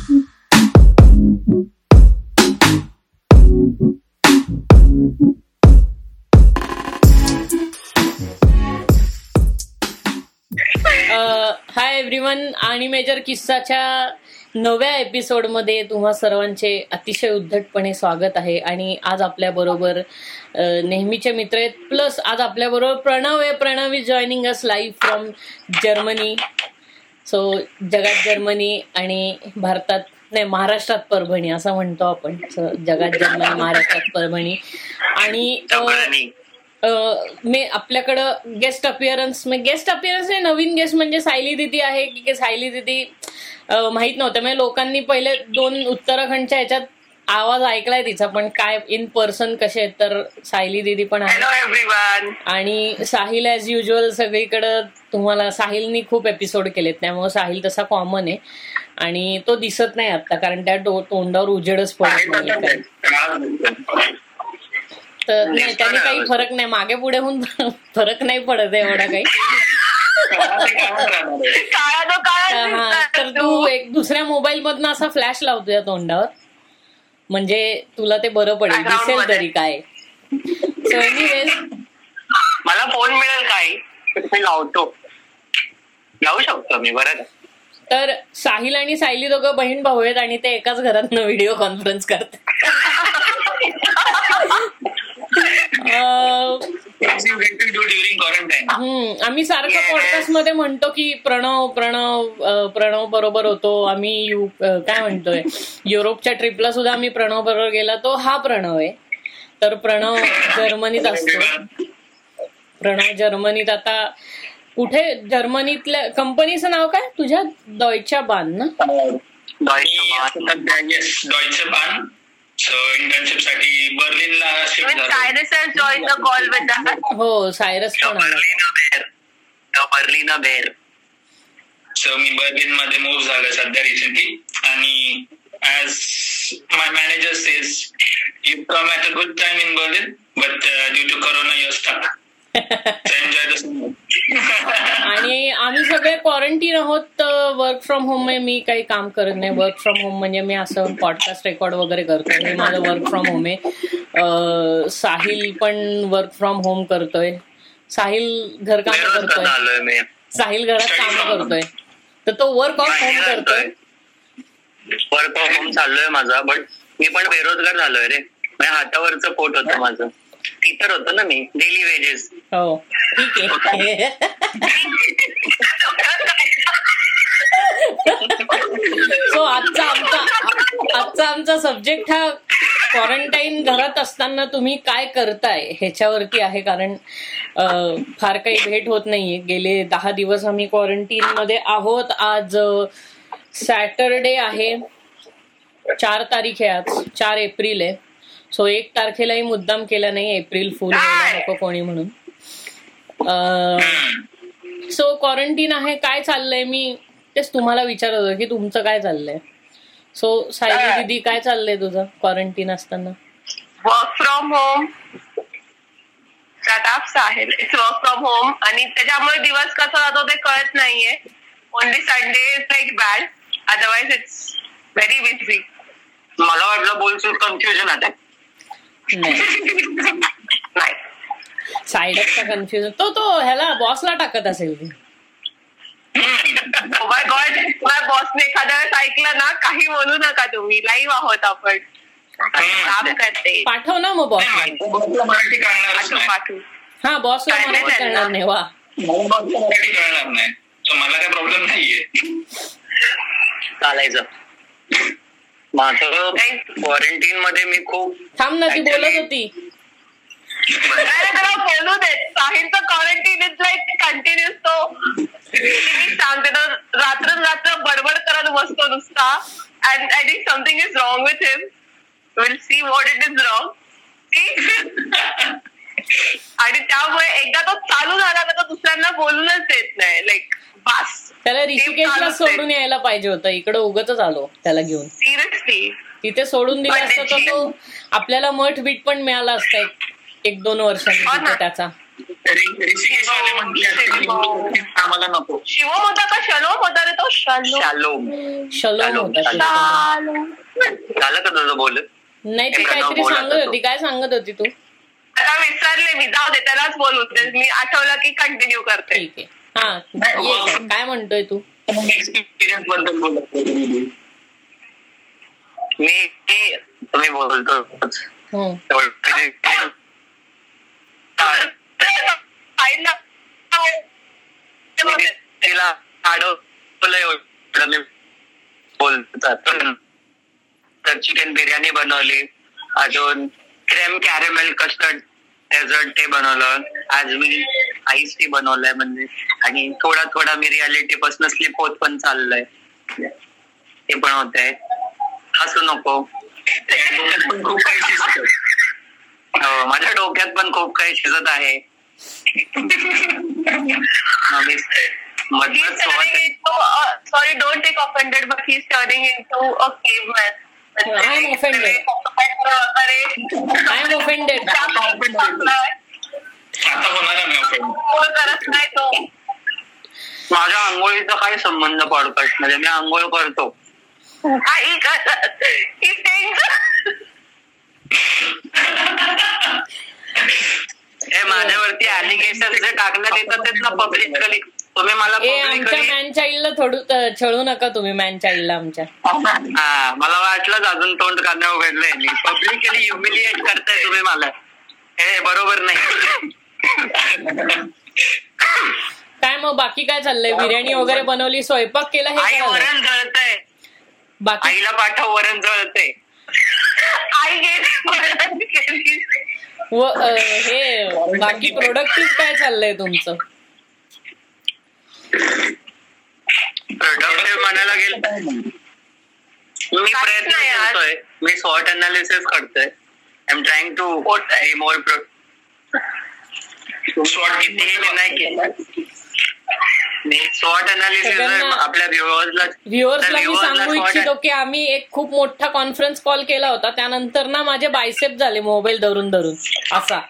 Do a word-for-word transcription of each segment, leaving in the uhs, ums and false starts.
Hi everyone आणि major किस्साच्या नव्या episode मध्ये तुम्हा सर्वांचे अतिशय उद्धटपणे स्वागत आहे. आणि आज आपल्या बरोबर नेहमीचे मित्र आहेत, प्लस आज आपल्या बरोबर प्रणव आहे. Pranav is joining us live from Germany. So जगात जर्मनी आणि भारतात नाही, महाराष्ट्रात परभणी असं म्हणतो आपण. जगात जर्मनी, महाराष्ट्रात परभणी. आणि मी आपल्याकडं गेस्ट अपिअरन्स गेस्ट अपिअरन्स नाही नवीन गेस्ट म्हणजे सायली दिदी आहे. की सायली दिदी माहित नव्हतं, म्हणजे लोकांनी पहिले दोन उत्तराखंडच्या ह्याच्यात आवाज ऐकलाय तिचा, पण काय इन पर्सन कसे आहेत. तर सायली दिदी पण आहे आणि साहिल ॲज युजल सगळीकडं. तुम्हाला साहिलनी खूप एपिसोड केलेत त्यामुळे साहिल तसा कॉमन आहे आणि तो दिसत नाही आता, कारण त्या तोंडावर उजेडच पडत नाही. तर नाही, त्याने काही फरक नाही, मागे पुढे होऊन फरक नाही पडत आहे एवढा काही. तर तू एक दुसऱ्या मोबाईल मधनं असा फ्लॅश लावतोय तोंडावर, म्हणजे तुला ते बरं पडेल, दिसेल तरी काय. सो एनिवेज मला फोन मिळेल काय लावतो, लावू शकतो मी बरं. तर साहिल आणि सायली दोघं बहीण भाऊ आहेत आणि ते एकाच घरातनं व्हिडिओ कॉन्फरन्स करतात. आम्ही सारखं पॉडकास्ट मध्ये म्हणतो की प्रणव प्रणव प्रणव बरोबर होतो. आम्ही यु काय म्हणतोय युरोपच्या ट्रिपला सुद्धा आम्ही प्रणव बरोबर गेला. तो हा प्रणव आहे, तर प्रणव जर्मनीत असतो. प्रणव जर्मनीत आता कुठे, जर्मनीतल्या कंपनीचं नाव काय तुझ्या? डॉयच्या बान ना, डॉयचे बान. इंटर्नशिप साठी बर्लिनला शिफ्ट झालो. हो, सायरस पण बर्लिन बेर. सो मी बर्लिन मध्ये मूव्ह झालो सध्या रिसेंटली. आणि as my manager says you come at a good time in Berlin but due to corona you are stuck. आणि आम्ही सगळे क्वारंटीन आहोत. वर्क फ्रॉम होम आहे, मी काही काम करत नाही. वर्क फ्रॉम होम म्हणजे मी असं पॉडकास्ट रेकॉर्ड वगैरे करतो, हे माझं वर्क फ्रॉम होम आहे. साहिल पण वर्क फ्रॉम होम करतोय. साहिल घरकाम करतोय, साहिल घरात काम करतोय, तर तो वर्क ऑफ होम करतोय. वर्क ऑफ होम चाललोय माझा, बट मी पण बेरोजगार झालोय रे. हातावरचं पोट होतं माझं, ती तर होतो ना मी डेली वेजेस. हो ठीक आहे. सो आजचा आमचा आजचा आमचा सब्जेक्ट हा क्वारंटाईन घरात असताना तुम्ही काय करताय ह्याच्यावरती आहे, कारण फार काही भेट होत नाहीये. गेले दहा दिवस आम्ही क्वारंटीन मध्ये आहोत. आज सॅटरडे आहे, चार तारीख आहे, आज चार एप्रिल आहे. सो एक तारखेलाही मुद्दाम केला नाही एप्रिल फुल नको कोणी म्हणून. सो क्वारंटीन आहे, काय चाललंय मी तेच तुम्हाला विचारत होतो की तुमचं काय चाललंय. सो सायली दिदी काय चाललंय तुझं क्वारंटीन असताना? वर्क फ्रॉम होम साहेब, वर्क फ्रॉम होम आणि त्याच्यामुळे दिवस कसा जातो ते कळत नाहीये. Only Sunday is like bad, otherwise it's very busy. मला वाटलं बोलसूर कन्फ्युजन आता. नाही, सायडचा कन्फ्युजन तो तो ह्याला बॉसला टाकत असेल. माय गॉड, माय बॉसने एखाद्या वेळेस ऐकलं ना, काही बोलू नका तुम्ही, लाईव्ह आहोत आपण, काम करते. पाठव ना मग बॉस, मराठी पाठवू. हा, बॉसला मराठी करणार नाही. वा, बॉसला मराठी करणार नाही, मला काही प्रॉब्लेम नाहीये, चालायचं. माझं क्वारंटीन मध्ये मी खूप थांब ना, ती बोलत होती. बोलू देत. साहिलचा क्वारंटीन इज लाईक कंटिन्युअस. तो मी सांगते तो रात्र रात्र बडबड करत बसतो नुसता. And I think something is wrong with him. Will see what it is wrong. आणि त्यामुळे एकदा तो चालू झाला तर तो दुसऱ्यांना बोलूनच देत नाही. लाईक त्याला ऋषिकेशला सोडून यायला पाहिजे होतं, इकडे उगतच आलो त्याला घेऊन. सिरियसली तिथे सोडून दिला असता तो, आपल्याला मठ बीट पण मिळाला असता एक दोन वर्षांनी त्याचा. ऋषिकेश वाले म्हटले आम्हाला नको. शिवम होता का शलोम होता रे तो? शालोम शलोम झालं का तुझं बोल? नाही ती काहीतरी सांगत होती. काय सांगत होती तू? आता विसरले मी. जाऊ दे त्यालाच बोलू दे. मी आठवलं की कंटिन्यू करते. ठीक आहे. हा काय म्हणतोय तू? एक्सपिरियन्स बद्दल बोलत मी. तुम्ही बोलतो तिला अडवलं बोलतात. तर चिकन बिर्याणी बनवली, अजून क्रेम कॅरेमेल कस्टर्ड डेझर्ट ते बनवलं. आज मी आईस टी बनवलंय म्हणजे. आणि थोडा थोडा मी रियालिटी पासून स्लिप होत पण चाललंय. ते पण होत आहे. हसू नको. खूप काही शिजत माझ्या डोक्यात पण खूप काही शिजत आहे. Sorry don't take offended but he is turning into a caveman. I am offended. I am offended. आता होणार मी ऑफेंड. माझ्या आंघोळीचा काय संबंध पॉडकास्ट मध्ये? मी आंघोळ करतो. माझ्यावरती अॅलिगेशन जे टाकण्यात येतात तेच ना पब्लिकली. तुम्ही मला मॅन चाईल्डला थोडं छळू नका. तुम्ही मॅन चाईल्डला आमच्या. हा मला वाटलंच अजून तोंड काढण्या उघडलंय. पब्लिकली ह्युमिलिएट करताय तुम्ही मला. हे बरोबर नाही. काय मग बाकी काय चाललंय? बिर्याणी वगैरे बनवली, स्वयंपाक केला. हे वरण जळतंय. बाकी आईला पाठव, वरण जळतंय. आई गेली. व हे बाकी प्रोडक्टिव्ह काय चाललंय तुमचं? प्रोडक्टिव्ह म्हणायला गेलं मी प्रयत्न करतोय. मी स्वॉट अनालिसिस करतोय. I am trying to more स्वॉट. कितीही नाही केलं आपल्या व्ह्युअर्सला. व्ह्युअर्सला मी सांगू इच्छितो की आम्ही एक खूप मोठा कॉन्फरन्स कॉल केला होता. त्यानंतर ना माझे बायसेप झाले मोबाईल धरून धरून. असा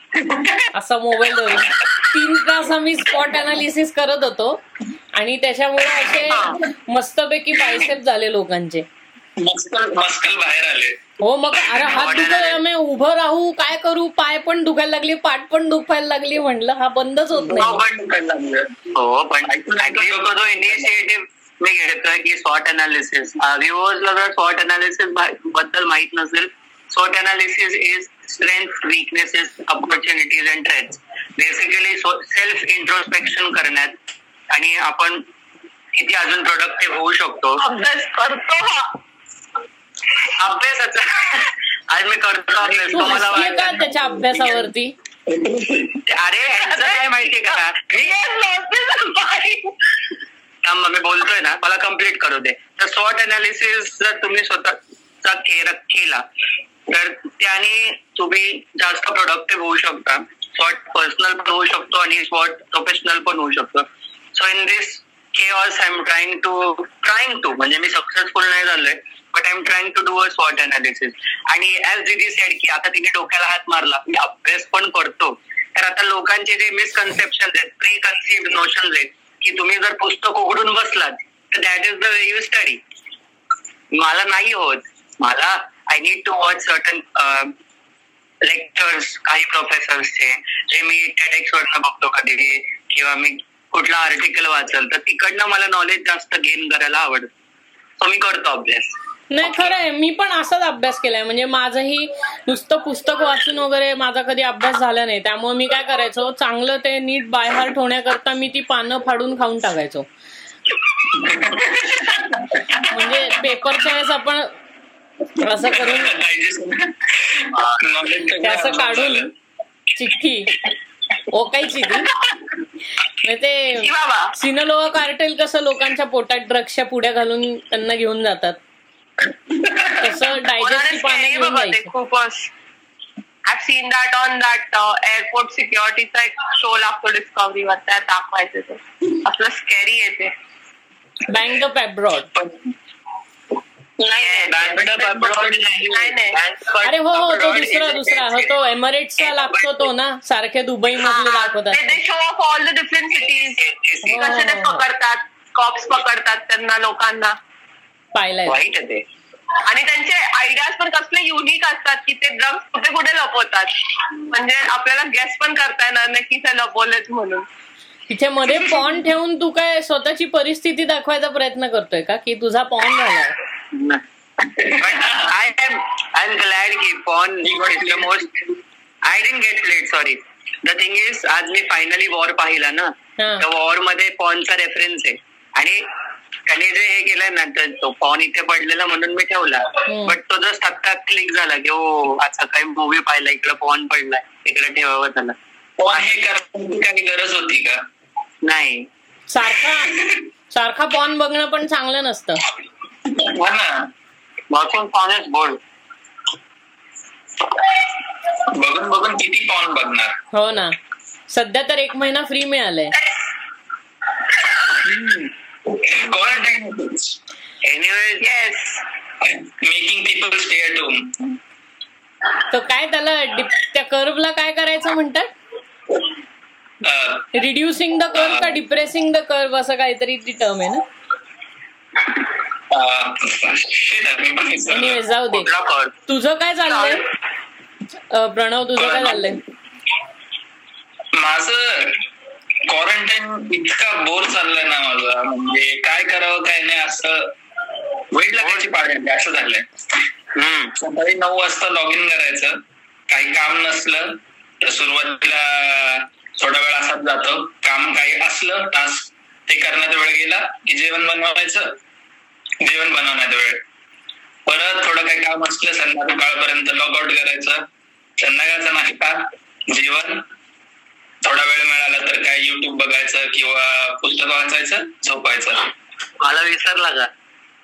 असा मोबाईल धरून तीन तास आम्ही स्पॉट अनालिसिस करत होतो आणि त्याच्यामुळे असे मस्तपैकी बायसेप झाले लोकांचे. मस्कल बाहेर आले हो. मग अरे हात दुखायला उभं राहू काय करू, पाय पण दुखायला लागले, पाठ पण दुखायला लागली. म्हणलं हा बंदच होत नाही. हो पण जो इनिशिएटिव्ह मी घेतोय की स्वॉट अनालिसिस. व्ह्युअर्सला जर स्वॉट अनालिसिस बद्दल माहित नसेल, स्वॉट analysis is strength, weaknesses, opportunities and threats. Basically self introspection करण्यात आणि आपण किती अजून प्रोडक्टिव्ह होऊ शकतो अभ्यास करतो. अभ्यासाचा आज मी करतो अभ्यास. तुम्हाला त्याच्या अभ्यासावरती अरे काय माहितीये का मी बोलतोय ना, मला कम्प्लीट करू दे. तर स्वॉट अनालिसिस जर तुम्ही स्वतःचा केला तर त्याने तुम्ही जास्त प्रोडक्टिव्ह होऊ शकता. स्वॉट पर्सनल पण होऊ शकतो आणि स्वॉट प्रोफेशनल पण होऊ शकतो. So in this chaos I am trying to trying to म्हणजे मी सक्सेसफुल नाही झालोय but I am trying to do a स्वॉट अनालिसिस. आणि ऍज दीदी सेड की आता तिने डोक्याला हात मारला. मी अभ्यास पण करतो. तर आता लोकांचे जे मिसकन्सेप्शन आहेत, प्री कन्सिव्ह नोशन्स आहेत की तुम्ही जर पुस्तक उघडून बसलात तर that is the way you study. मला नाही होत. मला I need to watch certain lectures काही प्रोफेसर्सचे जे मी टेडएक्स वरनं बघतो कधी, किंवा मी कुठला आर्टिकल वाचल तर तिकडनं मला नॉलेज जास्त गेन करायला आवडतं. सो मी करतो अभ्यास. नाही खरं आहे. मी पण असाच अभ्यास केलाय. म्हणजे माझंही नुसतं पुस्तक वाचून वगैरे माझा कधी अभ्यास झाला नाही. त्यामुळे मी काय करायचो, चांगलं ते नीट बाय हार्ट होण्याकरता मी ती पानं फाडून खाऊन टाकायचो. म्हणजे पेपरच्या वेळेस आपण असं करून असं काढून चिठ्ठी ओकायची ती. ते सिनोलोआ कार्टेल कसं लोकांच्या पोटात ड्रग्सच्या पुढ्या घालून त्यांना घेऊन जातात तसं डायजेस्टिव्ह पाणी घेऊन जायचं. खूपच I've seen that on that uh, airport security चा एक शो लागतो डिस्कव्हरी वर. त्यात दाखवायचं ते असलं स्कॅरी आहे ते. बँक ऑफ अब्रॉड अरे हो हो तो दुसरा दुसरा हो तो एमिरेट्सला लागतो तो ना सारखे दुबई मधले दाखवतात डिफरंट सिटीज कसे ते पकडतात कॉप्स पकडतात त्यांना लोकांना पाहिलंय वाईट आणि त्यांचे आयडियाज पण कसले युनिक असतात की ते ड्रग्ज कुठे कुठे लपवतात म्हणजे आपल्याला गेस पण करता येणार नाही की ते लपवलेत म्हणून. तिथे मध्ये पॉन ठेवून तू काय स्वतःची परिस्थिती दाखवायचा प्रयत्न करतोय का की तुझा पॉन झालाय. I am I'm glad ki porn is the most I didn't get played sorry the thing is आज मी फायनली वॉर पाहिला ना तर वॉर मध्ये पॉनचा रेफरन्स आहे आणि त्याने जे हे केलं ना तर तो पॉन इथे पडलेला म्हणून मी ठेवला बट तो जस्ट आत्ता क्लिक झाला की हो आता काही मूवी पाहिला इकडे पॉन पडलाय तिकडे ठेवावा त्याला पॉन हे करायची काही गरज होती का नाही सारखा सारखा पॉन बघणं पण चांगलं नसतं हो ना वॉचिंग पॉन इज बोल्ड बघून बघून किती पॉन बघणार हो ना सध्या तर एक महिना फ्री मिळालाय anyways yes making people stay at home तर काय त्याला त्या कर्वला काय करायचं म्हणतात रिड्युसिंग द कर्व का डिप्रेसिंग द कर्व असं काहीतरी ती टर्म आहे ना. जाऊ दे तुझं काय चाललंय प्रणव तुझं काय चाललंय. माझं क्वारंटाईन इतका बोर चाललाय ना माझा म्हणजे काय करावं काय नाही असं वेट लागायची पाहिजे असं झालंय. सकाळी नऊ वाजता लॉग इन करायचं काही काम नसलं तर सुरुवातीला थोडा वेळ असाच जातो काम काही असलं तास ते करण्याचा वेळ गेला की जेवण बनवायचं जेवण बनवण्याचा वेळ परत थोडं काही काम असलं संध्याकाळपर्यंत लॉग आउट करायचं संध्याकाळचा नाश्ता जेवण थोडा वेळ मिळाला तर काय युट्यूब बघायचं किंवा पुस्तक वाचायचं झोपायचं. मला विसरला का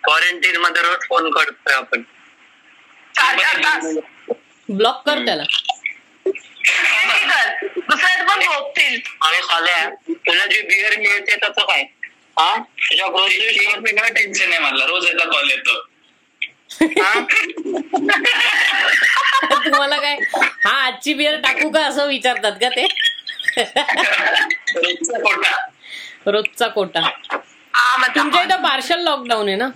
क्वारंटाईन मध्ये रोज फोन करतोय आपण ब्लॉक कर त्याला दुसऱ्यात पण झोपतील तुला जे बिअर मिळते त्याचं काय हा तुझ्या ग्रोसरी काय टेन्शन आहे मला रोज याचा कॉल येतो तुम्हाला काय हा आजची बिअर टाकू का असं विचारतात का ते रोजचा कोटा रोजचा कोटा तुमच्या इथं पार्शल लॉकडाऊन आहे ना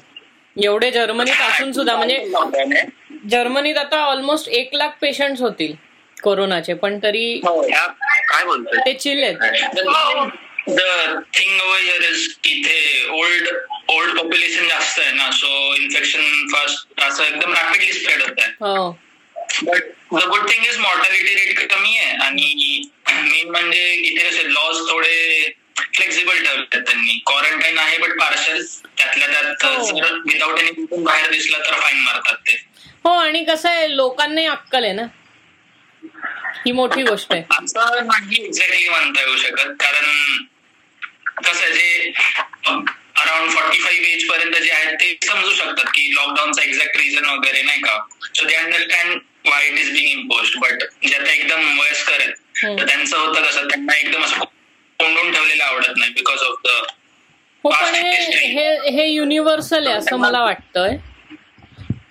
एवढे जर्मनीत असून सुद्धा म्हणजे जर्मनीत आता ऑलमोस्ट एक लाख पेशंट होतील कोरोनाचे पण तरी काय बोलतो ते चिल आहेत. The thing over here is इथे ओल्ड ओल्ड पॉप्युलेशन जास्त आहे ना सो इन्फेक्शन फास्ट असं एकदम रॅपिडली स्प्रेड होत आहे but the good thing is mortality rate कमी आहे आणि मेन म्हणजे इथे कसे लॉज थोडे फ्लेक्झिबल ठेवतात त्यांनी क्वारंटाईन आहे बट पार्शल त्यातल्या त्यात विदाउट एनी कुठून बाहेर दिसला तर फाईन मारतात ते हो आणि कसं आहे लोकांनाही अक्कल आहे ना ही मोठी गोष्ट आहे असं नाही एक्झॅक्टली म्हणता येऊ शकत कारण कसं जे अराउंड फोर्टी फाईव्ह एज पर्यंत जे आहेत ते समजू शकतात की लॉकडाऊनचा एक्झॅक्ट रिझन वगैरे नाही का so they understand why it is being imposed but जे आता एकदम वयस्कर आहेत तर त्यांचं होतं कसं त्यांना एकदम असं कोंडून ठेवलेलं आवडत नाही बिकॉज ऑफ द हो पण हे युनिव्हर्सल आहे असं मला वाटतंय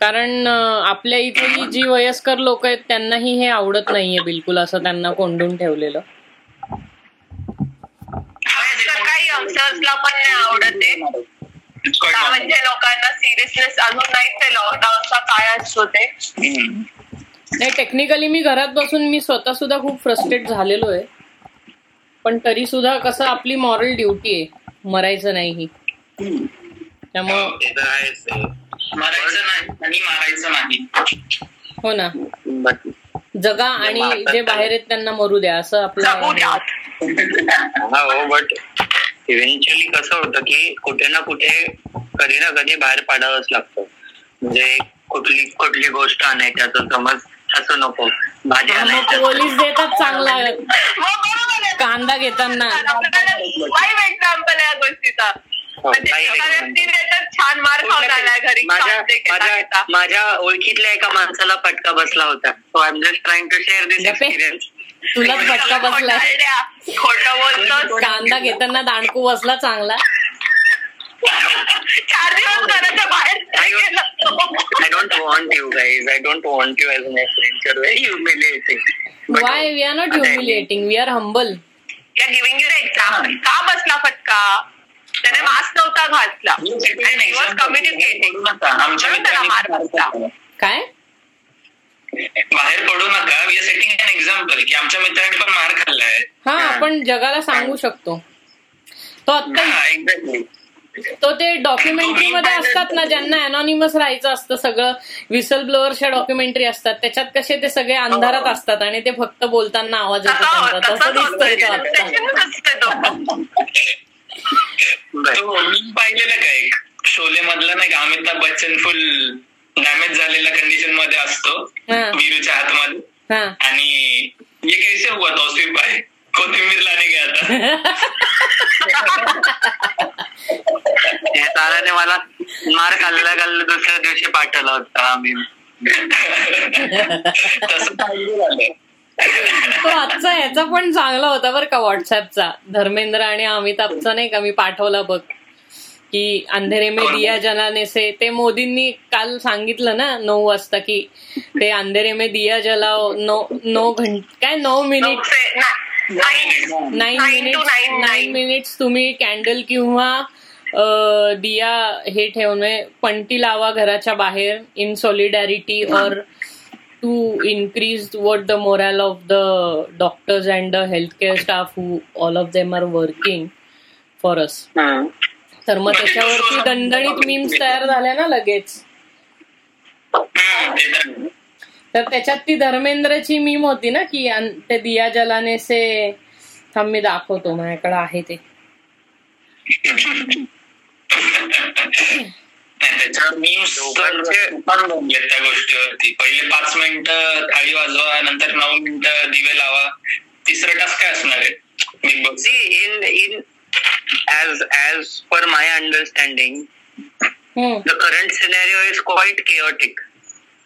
कारण आपल्या इथे जी वयस्कर लोक आहेत त्यांनाही हे आवडत नाहीये बिलकुल असं त्यांना कोंडून ठेवलेलं काही यंगस्टर्सला पण नाही आवडत आहे म्हणजे लोकांना सिरियसनेस अजून नाही ते लॉकडाऊनचा काय असतो ते नाही टेक्निकली मी घरात बसून मी स्वतः सुद्धा खूप फ्रस्ट्रेट झालेलो आहे पण तरी सुद्धा कसं आपली मॉरल ड्युटी आहे मरायचं नाही ही त्यामुळं मारायचं नाही आणि मारायचं नाही हो ना जगा आणि जे बाहेर आहेत त्यांना मरू द्या असं आपलं बट इव्हेंच्युअली कसं होतं की कुठे ना कुठे कधी ना कधी बाहेर पाडावंच लागतं म्हणजे कुठली कुठली गोष्ट आणायची त्याचं समज असं नको भाज्या आणायचं पोलीस देतात चांगला कांदा घेताना एक्झाम्पल या गोष्टीचा छान मार खाऊन आला घरी माझ्या ओळखीतल्या एका माणसाला फटका बसला होता so I am just trying to share this experience. तुला फटका बसला खोटं बोलतो कांदा घेताना दांडकू बसला चांगला चार दिवस घराच्या बाहेर. I don't want you guys, I don't want you as my friend. You are very humiliating. Why we are not humiliating, we are humble. We are giving you the example. का बसला फटका? त्याने मास्क नव्हता घातला. I was communicating. म्हणून त्याला मार बसला. काय बाहेर पडू नका. We are setting an example की आमच्या मित्रांनी पण मार खाल्लाय. हा, आपण जगाला सांगू शकतो. तो आता एक्झॅक्टली तो ते डॉक्युमेंटरी मध्ये असतात ना, ज्यांना अनॉनिमस राहायचं असतं, सगळं व्हिसल ब्लोअर्सच्या डॉक्युमेंटरी असतात, त्याच्यात कसे ते सगळे अंधारात असतात आणि ते फक्त बोलताना आवाज येतो त्यांचा. तसं दिसतोय. मी पाहिलेलं काय शोले मधला नाही का, अमिताभ बच्चन फुल डॅमेज झालेल्या कंडिशन मध्ये असतो वीरूच्या हातमध्ये आणि हे कैसे हुआ तो सिर्फ बाय कोथिंबीर लाने गया था. ताराने मला मार खाल्ला खाल्ला दुसऱ्या दिवशी पाठवला होता. आम्ही तसं पाहिजे. तो आजचा ह्याचा पण चांगला होता बरं का, व्हॉट्सअपचा, धर्मेंद्र आणि अमिताभचा नाही का. मी पाठवला बघ की अंधेरे में दिया जलाने से. ते मोदींनी काल सांगितलं ना नऊ वाजता की ते अंधेरे में दिया जलाओ नऊ नऊ घंट काय नऊ minute nine minute nine minutes तुम्ही कॅन्डल किंवा दिया हे ठेवून पणती लावा घराच्या बाहेर इन सॉलिडॅरिटी और to increase what the morale of the doctors and the health care staff who all of them are working for us. तर मग त्याच्यावरती दणदणीत मीम्स तयार झाल्या ना लगेच. तर त्याच्यात ती धर्मेंद्रची मीम होती ना की ते दिया जलाने से. थांब मी दाखवतो, माझ्याकडे आहे ते. त्याच्यावर मीम्स त्या गोष्टीवरती पहिले पाच मिनिटं थाळी वाजवा, नंतर नऊ मिनिटं दिवे लावा, तिसरं टास्क काय असणार आहे big boss. In in as as per my understanding hmm. the current scenario is quite chaotic.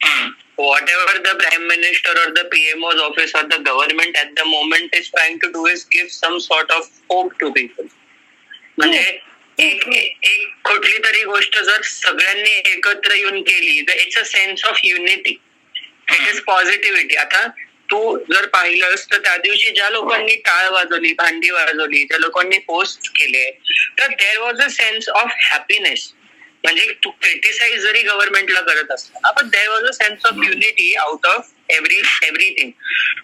hmm. Whatever the prime minister or the P M O's office or the government at the moment is trying to do is give some sort of hope to people. म्हणजे एक एक कुठली तरी गोष्ट जर सगळ्यांनी एकत्र येऊन केली तर it's a sense of unity, it is positivity. आता तू जर पाहिलंस तर त्या दिवशी ज्या लोकांनी टाळ वाजवली, भांडी वाजवली, ज्या लोकांनी पोस्ट केले, तर there was a sense of happiness. म्हणजे तू क्रिटिसाइज जरी गव्हर्नमेंटला करत असताना पण there was a sense of unity out of every everything.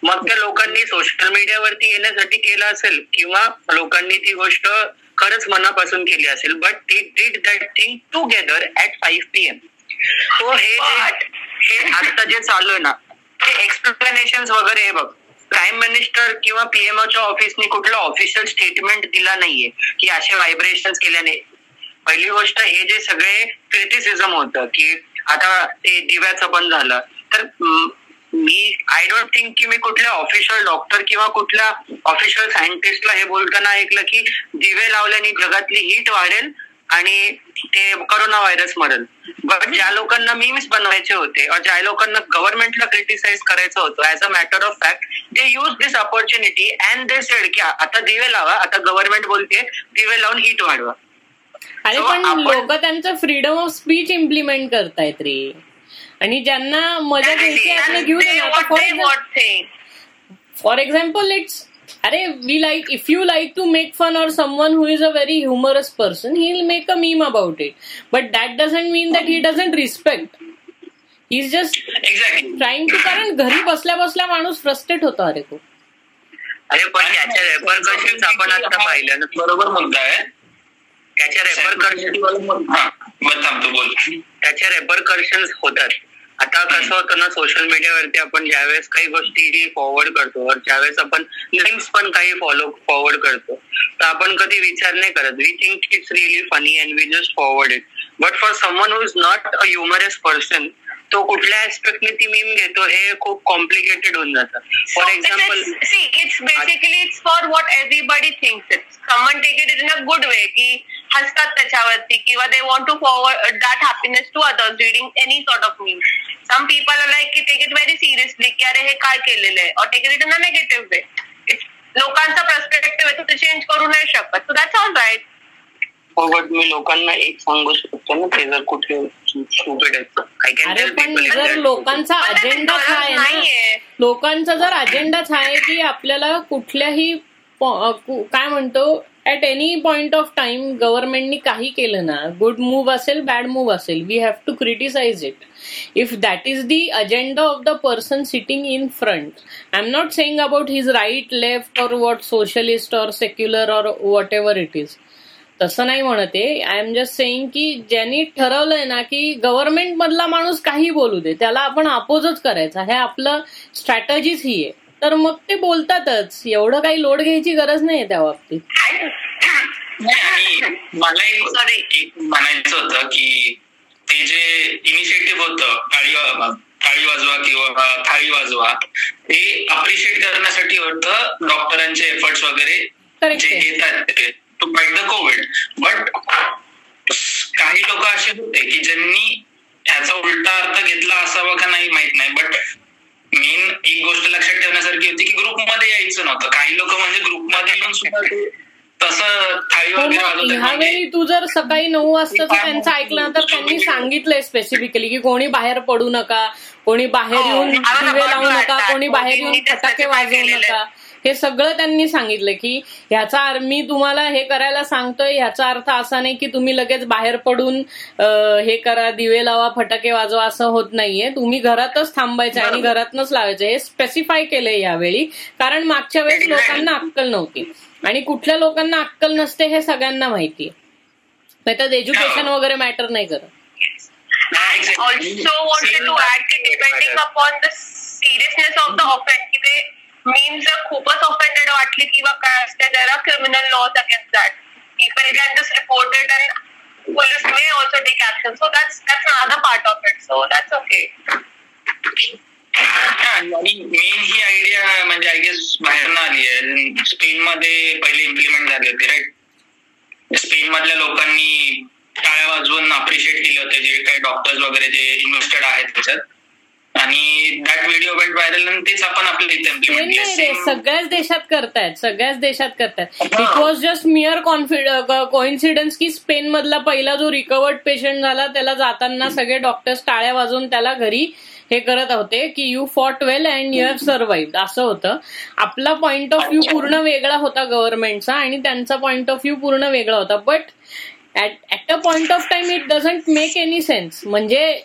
मग त्या लोकांनी सोशल मीडियावरती येण्यासाठी केलं असेल किंवा लोकांनी ती गोष्ट खरंच मनापासून केली असेल, but they did that thing together at five P M. So हे आता जे चालू आहे ना ते एक्सप्लेनेशन्स वगैरे हे बघ, प्राईम मिनिस्टर किंवा पीएमओच्या ऑफिसनी कुठला ऑफिशियल स्टेटमेंट दिला नाहीये की असे व्हायब्रेशन्स केल्याने. पहिली गोष्ट, हे जे सगळे क्रिटिसिझम होतं की आता ते दिव्याचं पण झालं, तर मी आय डोंट थिंक की मी कुठल्या ऑफिशियल डॉक्टर किंवा कुठल्या ऑफिशियल सायंटिस्टला हे बोलताना ऐकलं की दिवे लावल्याने जगातली हीट वाढेल आणि ते करोना व्हायरस मरेल. बट ज्या लोकांना मीम्स बनवायचे होते और ज्या लोकांना गव्हर्नमेंटला क्रिटिसाइज करायचं होतं, as a matter of fact they use this opportunity and they said की आता दिवे लावा, आता गव्हर्नमेंट बोलते दिवे लावून हीट वाढवा. अरे पण लोक त्यांचं फ्रीडम ऑफ स्पीच इम्प्लिमेंट करतायत रे, आणि ज्यांना मजा घ्यायची घेऊन. फॉर एक्झाम्पल इट्स अरे we like if you like to make fun or someone who is a very humorous person he will make a meme about it, but that doesn't mean that he doesn't respect. He is just trying to, कारण घरी बसल्या बसल्या माणूस frustrate होतो. अरे तो अरे पण त्याच्या रेपरकर्शन्स आपण आता पाहिलं ना. बरोबर मुद्दा आहे. त्याच्या रेपरकर्शन त्याच्या रेपरकर्शन्स होतात. आता कसं होतं ना, सोशल मीडियावरती आपण ज्यावेळेस काही गोष्टी फॉरवर्ड करतो, ज्यावेळेस आपण लिंक्स पण काही फॉलो फॉरवर्ड करतो, तर आपण कधी विचार नाही करत. We think it's really funny and we just forward it. But for someone who is not a humorous person, तो कुठल्या ऍस्पेक्टने ती मीम घेतो हे खूप कॉम्प्लिकेटेड होऊन जातं. For example see it's basically it's for what everybody thinks it. Someone take it in a good way की हसतात त्याच्यावरती, किंवा they want to forward that happiness to others reading any sort of meme. Some people are like की take it very seriously की अरे हे काय केलेलं आहे, or take it in a negative way. लोकांचा पर्स्पेक्टिव्ह आहे तो ते चेंज करू नाही शकत. So that's all right. Forward मी लोकांना एक सांगू शकतो ना, ते जर कुठे अरे पण जर लोकांचा अजेंडाच आहे, लोकांचा जर अजेंडाच आहे की आपल्याला कुठल्याही काय म्हणतो at any point of time गव्हर्नमेंटनी काही केलं ना, गुड मूव्ह असेल बॅड मूव्ह असेल, we have to criticise it if that is the agenda of the person sitting in front. I am not saying about his right left or what socialist or secular or whatever it is, तसं नाही म्हणते. I am just saying की ज्यांनी ठरवलंय ना की government मधला माणूस काही बोलू दे, त्याला आपण अपोजच करायचा, हे आपलं स्ट्रॅटेजीच ही आहे, तर मग ते बोलतातच, एवढं काही लोड घ्यायची गरज नाहीये त्या बाबतीत. मला एक म्हणायचं होतं की ते जे इनिशिएटिव्ह होतं काळी थाळी वाजवा किंवा थाळी वाजवा, ते अप्रिशिएट करण्यासाठी होतं डॉक्टरांचे एफर्ट्स वगैरे जे घेतात to fight the Covid. But काही लोक असे होते की ज्यांनी ह्याचा उलटा अर्थ घेतला असावा का नाही माहित नाही, बट मेन एक गोष्ट लक्षात ठेवण्यासारखी होती की ग्रुपमध्ये यायचं नव्हतं. काही लोक म्हणजे ग्रुपमध्ये पण सुद्धा तसं थाळी वगैरे. ह्यावेळी तू जर सकाळी नऊ वाजता त्यांचं ऐकलं तर त्यांनी सांगितलंय स्पेसिफिकली की कोणी बाहेर पडू नका, कोणी बाहेर येऊन दिवे लावू नका, कोणी बाहेर येऊन फटाके वाजवू नका, हे सगळं त्यांनी सांगितलं की ह्याचा मी तुम्हाला हे करायला सांगतोय ह्याचा अर्थ असा नाही की तुम्ही लगेच बाहेर पडून हे करा, दिवे लावा, फटाके वाजवा, असं होत नाहीये. तुम्ही घरातच थांबायचं आणि घरातनच लावायचं, हे स्पेसिफाय केलंय यावेळी, कारण मागच्या वेळेस लोकांना अक्कल नव्हती आणि कुठल्या लोकांना अक्कल नसते हे सगळ्यांना माहितीये, नाहीतर एज्युकेशन वगैरे मॅटर नाही करत. मी जर खूपच ऑफेंडेड वाटली किंवा काय असते जरा criminal laws against that people can just reported and police may also take action, so that's that's another part of it, so that's okay. Main ही आयडिया म्हणजे आय गेस बाहेरनं आली आहे, स्पेन मध्ये पहिले इम्प्लिमेंट झाली होती राईट. स्पेन मधल्या लोकांनी टाळ्या वाजवून अप्रिशिएट केले होते जे काही डॉक्टर्स वगैरे जे इन्व्हेस्टेड आहेत त्याच्यात, आणि दॅट व्हिडिओ वेंट व्हायरल आणि तेच आपण आपल्या इथे इम्प्लिमेंट केलं. सगळ्याच देशात करतायत, सगळ्याच देशात करतायत. It was just mere coincidence की स्पेन मधला पहिला जो रिकवर्ड पेशंट झाला त्याला जाताना सगळे डॉक्टर्स टाळ्या वाजवून त्याला घरी हे करत होते की you fought well and you have survive, असं होतं. आपला पॉइंट ऑफ व्ह्यू पूर्ण वेगळा होता गव्हर्नमेंटचा आणि त्यांचा पॉइंट ऑफ व्ह्यू पूर्ण वेगळा होता, but at a point of time it doesn't make any sense. म्हणजे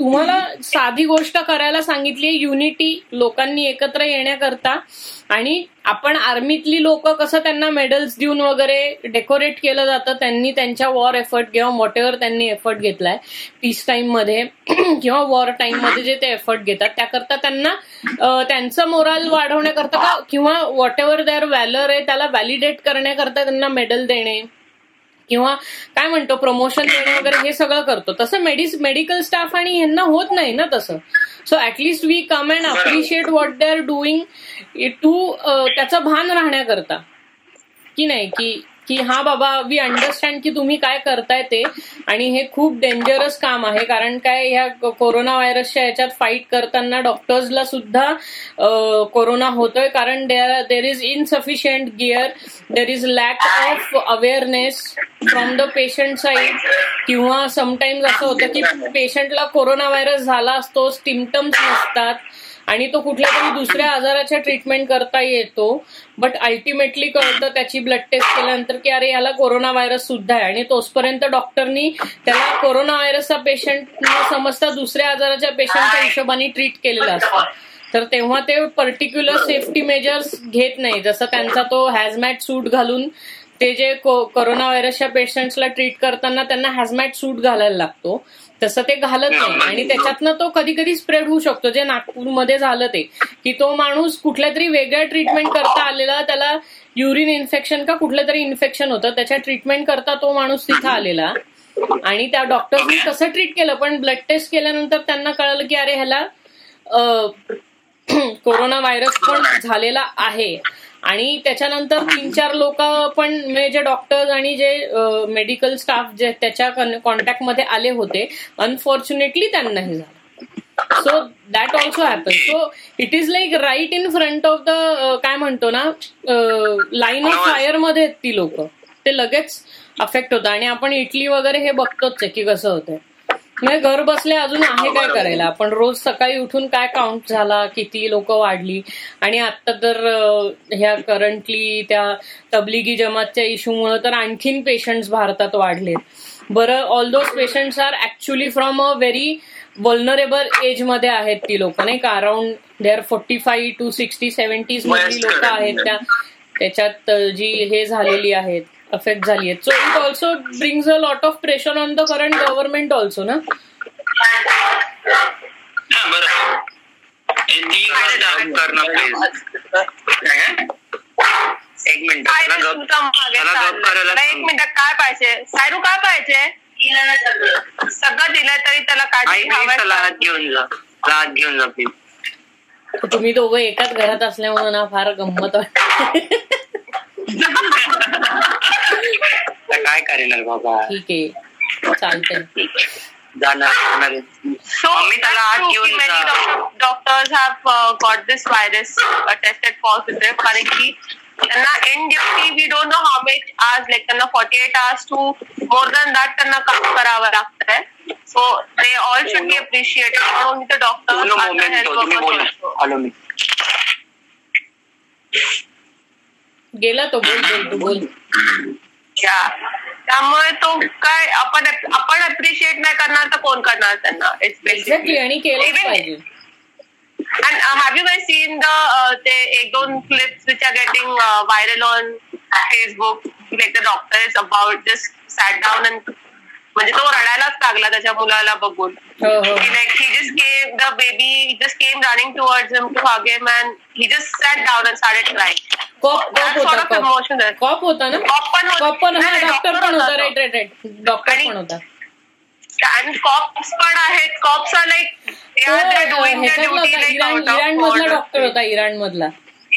तुम्हाला साधी गोष्ट करायला सांगितली, युनिटी, लोकांनी एकत्र येण्याकरता, आणि आपण आर्मीतली लोक कसं त्यांना मेडल्स देऊन वगैरे डेकोरेट केलं जातं, त्यांनी त्यांच्या वॉर एफर्ट किंवा व्हॉटेवर त्यांनी एफर्ट घेतलाय पीस टाइम मध्ये किंवा वॉर टाइम मध्ये जे ते एफर्ट घेतात त्याकरता त्यांना त्यांचं मोराल वाढवण्याकरता का किंवा व्हॉटेवर देअर व्हॅलर आहे त्याला व्हॅलिडेट करण्याकरता त्यांना मेडल देणे किंवा काय म्हणतो प्रमोशन देणे वगैरे हे सगळं करतो. तसं मेडिकल स्टाफ आणि यांना होत नाही ना तसं. So at least we come and appreciate what they are doing to त्याचं भान राहण्याकरता की नाही की की हा बाबा वी अंडरस्टँड की तुम्ही काय करताय ते, आणि हे खूप डेंजरस काम आहे. कारण काय ह्या कोरोना व्हायरसच्या याच्यात फाईट करताना डॉक्टर्सला सुद्धा कोरोना होतोय, कारण there is insufficient gear, there is lack of awareness from the patient side, किंवा समटाईम्स असं होतं की पेशंटला कोरोना व्हायरस झाला असतो, सिम्पटम्स नसतात आणि तो कुठल्या तरी दुसऱ्या आजाराच्या ट्रीटमेंट करता येतो, बट अल्टिमेटली कळतं त्याची ब्लड टेस्ट केल्यानंतर की अरे याला कोरोना व्हायरस सुद्धा आहे, आणि तोपर्यंत डॉक्टरनी त्याला कोरोना व्हायरसचा पेशंट न समजता दुसऱ्या आजाराच्या पेशंटच्या हिशोबाने ट्रीट केलेला असतो. तर तेव्हा ते पर्टिक्युलर सेफ्टी मेजर्स घेत नाही, जसं त्यांचा तो हॅझमॅट सूट घालून ते जे कोरोना व्हायरसच्या पेशंट्सला ट्रीट करताना त्यांना हॅझमॅट सूट घालायला लागतो, तसं ते घालत नाही आणि त्याच्यातनं तो कधी कधी स्प्रेड होऊ शकतो. जे नागपूरमध्ये झालं ते की तो माणूस कुठल्या तरी वेगळ्या ट्रीटमेंट करता आलेला, त्याला युरिन इन्फेक्शन का कुठलं तरी इन्फेक्शन होतं, त्याच्या ट्रीटमेंट करता तो माणूस तिथं आलेला आणि त्या डॉक्टरनी कसं ट्रीट केलं, पण ब्लड टेस्ट केल्यानंतर त्यांना कळलं की अरे ह्याला कोरोना व्हायरस पण झालेला आहे. आणि त्याच्यानंतर तीन चार लोक पण जे डॉक्टर्स आणि जे मेडिकल स्टाफ जे त्याच्या कॉन्टॅक्टमध्ये आले होते अनफॉर्च्युनेटली त्यांना हे झालं. So that also happen. So it is like right in front of the काय म्हणतो ना लाईन ऑफ फायर मध्ये ती लोक, ते लगेच अफेक्ट होतं. आणि आपण इटली वगैरे हे बघतोच की कसं होतंय. म्हणजे घर बसले अजून आहे काय करायला. आपण रोज सकाळी उठून काय काउंट झाला, किती लोक वाढली. आणि आता तर ह्या करंटली त्या तबलिगी जमातच्या इश्यूमुळे तर आणखीन पेशंट्स भारतात वाढलेत. बरं, all those patients are actually from a very vulnerable age मध्ये आहेत ती लोक, नाही का. Around there forty five to sixty seventies मधली लोक आहेत त्या, त्याच्यात जी हे झालेली आहेत, अफेक्ट झाली आहेत. So it also brings a lot of pressure on the current government also ना. एक मिनिट एक मिनिट काय पाहिजे सायरू, काय पाहिजे सगळं दिलं तरी त्याला काय घेऊन जा, हात घेऊन जा प्लीज. तुम्ही दोघं एकाच घरात असल्यामुळे ना फार गंमत वाटते. काय करणार बाबा. ठीक आहे, चालतंय. So many doctors have uh, got this virus uh, tested positive. कारण की त्यांना on duty we don't know how much hours, like त्यांना forty eight hours to more than that त्यांना काम करावं लागतंय. So they all should be appreciated, not only the doctors. गेला तो बोल तू बोल. त्यामुळे तो काय आपण आपण अप्रिशिएट नाही करणार तर कोण करणार त्यांना. It's And uh, have you guys seen the uh, the ek don clips which are getting uh, viral on Facebook? Like the doctor is about just sat down and म्हणजे तो रडायलाच लागला त्याच्या मुलाला बघून. Like he just gave the baby, he just came running towards him to hug him and he just sat down and started crying. Cop, that sort of emotion. Cop होता ना? Cop पण cop पण हा doctor पण होता. Right, right, right. Doctor पण होता. And cops पण आहेत. cops are like yeah, they are doing their duty like out of order. Iran मधला डॉक्टर होता, इराण मधला.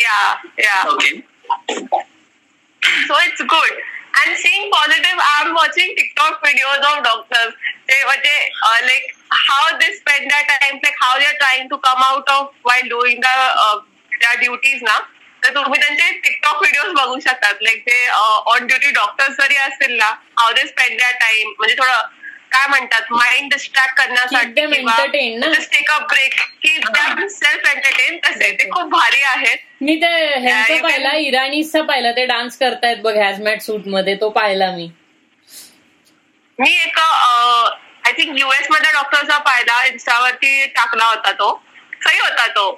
yeah yeah okay so it's good and seeing positive. I am watching TikTok videos of doctors, they they uh, like how they spend their time, like how they are trying to come out of while doing the uh, their duties na. तर तुम्ही त्यांचे TikTok videos बघू शकतात, like ते on duty doctors जरी असतील ना, how they spend their time. म्हणजे थोडं काय म्हणतात माइंड डिस्ट्रॅक्ट करण्यासाठी खूप भारी आहेत. मी ते ह्यांचा पाहिला, इराणीचा पाहिला, ते डान्स करतायत बघ हॅझमॅट सूट मध्ये, तो पाहिला मी. मी एक आय थिंक युएस मधल्या डॉक्टरचा पाहिला, इन्स्टावरती टाकला होता तो. सही होता तो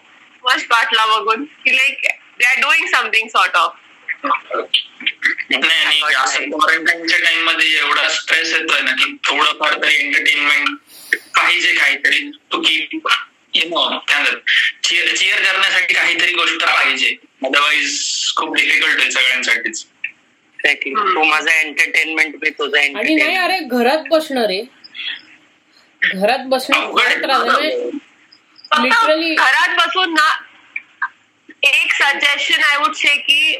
मस्त वाटला बघून की like they are doing something sort of. नाही नाही, असं क्वारंटाईनच्या टाइम मध्ये एवढा स्ट्रेस येतोय ना की थोडंफार तरी एंटरटेनमेंट पाहिजे, काहीतरी तो की यु नो चिअर करण्यासाठी काहीतरी गोष्ट पाहिजे, अदरवाईज खूप डिफिकल्ट आहे सगळ्यांसाठीच. तो माझा एंटरटेनमेंट मी तुझा एंटरटेनमेंट. नाही अरे घरात बसणं रे, घरात बसणं लिटरली घरात बसून ना. एक सजेशन आय वुड से की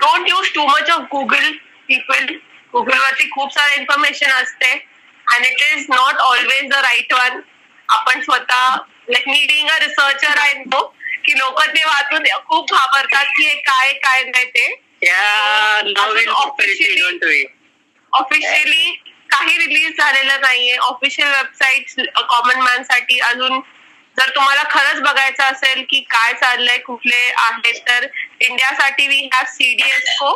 don't use too much of Google people. गुगलवरती खूप सारे इन्फॉर्मेशन असते and it is not always the right one. आपण स्वतः लाईक मी बिंग अ रिसर्चर आहे तो की लोक ते वाचून खूप घाबरतात की काय काय नाही ते. ऑफिशियली काही रिलीज झालेलं नाहीये, ऑफिशियल वेबसाईट कॉमन मॅन साठी अजून. जर तुम्हाला खरंच बघायचं असेल की काय चाललंय कुठले आहेत, तर इंडियासाठी वी हॅव सीडीएसओ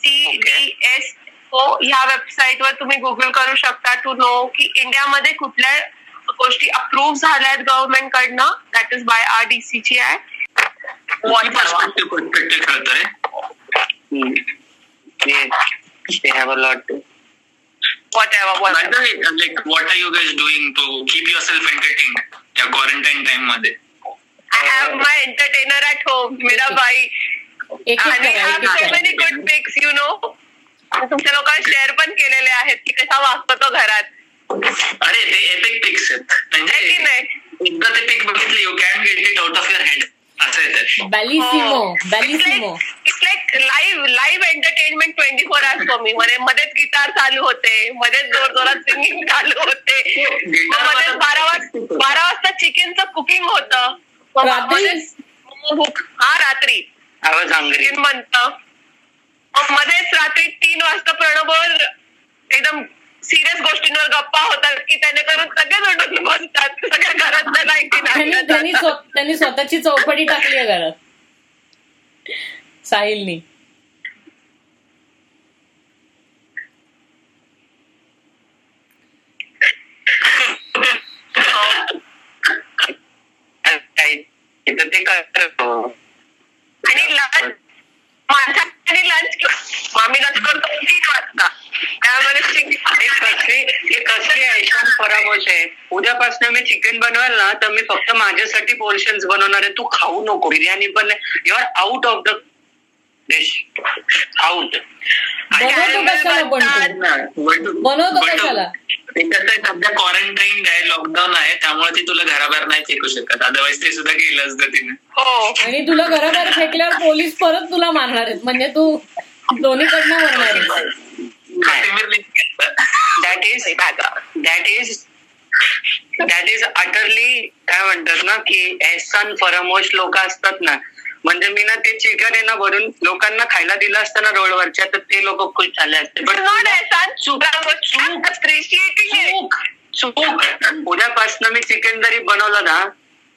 सीडीएसओ ह्या वेबसाईट वर तुम्ही गुगल करू शकता टू नो की इंडियामध्ये कुठल्या गोष्टी अप्रूव्ह झाल्या आहेत गव्हर्नमेंट कडनं. That is by R DC ची आहे. Whatever, whatever. Like, like, what are you guys doing to keep yourself entertained? या quarantine time मध्ये? I have my entertainer at home, मेरा भाई. And I have so many good pics, you know. तुमच्या लोकांना share पण केलेले आहेत की कसा वागतो तो घरात. अरे ते एपिक पिक्स आहेत. म्हणजे एकदा ते पिक बघितली you can get it out of your head. असं येतं. बॅलिसिमो, बॅलिसिमो. It's like live live entertainment twenty four hours for me. मध्येच गिटार चालू होते, मध्येच जोर जोरात सिंगिंग चालू होते, मध्येच बारा वाजता बारा वाजता चिकनचं कुकिंग होतं, हा रात्री चिकन बनतं. मध्येच रात्री तीन वाजता प्रणववर एकदम सिरियस गोष्टींवर गप्पा होतात की त्याने करून सगळ्या जोडून बसतात सगळ्या घरातल्या. त्यांनी स्वतःची चौपटी टाकली आहे घरात साहिलनी. ते करतो आणि लंच माणसाने लंच केला आम्ही लंच करतो तीन वाजता त्यामुळे हे कसली ऐशान परामोश आहे. उद्यापासून मी चिकन बनवाल ना तर मी फक्त माझ्यासाठी पोर्शन्स बनवणार आहे. तू खाऊ नको बिर्याणी पण. You are out of the dish out. Quarantine आहे लॉकडाऊन आहे त्यामुळे ती तुला घराबाहेर नाही फेकू शकत. अदरवाईज ते सुद्धा गेलं असतं तिने. आणि तुला घराबाहेर फेकल्यावर पोलीस परत तुला मारणार आहेत म्हणजे तू दोन्हीकडनं मारणार. That is that is that is utterly काय म्हणतात ना की एहसान फरामोश लोक असतात ना. म्हणजे मी ना ते चिकन आहे ना भरून लोकांना खायला दिलं असतं ना रोडवरच्या तर ते लोक खुश झाले असते. बट उद्यापासून मी चिकन जरी बनवलं ना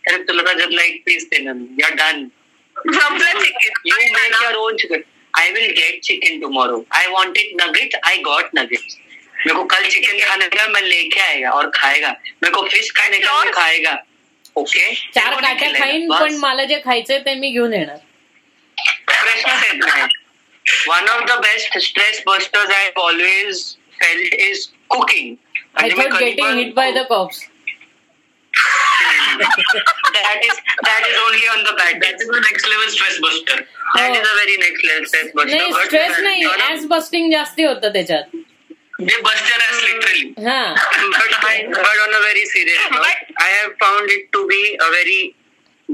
तर तुला त्याच्यातला एक पीस देणार मी. Are done. You make your own chicken. I will get chicken tomorrow. I wanted nugget. I got nugget. मेरे को कल चिकन खाने का मैं लेके आएगा और खाएगा. मेरे को फिश खाने का मैं खाएगा. ओके चार काट्या खाईन पण मला जे खायचंय ते मी घेऊन येणार. प्रश्नच येत नाही. One of the best stress busters I always felt is cooking. Getting hit by the cops. that is that is only on the back. That is the next level stress buster. That is a very next level stress buster. But stress नाही as busting जास्ती होतं त्याच्यात. They busted us literally. Huh. But I, but on a very serious note, I have found it to be a very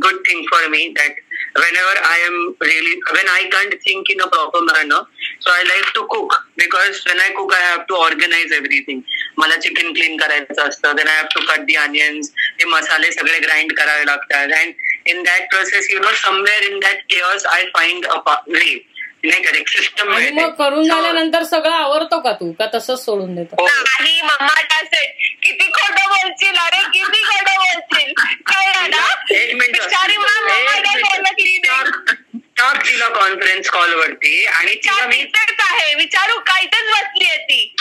good thing for me that whenever I am really, when I can't think in a proper manner, so I like to cook because when I cook I have to organize everything. मला chicken clean करायचं असतं. Then I have to cut the onions. ते मसाले सगळे grind करावे लागतात. And in that process, you know, somewhere in that chaos, I find a way. मग करून झाल्यानंतर सगळं आवरतो का तू का तसंच सोडून देतो. नाही मम्मा टासेल किती खोटं बोलशील. अरे किती खोटं बोलशील तिला कॉन्फरन्स कॉल वरती आणि आहे विचारू काहीतच बसली आहे ती.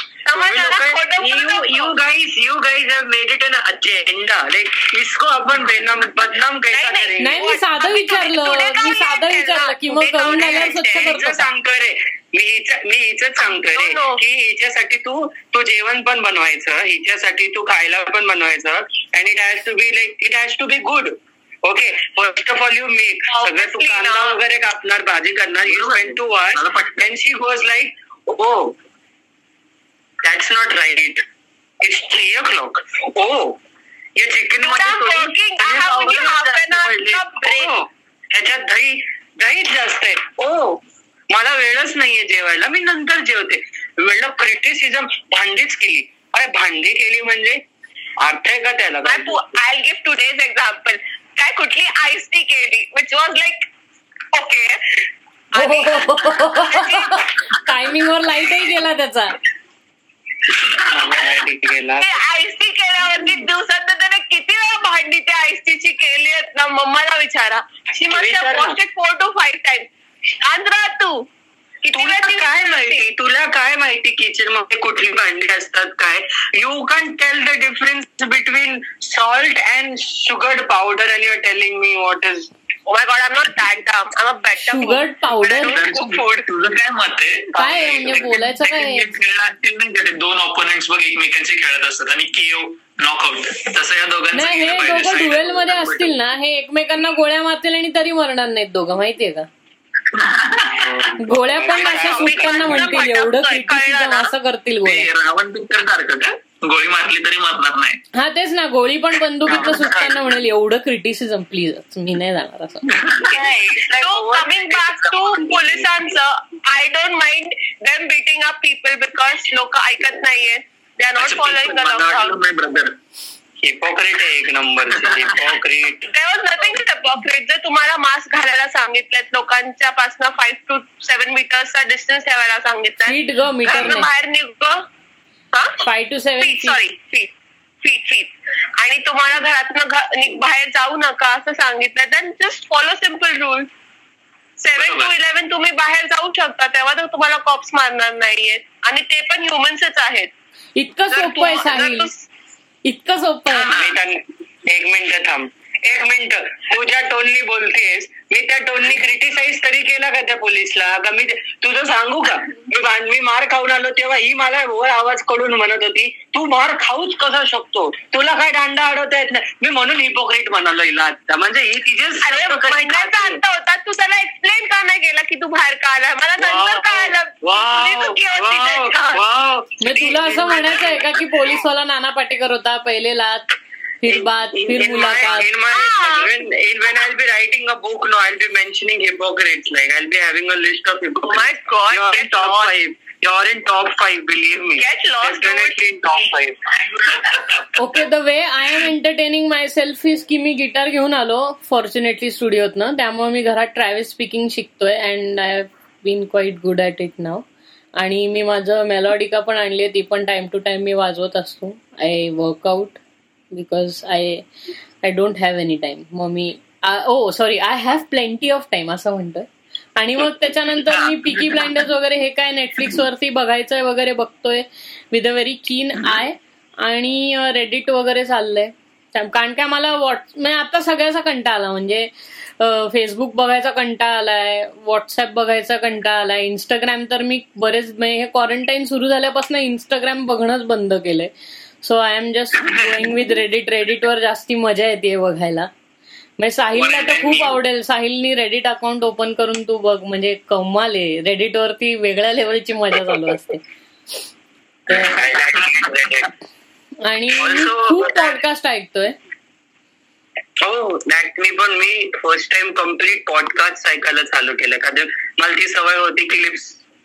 You guys you guys have made it an agenda. Like इसको आपण बदनाम कैसा करेंगे. नाही मी साधं विचारलं मी साधं विचारलं की मग करून झाल्यावर सांगतो रे मी हिच्या मी हिचंच सांगतो रे की हिच्यासाठी तू तू जेवण पण बनवायचं हिच्यासाठी तू खायला पण बनवायचं. And it has to be like it has to be good. Okay first of all you make सगळं तू कांदा वगैरे कापणार भाजी करणार. You went to wash and she was like oh that's not right. It's three o'clock. Oh, ये chicken ह्याच्यात दही दहीच जास्त आहे. ओ मला वेळच नाहीये जेवायला मी नंतर जेवते. म्हणलं क्रिटिसिझम भांडीच केली. अरे भांडी केली म्हणजे अर्थ आहे का त्याला. I'll give today's example. काय कुठली आईस टी केली which was like okay. Timing वर लाईटही गेला त्याचा. आयसी केल्यावरती दिवसात त्याने किती वेळा भांडी त्या आयसीची केली आहेत ना. मम्माला विचारा फोर टू फाईव्ह टाइम तू किती वेळ काय माहिती तुला काय माहिती किचन मध्ये कुठली भांडी असतात काय. You can tell the difference between salt and sugar powder and your telling me what is. Oh my God, I'm not that dumb. I'm a better sugar powder. तुझं काय मत आहे काय बोलायचं काय खेळणार. दोन ऑपोनंट्स बघ एकमेकांचे खेळत असतात आणि केव नॉकआउट. तसं या दोघांना हे दोघं ड्युएल मध्ये असतील ना हे एकमेकांना गोळ्या मारतील आणि तरी मरणार नाहीत दोघं माहितीये का. गोळ्या पण अशा सुटताना म्हणतील एवढं क्रिटिसिझम असं करतील. गोळ्या रावण पिक्चर सारखं का गोळी मारली तरी मारणार नाही. हा तेच ना गोळी पण बंदुकीतलं सुटताना म्हणेल एवढं क्रिटिसिझम प्लीज मी नाही जाणार असं. कमिंग बॅक टू पोलिसांचं I don't mind them beating up people because लोक ऐकत नाहीये. They are not following the law. Hypocrite आहे एक नंबर. हिपोक्रेट हिपोक्रेट जर तुम्हाला मास्क घालायला सांगितलं, लोकांच्या पासून फाईव्ह टू सेव्हन मीटरचा डिस्टन्स ठेवायला सांगितलं, बाहेर निघतो five to seven sorry feet feet feet आणि तुम्हाला घरातनं बाहेर जाऊ नका असं सांगितलं, तर just follow simple rule. Seven to eleven तुम्ही बाहेर जाऊ शकता, तेव्हा तर तुम्हाला कॉप्स मारणार नाहीयेत, आणि ते पण ह्युमन्सच आहेत. इतकं सोपं आहे सांगितलं, इतकं सोपं आहे. एक मिनिट थांब, एक मिनिट. तू ज्या टोननी बोलतेस, मी त्या टोननी क्रिटिसाइज तरी केला का त्या पोलिसला? का मी तुझं सांगू का, मी मी मार खाऊन आलो तेव्हा ही मला वर आवाज करून म्हणत होती, तू मार खाऊच कसा शकतो, तुला काय दांडा अडवता येत नाही. मी म्हणून हिपोक्रेट म्हणालो हिला आता. म्हणजे ही तिच्या तू त्याला एक्सप्लेन का नाही केला की तू बाहेर का आला, मला नंतर कळालं. तुला असं म्हणायचं आहे का की पोलिसवाला नाना पाटेकर होता पहिले लात फिर बात फिर मुलाकात. In my when when I'll be writing a book, no, I'll be mentioning hypocrites. Like I'll be having a list of hypocrites. My God, you're in top five. You're in top five. Believe me. Get lost. Definitely in top five. Okay, the way I am entertaining myself is की मी guitar घेऊन आलो fortunately स्टुडिओत ना, त्यामुळे मी घरात travel speaking शिकतोय and I have been quite good at it now. आणि मी माझं मेलॉडिका पण आणली, ती पण टाइम टू टाइम मी वाजवत असतो. I workout because I I don't have any time. Mommy, uh, oh sorry, I have plenty of time असं म्हणतोय. आणि मग त्याच्यानंतर मी पिकी ब्लाइंडर्स वगैरे हे काय नेटफ्लिक्स वरती बघायचंय वगैरे बघतोय with a very keen eye, आणि रेडिट वगैरे चाललंय. कारण काय मला व्हॉट्स म्हणजे आता सगळ्याचा कंटाळा आला, म्हणजे फेसबुक बघायचा कंटाळा आलाय, व्हॉट्सअप बघायचा कंटाळा आलाय, इंस्टाग्राम तर मी बरेच म्हणजे हे क्वारंटाईन सुरू झाल्यापासून इंस्टाग्राम बघणंच बंद केलंय. So I am just going with Reddit. Reddit वर जास्ती मजा येते बघायला. म्हणजे साहिलला तर खूप आवडेल, साहिलनी रेडिट अकाउंट ओपन करून तू बघ, म्हणजे कमाल आहे. रेडिट वरती वेगळ्या लेवलची मजा चालू असते. आणि खूप पॉडकास्ट ऐकतोय. हो दॅट मी पण मी फर्स्ट टाइम कम्प्लीट पॉडकास्ट ऐकायला चालू केलं, कारण मला ती सवय होती क्लिप्स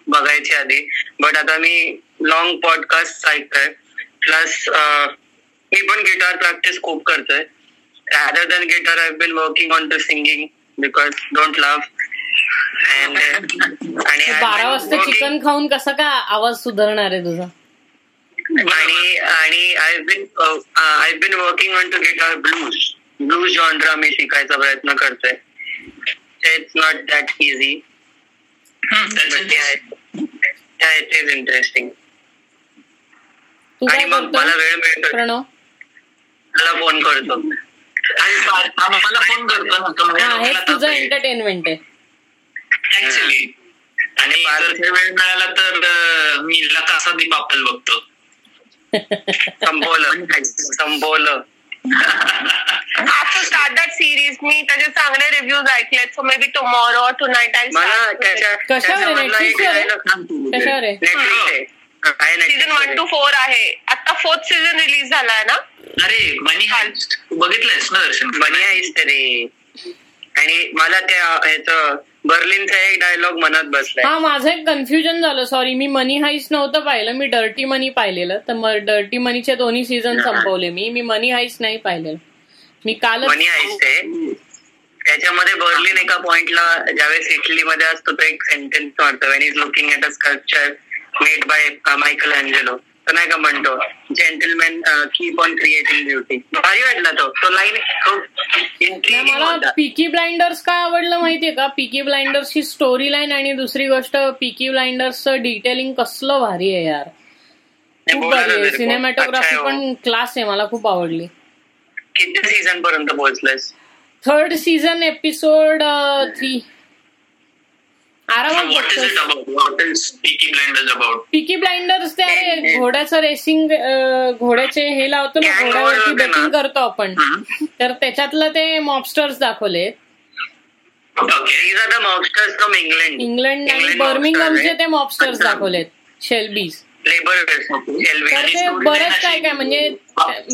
बघायची आधी, बट आता मी लॉंग पॉडकास्ट ऐकतोय. प्लस मी पण गिटार प्रॅक्टिस खूप करतोय. Rather than guitar I been working on the singing because don't love. आणि बारा वाजता चिकन खाऊन कसं का आवाज सुधारणार आहे तुझा? आणि आणि I been I been working on to guitar blues blues genre मी शिकायचा प्रयत्न करतोय. It's not that easy. It is interesting. आणि मग मला वेळ मिळतो, मला फोन करतो आणि मला फोन करतो. तुझं एंटरटेनमेंट आहे ऍक्च्युली. आणि वेळ मिळाला तर मी लतासा दी बापल बघतो. संपवलं संपवलं सिरीज. मी त्याचे चांगले रिव्ह्यूज ऐकलेत, so maybe tomorrow tonight I. Season one two four आहे, आता फोर्थ सीझन रिलीज झालाय ना. अरे मनी हायस्ट बघितलंयस ना दर्शन? मनी हायस्ट रे. आणि मला त्या बर्लिनचा एक डायलॉग मनात बसलाय. हा माझं एक कन्फ्युजन झालं, सॉरी. मी मनी हायस्ट नव्हतं पाहिलं, मी डर्टी मनी पाहिलेलं. तर डर्टी मनीचे दोन्ही सीझन संपवले मी. मी मनी हायस्ट नाही पाहिलेलं, मी काल. मनी हायस्ट आहे त्याच्यामध्ये बर्लिन एका पॉइंटला ज्यावेळेस इटली मध्ये असतो तो एक सेंटेन्स मारतो, when is looking at a sculpture made by Michelangelo, तर नाही का म्हणतो, gentleman keep on creating beauty. भारी वाटला तो तो लाईन. मला पिकी ब्लाइंडर्स काय आवडलं माहितीये का? पिकी ब्लाइंडर्स ही स्टोरी लाईन, आणि दुसरी गोष्ट पिकी ब्लाइंडर्सचं डिटेलिंग कसलं भारी आहे यार, खूप भारी आहे. सिनेमॅटोग्राफी पण क्लास आहे, मला खूप आवडली. किती सीझन पर्यंत पोहोचलंस? Third season episode three. Peaky blinders ते अरे घोड्याचं रेसिंग, घोड्याचे हे लावतो ना, घोड्यावरती बेटिंग करतो आपण, तर त्याच्यातलं ते मॉबस्टर्स दाखवले. इंग्लंड आणि बर्मिंगहॅमचे ते मॉबस्टर्स दाखवलेत, शेल्बीज. लेबर बरंच काय काय म्हणजे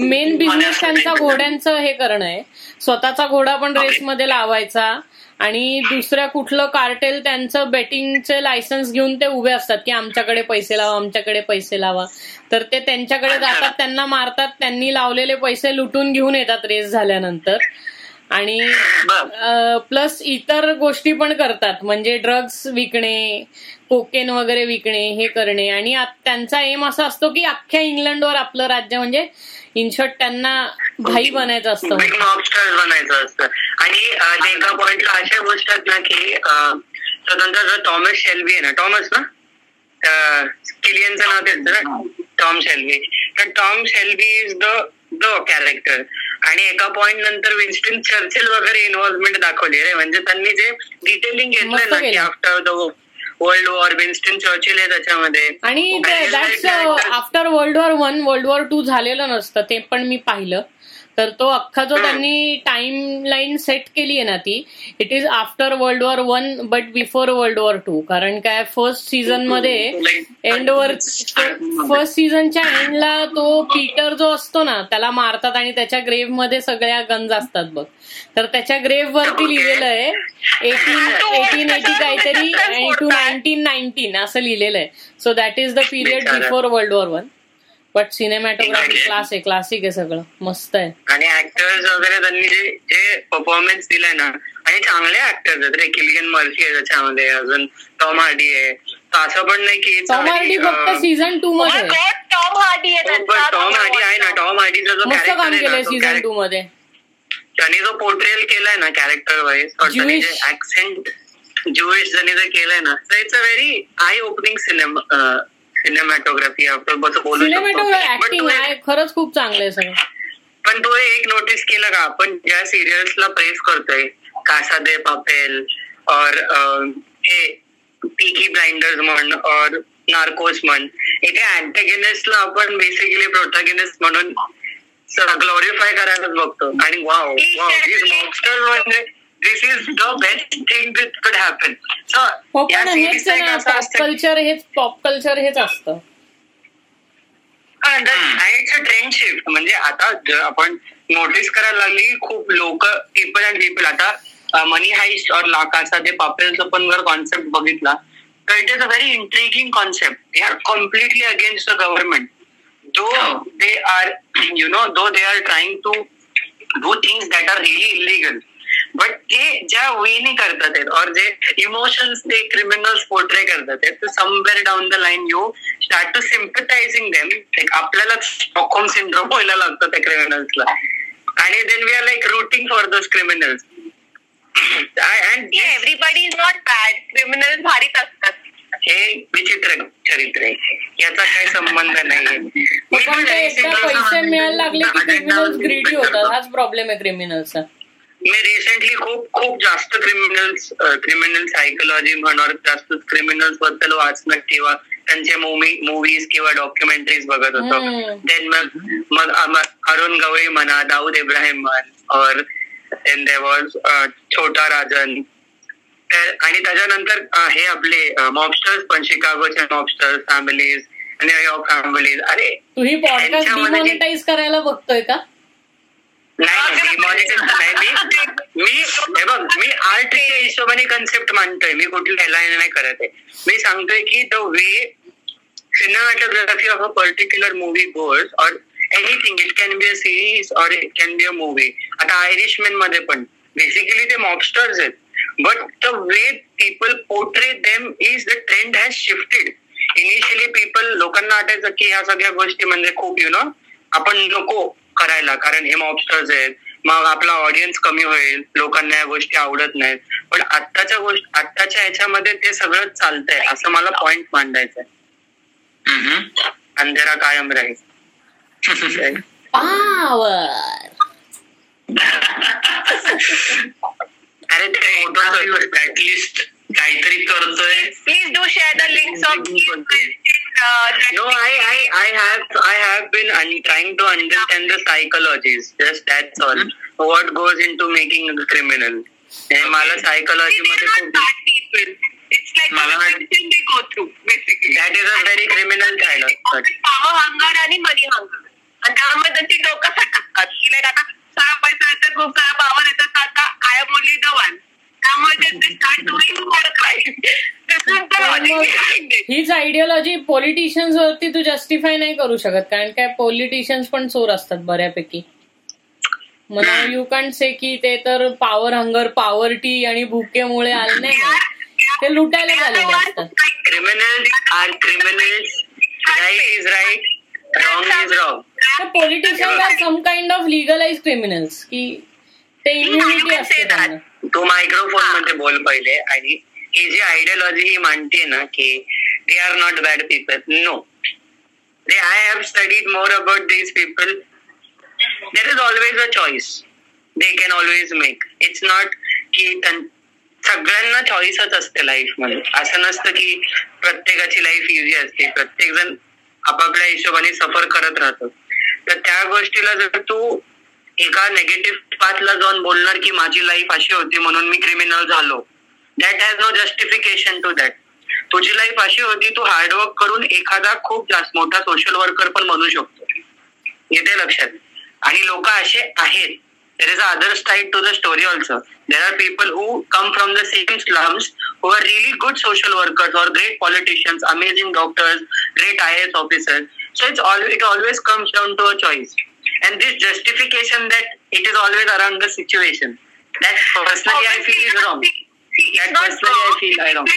मेन बिझनेस त्यांचा घोड्यांचं हे करणं आहे. स्वतःचा घोडा पण रेसमध्ये लावायचा आणि दुसऱ्या कुठलं कार्टेल त्यांचं बेटिंगचे लायसन्स घेऊन ते उभे असतात की आमच्याकडे पैसे लावा आमच्याकडे पैसे लावा. तर ते त्यांच्याकडे जातात त्यांना मारतात त्यांनी लावलेले पैसे लुटून घेऊन येतात रेस झाल्यानंतर. आणि प्लस इतर गोष्टी पण करतात म्हणजे ड्रग्स विकणे कोकेन वगैरे विकणे हे करणे. आणि त्यांचा एम असा असतो की अख्ख्या इंग्लंडवर आपलं राज्य म्हणजे इनशॉर्ट त्यांना भाई बनायचं असतं बनायचं असतं. आणि एका पॉइंटला अशा गोष्ट आहेत ना की स्वतंत्र टॉमस शेल्बी आहे ना टॉमस ना किलियनचं नाव त्यांचं ना टॉम शेल्बी. तर Tom Shelby is the the character. आणि एका पॉइंट नंतर विन्स्टन चर्चिल वगैरे इन्व्हॉल्वमेंट दाखवली आहे म्हणजे त्यांनी जे डिटेलिंग घेतलं ना की after the world war Winston Churchill आहे त्याच्यामध्ये. आणि after world war one world war two झालेलं नसतं ते पण मी पाहिलं. तर तो अख्खा जो त्यांनी टाइम लाईन सेट केली आहे ना ती it is after world war one but before world war two. कारण काय फर्स्ट सीझन मध्ये एंडवर फर्स्ट सीझनच्या एंडला तो पीटर जो असतो ना त्याला मारतात आणि त्याच्या ग्रेव्ह मध्ये सगळ्या गन्स असतात बघ. तर त्याच्या ग्रेव्ह वरती लिहिलेलं आहे एटीन एटीन एटी काहीतरी टू नाईन्टीन नाईन्टीन असं लिहिलेलं आहे. So that is the period before world war one. But cinematography class आहे क्लासिक आहे सगळं मस्त आहे. आणि ऍक्टर्स वगैरे त्यांनी जे जे परफॉर्मन्स दिलाय ना आणि चांगले ऍक्टर्स आहेत रे किलियन मर्फी आहे त्याच्यामध्ये अजून टॉम हार्डी आहे. असं पण नाही की टॉम हार्डी फक्त सीझन टू मध्ये टॉम हार्डी आहे टॉम हार्डी आहे ना टॉम हार्डीचा जो कॅरेक्टर सीझन टू मध्ये त्यांनी जो पोर्ट्रेल केलाय ना कॅरेक्टर वाईज त्यांनी जे ऍक्सेंट ज्युइश त्यांनी जे केलंय ना तर it's a very eye opening cinema cinematography acting आहे खरंच खूप चांगलं आहे सगळं. पण तो एक नोटीस केलं का आपण ज्या सिरियल्सला प्रेस करतोय कासा दे पापेल और हे पीकी ब्लाइंडर्स म्हण और नार्कोस म्हण इथे अँटेगनिस्टला आपण बेसिकली प्रोटॅगनिस्ट म्हणून ग्लोरिफाय करायलाच बघतो. आणि वाव मॉन्स्टर म्हणजे This is the best thing that could happen. So, pop culture हेच असतं. ट्रेंड शिफ्ट म्हणजे आता आपण नोटीस करायला लागली खूप लोक पीपल अँड पीपल आता मनी हाईस्ट और लाकाचा जे पापेलचं पण जर कॉन्सेप्ट बघितला तर it is a very intriguing concept. They are completely against the government though they are you know though they are trying to do things that are really illegal. But ते ज्या वेने करतात और जे इमोशन्स ते criminals portray करतात तर somewhere down the line you start to सिम्पथायझिंग them. आपल्याला Stockholm syndrome व्हायला लागतो त्या क्रिमिनल्सला आणि then we are like rooting for those criminals. Everybody is not bad criminals भारीच असतात. हे विचित्र चरित्र आहे याचा काही संबंध नाहीये. पैसे मिळायला लागले की क्रिमिनल्स ग्रीडी होतात हाच प्रॉब्लेम आहे क्रिमिनल्सचा. मी रिसेंटली खूप खूप जास्त क्रिमिनल्स क्रिमिनल सायकोलॉजी म्हणणार जास्त क्रिमिनल्स बद्दल वाचणं किंवा त्यांचे मूव्हीज किंवा डॉक्युमेंटरीज बघत होतो. देन मग मग अरुण गवळी म्हणा दाऊद इब्राहिम म्हण और देन देयर वाज छोटा राजन. आणि त्याच्यानंतर हे आपले मॉबस्टर्स पण शिकागोचे मॉबस्टर्स फॅमिलीज न्यूयॉर्क फॅमिलीज. अरे तुम्ही पॉडकास्ट डिमॉनिटाइज करायला बघतोय का? नाही डिमॉनिटाइज नाही मी हे बघ मी आर्टच्या हिशोबाने कन्सेप्ट मांडतोय मी कुठली हेडलाईन नाही करत आहे. मी सांगतोय की the way cinematography of a particular movie goes or anything it can be a series or it can be a movie. आता आयरिशमॅन मध्ये पण बेसिकली ते मॉबस्टर्स आहेत but the way people portray them is the trend has shifted. Initially people लोकांना वाटायचं की ह्या सगळ्या गोष्टी म्हणजे खूप यु नो आपण नको करायला कारण हे मॉबस्टर्स आहेत मग आपला ऑडियन्स कमी होईल लोकांना या गोष्टी आवडत नाहीत. पण आत्ताच्या गोष्टी आत्ताच्या ह्याच्यामध्ये ते सगळं चालतंय असं मला पॉइंट मांडायचा आहे. अंधेरा कायम राहील. अरे ते मोठं ऍटलिस्ट काहीतरी करतोय. Please do share the links of Uh, no, I, I, I have I have been un- trying to understand the psychologies. Just that's all. Mm-hmm. What goes into making a criminal? Mala psychology. They are not bad people. It's like the thing they go through, basically. That is a very criminal kind of thing. Power hunger and money hunger. And त्यामध्ये ते डोकं सटकतात की like आता सहा पैसा तर खूप काय पावर येतात आता I am only the one. हीच आयडियोलॉजी पॉलिटिशियन्स वरती तू जस्टिफाय नाही करू शकत, कारण काय पॉलिटिशियन्स पण चोर असतात बऱ्यापैकी. मला यू कॅन्ट से की ते तर पॉवर हंगर, पॉवर्टी आणि भुकेमुळे आले नाही, ते लुटायला झालेले असतात. Criminals are criminals, right is right, wrong is wrong. Politicians are some kind of legalise criminals की ते इम्युनिटी असते. तो मायक्रोफोन मध्ये बोल पहिले. आणि ही जी आयडियोलॉजी ही मांडते ना की they are not bad people, no they, I have studied more about these people. There is always a choice they can always make. It's not की सगळ्यांना चॉईसच असते लाईफ मध्ये, असं नसतं की प्रत्येकाची लाईफ इझी असते. प्रत्येक जण आपापल्या हिशोबाने सफर करत राहतो. तर त्या गोष्टीला जर तू एका नेगेटिव्ह पाथला जाऊन बोलणार की माझी लाईफ अशी होती म्हणून मी क्रिमिनल झालो, that has no justification to that. तुझी लाईफ अशी होती, तू हार्डवर्क करून एखादा खूप जास्त मोठा सोशल वर्कर पण बनू शकतो, येते लक्षात. आणि लोक असे आहेत. There is other side to the story also. There are people who come from the same slums who are really good social workers और great politicians, amazing doctors, great I A S officers. So it's all it always comes down to a choice. And this justification that it is always around the situation. That personally I feel is wrong. That personally I feel I wrong.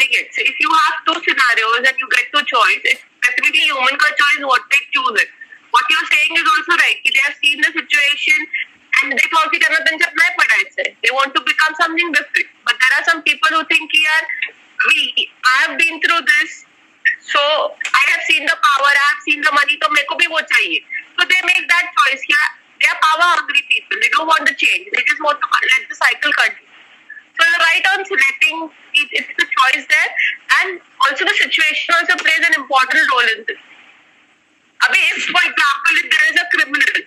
So if you have two scenarios and you get to choice, it's definitely human ka choice what they choose it. What you are saying is also right. They have seen the situation and they thought it was not right. They want to become something different. But there are some people who think here, we, I have been through this. So I have seen the power, I have seen the money, so मेरे को भी वो चाहिए. So they make that choice. Yeah, they are power hungry people. They don't want the change. They just want to let the cycle continue. So the right on selecting, it's the choice there, and also the situation also plays an important role in this. अभी if for example if there is a criminal,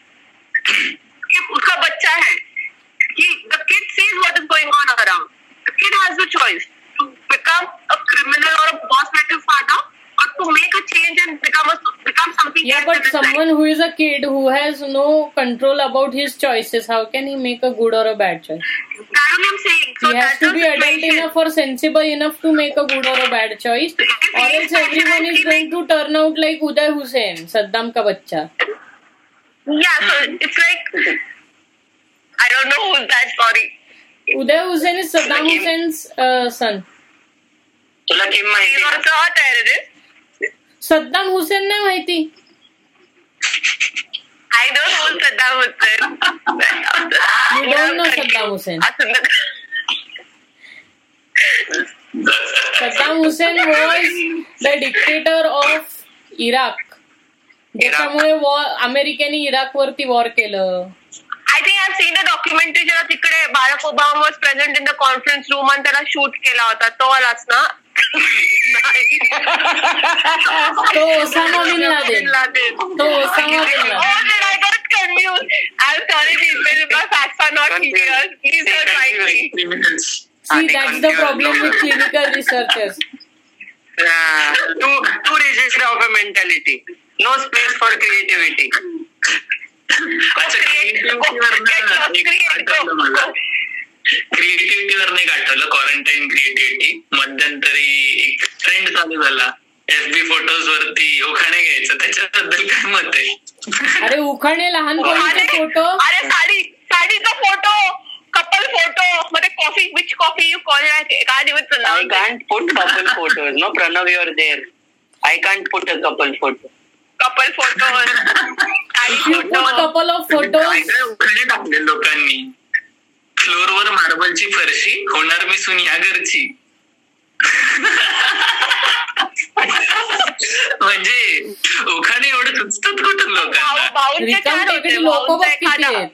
if उसका बच्चा है, he the kid sees what is going on around. The kid has the choice to become a criminal or a boss like his father. To make a change and become a, become something. Yeah, but someone life. Who is a kid who has no control about his choices, how can he make a good or a bad choice? That's what I'm saying. So he has to be adult enough or sensible enough to make a good or a bad choice, or else everyone is going to turn out like Uday Hussain, Saddam ka bachcha. Yeah, so it's like I don't know who's that. Sorry. Uday Hussain is Saddam Hussein's uh, son. तुला Kim माहिती? He was a terrorist. Saddam Hussein नाही माहिती? I don't know Saddam Hussein. Don't know Saddam Hussein. Saddam Hussein was the dictator of Iraq, ज्याच्यामुळे अमेरिकेने Iraq वरती war केलं. I think I have seen the documentary जेव्हा तिकडे Barack Obama was present in the conference room आणि त्याला shoot केला होता, तो आलाच ना? तो ओसामा बिन लादेन. तो Osama bin Laden. I'm sorry people, my facts are not clear. Please don't mind me. See, that's the problem with clinical researchers. Too too rigid of a mentality. No space for creativity. अच्छा, creativity क्रिएटिव्हिटीवर नाही आठवलं. Quarantine creativity मध्यंतरी एक trend चालू झाला FB photos वरती उखाणे घ्यायचं, त्याच्याबद्दल काय मत आहे? अरे उखाणे लहानपणाचे फोटो, अरे साडी साडीचा फोटो, कपल फोटो मध्ये coffee, which coffee you call it. I can't put couple photo. No Pranav, your there. I can't put a couple photo. Couple photo, couple of photo उखाणे टाकले लोकांनी. फ्लोरवर मार्बलची फरशी, होणार मी सून या घरची. म्हणजे उखाणे एवढं सुचतात कुठून लोकांना?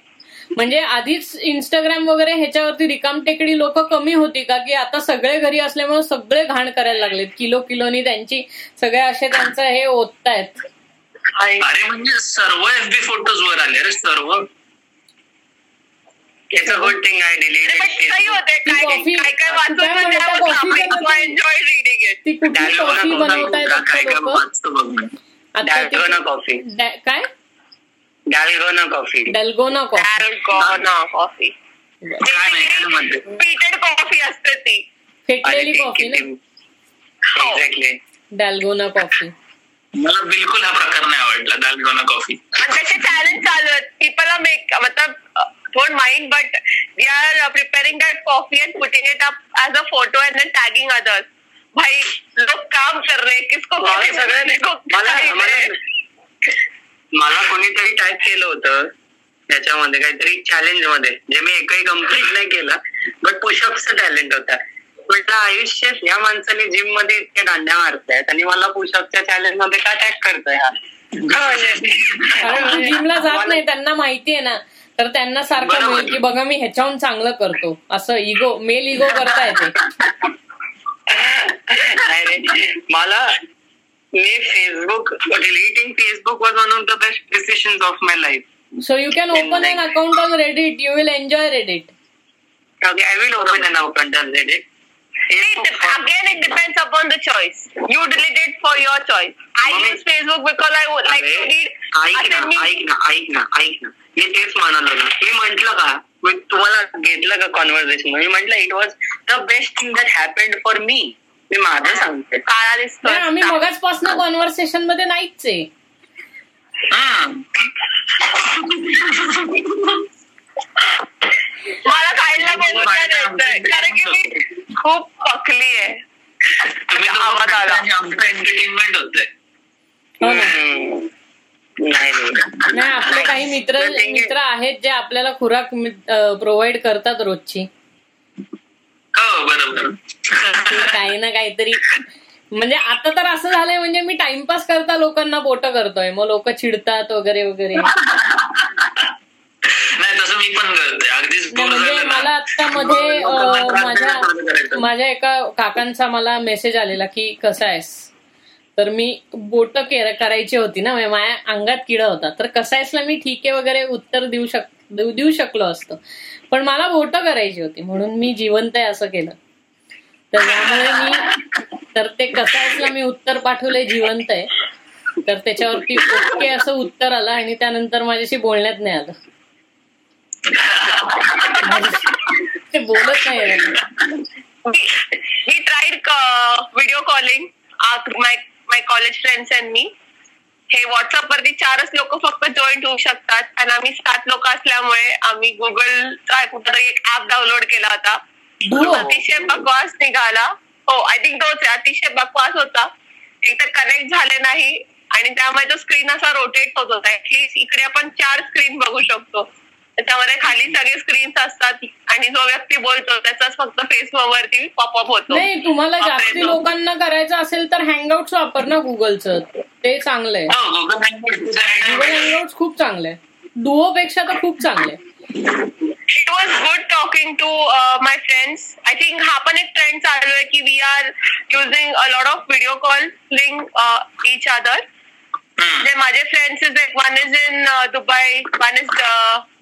म्हणजे आधीच इंस्टाग्राम वगैरे ह्याच्यावरती रिकामटेकडी लोक कमी होती का, की आता सगळे घरी असल्यामुळे सगळे घाण करायला लागलेत किलो किलोनी, त्यांची सगळे असे त्यांचं हे ओततायत. अरे म्हणजे सर्व एफबी फोटोज वर आले. अरे सर्व it's a good thing I deleted. काय डॅलगोना कॉफी डॅलगोना कॉफी फिटेड कॉफी असते ती फेटलेली कॉफी एक्झॅक्टली डॅलगोना कॉफी. मला बिलकुल हा प्रकार नाही आवडला डॅलगोना कॉफी. त्याचे चॅलेंज चालू आहेत पीपल मेक मतलब don't mind but they are preparing that coffee and putting it up as a photo and then tagging others. भाई लोग काम कर रहे किसको मला कोणीतरी टाईप केलं होतं त्याच्यामध्ये काहीतरी चॅलेंज मध्ये जे मी एकही कम्प्लीट नाही केला बट पुशअपचा टॅलेंट होता. म्हटलं आयुष्य या माणसाने जिम मध्ये इतक्या दांड्या मारतायत आणि मला पुशअपच्या चॅलेंज मध्ये का टॅग करताय हा जिमला जात नाही त्यांना माहितीये ना तर त्यांना सारखं होईल की बघा मी ह्याच्याहून चांगलं करतो असं इगो मेल इगो करता येते. मला मी Facebook deleting Facebook was one of the best decisions of my life. So you can open an account on Reddit you will enjoy Reddit. Okay I will open an account on Reddit. Again it depends upon the choice. You delete it for your choice. I use Facebook because I would like to read. ऐक ना ऐक ना ऐक ना ऐक ना मी तेच म्हणालो ना मी म्हंटल का मी तुम्हाला घेतलं का कॉन्व्हर्सेशन मी म्हंटल it was the best thing that happened for me. मी माझं सांगते काळा दिसतो आम्ही मगाचपासून कॉन्व्हर्सेशन मध्ये नाहीच आहे. मला काढला बघून कारण की मी खूप पकली आहे आवाज आला आमचं एंटरटेनमेंट होतंय. नाही आपले काही मित्र मित्र आहेत जे आपल्याला खुराक प्रोव्हाइड करतात रोजची काही ना काहीतरी म्हणजे आता तर असं झालंय म्हणजे मी टाइमपास करता लोकांना बोट करतोय मग लोक चिडतात वगैरे वगैरे. नाही तसं मी पण करते अगदीच म्हणजे मला आता मध्ये माझ्या माझ्या एका काकांचा मला मेसेज आलेला की कसा आहेस तर मी बोट करायची होती ना माझ्या अंगात किडा होता तर कसा आहेसला मी ठीक आहे वगैरे उत्तर देऊ शक देऊ शकलो असतो पण मला बोट करायची होती म्हणून मी जिवंत आहे असं केलं तर त्यामुळे मी तर ते कसा आहेसला मी उत्तर पाठवलंय जिवंत आहे तर त्याच्यावरती ओके असं उत्तर आलं आणि त्यानंतर माझ्याशी बोलण्यात नाही आलं ते बोलत नाही. Tried video calling my college friends and मी हे व्हॉट्सअप वरती चारच लोक फक्त जॉईंट होऊ शकतात आणि आम्ही सात लोक असल्यामुळे आम्ही गुगलचा कुठेतरी एक ऍप डाउनलोड केला होता अतिशय बकवास निघाला. हो आय थिंक तोच अतिशय बकवास होता एकतर कनेक्ट झाले नाही आणि त्यामुळे तो स्क्रीन असा रोटेट होत होता ऍटलीस्ट इकडे आपण चार स्क्रीन बघू शकतो त्याच्यामध्ये खाली सगळे स्क्रीन्स असतात आणि जो व्यक्ती बोलतो त्याचाच फक्त फेसबुक वरती पॉपअप होतो. नाही तुम्हाला जास्त लोकांना करायचं असेल तर हँगआउट्स वापर ना गुगलचं ते चांगलं आहे. गुगल हँगआउट्स खूप चांगलं आहे डुओ पेक्षा तर खूप चांगलं आहे. It was good talking to my friends. I think हा पण एक ट्रेंड चालू आहे की we are using a lot of video call link each other. माझे friends is like one is in Dubai one is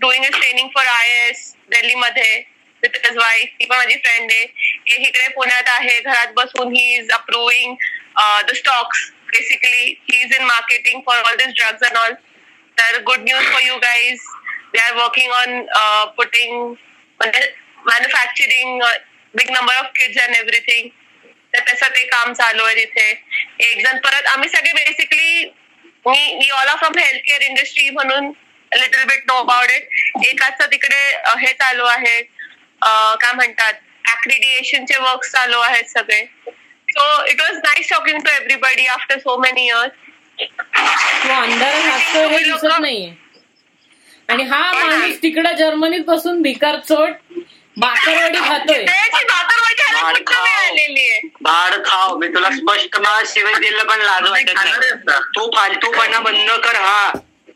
doing is training for I A S Delhi मध्ये with his wife ती पण माझी friend आहे. हे इकडे पुण्यात आहे घरात बसून he is approving the stocks basically he is in marketing for all this drugs and all. तर good news for you guys they are working on putting म्हणजे manufacturing big number of kids and everything तर तसं ते काम चालू आहे तिथे. एक जण परत आम्ही सगळे बेसिकली मी we all are from health care industry म्हणून little bit know about it. एकाच तिकडे हे चालू आहे काय म्हणतात ऍक्रिडिएशनचे वर्क चालू आहेत सगळे. So it was nice talking to everybody after so many years. नाहीये आणि हा माणूस तिकडे जर्मनीत बसून भिकार चोट भाकरवडी खातोय भाड खाव मी तुला स्पष्ट शिवाय दिलं पण लाज वाटत तू फालतूपणा बंद कर हा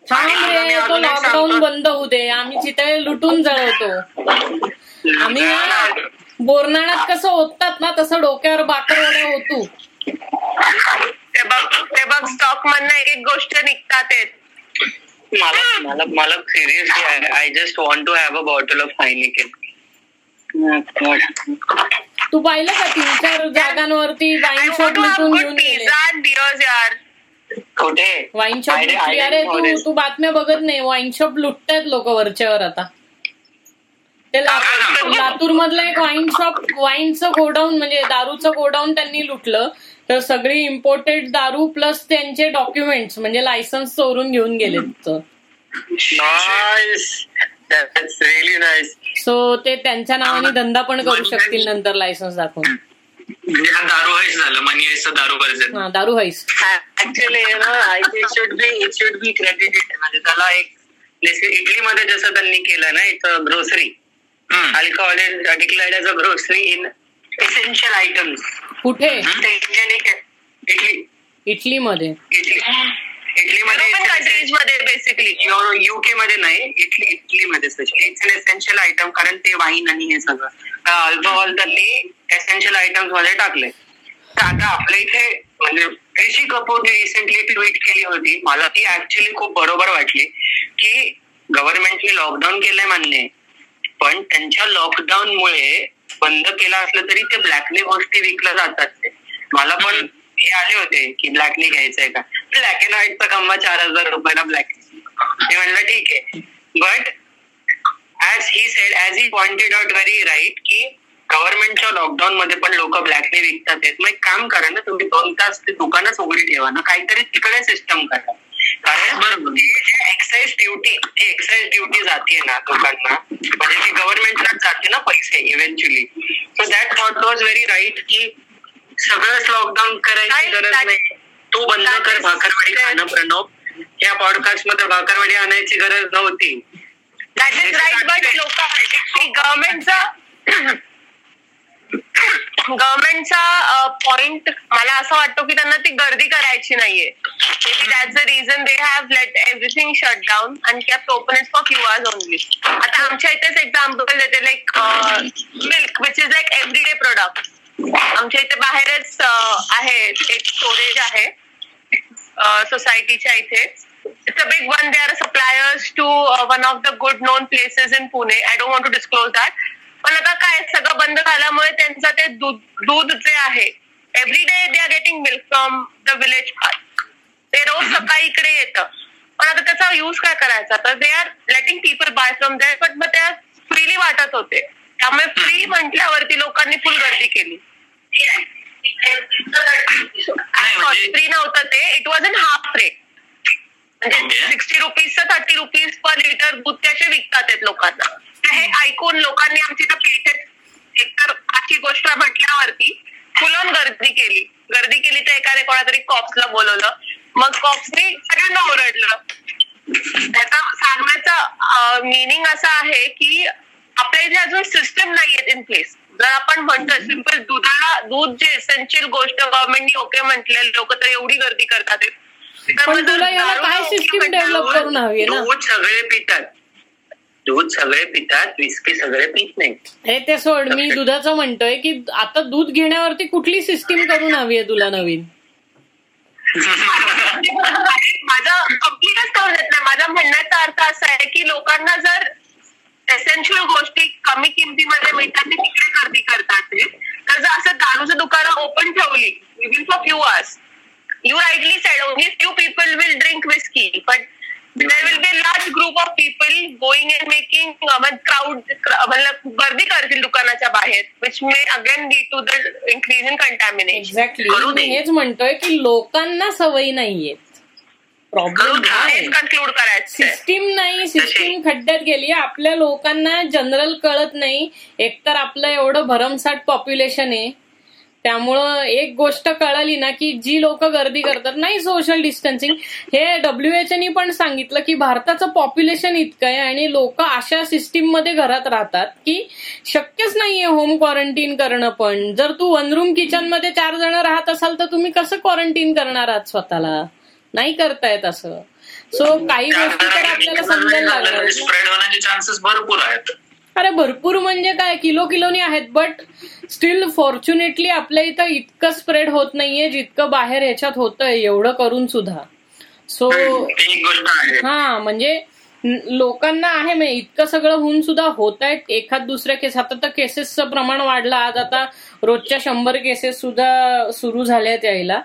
थांब लॉकडाऊन बंद होऊ दे आम्ही चितळे लुटून जळवतो आम्ही बोरनाणात कसं ओततात ना तसं डोक्यावर भाकरवड्या होतो. ते बघ ते बघ स्टॉक मधनं एक एक गोष्ट निघतात मला मला seriously I just want to have a bottle of Heineken. तू पाहिलं का तीन चार जागांवरती वाईन शॉप लुटून घेऊन गेले? कुठे वाईन शॉप? अरे तू तू बातम्या बघत नाही? वाईन शॉप लुटतायत लोक वरच्यावर. आता ते लातूर मधलं एक वाईन शॉप, वाईनचं गोडाऊन म्हणजे दारूचं गोडाऊन त्यांनी लुटलं. तर सगळी इम्पोर्टेड दारू प्लस त्यांचे डॉक्युमेंट्स म्हणजे लायसन्स चोरून घेऊन गेले. सो ते त्यांच्या नावाने धंदा पण करू शकतील नंतर लायसन्स दाखवून. दारू हैस झालं, मनी हैस. दारू बरं दारू हैस ऍक्च्युली त्याला एक इटली मध्ये जसं त्यांनी केलं ना, it's grocery alcohol is declared as a grocery in essential items. कुठे? इटली. इटली मध्ये इटली मध्ये बेसिकली, युके मध्ये नाही, इटली इटली मध्ये specially it's an essential item. कारण ते वाईन आणि हे सगळं अल्कोहोल त्यांनी एसेन्शियल आयटम्स मध्ये टाकले. तर आता आपल्या इथे म्हणजे ऋषी कपूरने रिसेंटली ट्विट केली होती, मला ती ऍक्च्युली खूप बरोबर वाटली, की गव्हर्नमेंटने लॉकडाऊन केलंय मान्य, पण त्यांच्या लॉकडाऊनमुळे बंद केलं असलं तरी ते ब्लॅकने गोष्टी विकल्या जातात. मला पण हे आले होते की ब्लॅकने घ्यायचंय का, ब्लॅक अँड व्हाईटचा कम्मा चार हजार रुपयाला ब्लॅक, मी म्हणलं ठीक आहे. But as he said, as he pointed out very right, की गव्हर्नमेंटच्या लॉकडाऊन मध्ये पण लोक ब्लॅकने विकतात आहेत. मग एक काम करा ना, तुम्ही दोन तास ते दुकानच उघडी ठेवा ना, काहीतरी तिकडे सिस्टम करा. कारण एक्साईज ड्युटी जी एक्साईज ड्युटी जाते ना लोकांना, म्हणजे ती गव्हर्नमेंटलाच जाते ना पैसे eventually. So that thought was very right, की सगळंच लॉकडाऊन करायची गरज नाही. तू बंद कर भाकरवाडी खाणं प्रणव, या पॉडकास्ट मध्ये भाकरवाडी आणायची गरज नव्हती. गव्हर्नमेंटचा गव्हर्नमेंटचा पॉइंट मला असं वाटतो की त्यांना ती गर्दी करायची नाहीये. That's the reason they have let everything shut down and kept open it for few hours only. आता आमच्या इथेच एक्झाम्पल देते, like milk which is like everyday product. आमच्या इथे बाहेरच आहे एक स्टोरेज आहे सोसायटीच्या इथेच. It's a big one. They are suppliers to uh, one of the good known places in Pune. I don't want to disclose that. पण आता काय सगळं बंद झाल्यामुळे त्यांचं ते दूध दूध जे आहे every day they are getting milk from the village park. ते रोज सकाळी इकडे येतं, पण आता त्याचा यूज काय करायचा? तर they are letting people buy from there. But मग त्या फ्रीली वाटत होते, त्यामुळे फ्री म्हटल्यावरती लोकांनी फुल गर्दी केली. फ्री नव्हतं ते, it was in half rate. म्हणजे sixty rupees thirty rupees per litre बुत्त्याचे विकतात आहेत लोकांना. हे ऐकून लोकांनी आमची तर पेटेत एकतर अशी गोष्ट म्हटल्यावरती फुलून गर्दी केली. गर्दी केली तर एकाने कोणातरी कॉप्सला बोलवलं, मग कॉप्सने सगळ्यांना ओरडलं. त्याचा सांगण्याचा मिनिंग असा आहे की आपल्या इथे अजून सिस्टम नाहीये इन प्लेस. जर आपण म्हणतो सिंपल दुधाला दूध जे एसेन्शियल गोष्ट गव्हर्नमेंटनी ओके म्हटले, लोक तर एवढी गर्दी करतात. दूध सगळे पितात, दूध सगळे पितात, विस्की सगळे पित नाही. हे ते सोड, मी दुधाचं म्हणतोय की आता दूध घेण्यावरती कुठली सिस्टीम करून हवी आहे तुला नवीन? माझा कम्प्लीटच करून येत नाही. माझा म्हणण्याचा अर्थ असा आहे की लोकांना जर एसेन्शियल गोष्टी कमी किमतीमध्ये मिळतात ते तिकडे गर्दी करतात. तर जर असं दारूचं दुकानं ओपन ठेवली within for few hours, you rightly said only few people will drink whisky, but there will be a large group of people going and making um, crowd matlab gardi kartil dukanacha bahar, which may again lead to the increase in contamination. Exactly, हेच म्हणतोय की लोकांना सवय नाहीये. Problem conclude करायचं, system नाही, system खड्ड्यात गेली. आपल्या लोकांना जनरल कळत नाही. एकतर आपलं एवढं भरमसाठ पॉप्युलेशन आहे, त्यामुळं एक गोष्ट कळाली ना की जी लोक गर्दी करतात नाही सोशल डिस्टन्सिंग. हे डब्ल्यूएचओनी पण सांगितलं की भारताचं पॉप्युलेशन इतकं आहे आणि लोक अशा सिस्टीम मध्ये घरात राहतात की शक्यच नाहीये होम क्वारंटाईन करणं. पण जर तू वन रूम किचन मध्ये चार जण राहत असाल तर तुम्ही कसं क्वारंटाईन करणार आहात स्वतःला? नाही करतायत असं. सो काही गोष्टी तर आपल्याला समजायला लागणार. स्प्रेड होण्याचे चान्सेस भरपूर आहेत. अरे भरपूर म्हणजे काय, किलो किलोनी आहेत. बट स्टील फॉर्च्युनेटली आपल्या इथं इतकं स्प्रेड होत नाहीये जितकं बाहेर ह्याच्यात होतंय एवढं करून सुद्धा. सो हा म्हणजे लोकांना आहे म्हणजे इतकं सगळं होऊन सुद्धा होत आहेत एखाद दुसऱ्या केस. आता तर केसेसचं प्रमाण वाढलं, आज आता रोजच्या शंभर केसेस सुद्धा सुरू झाल्या त्याला.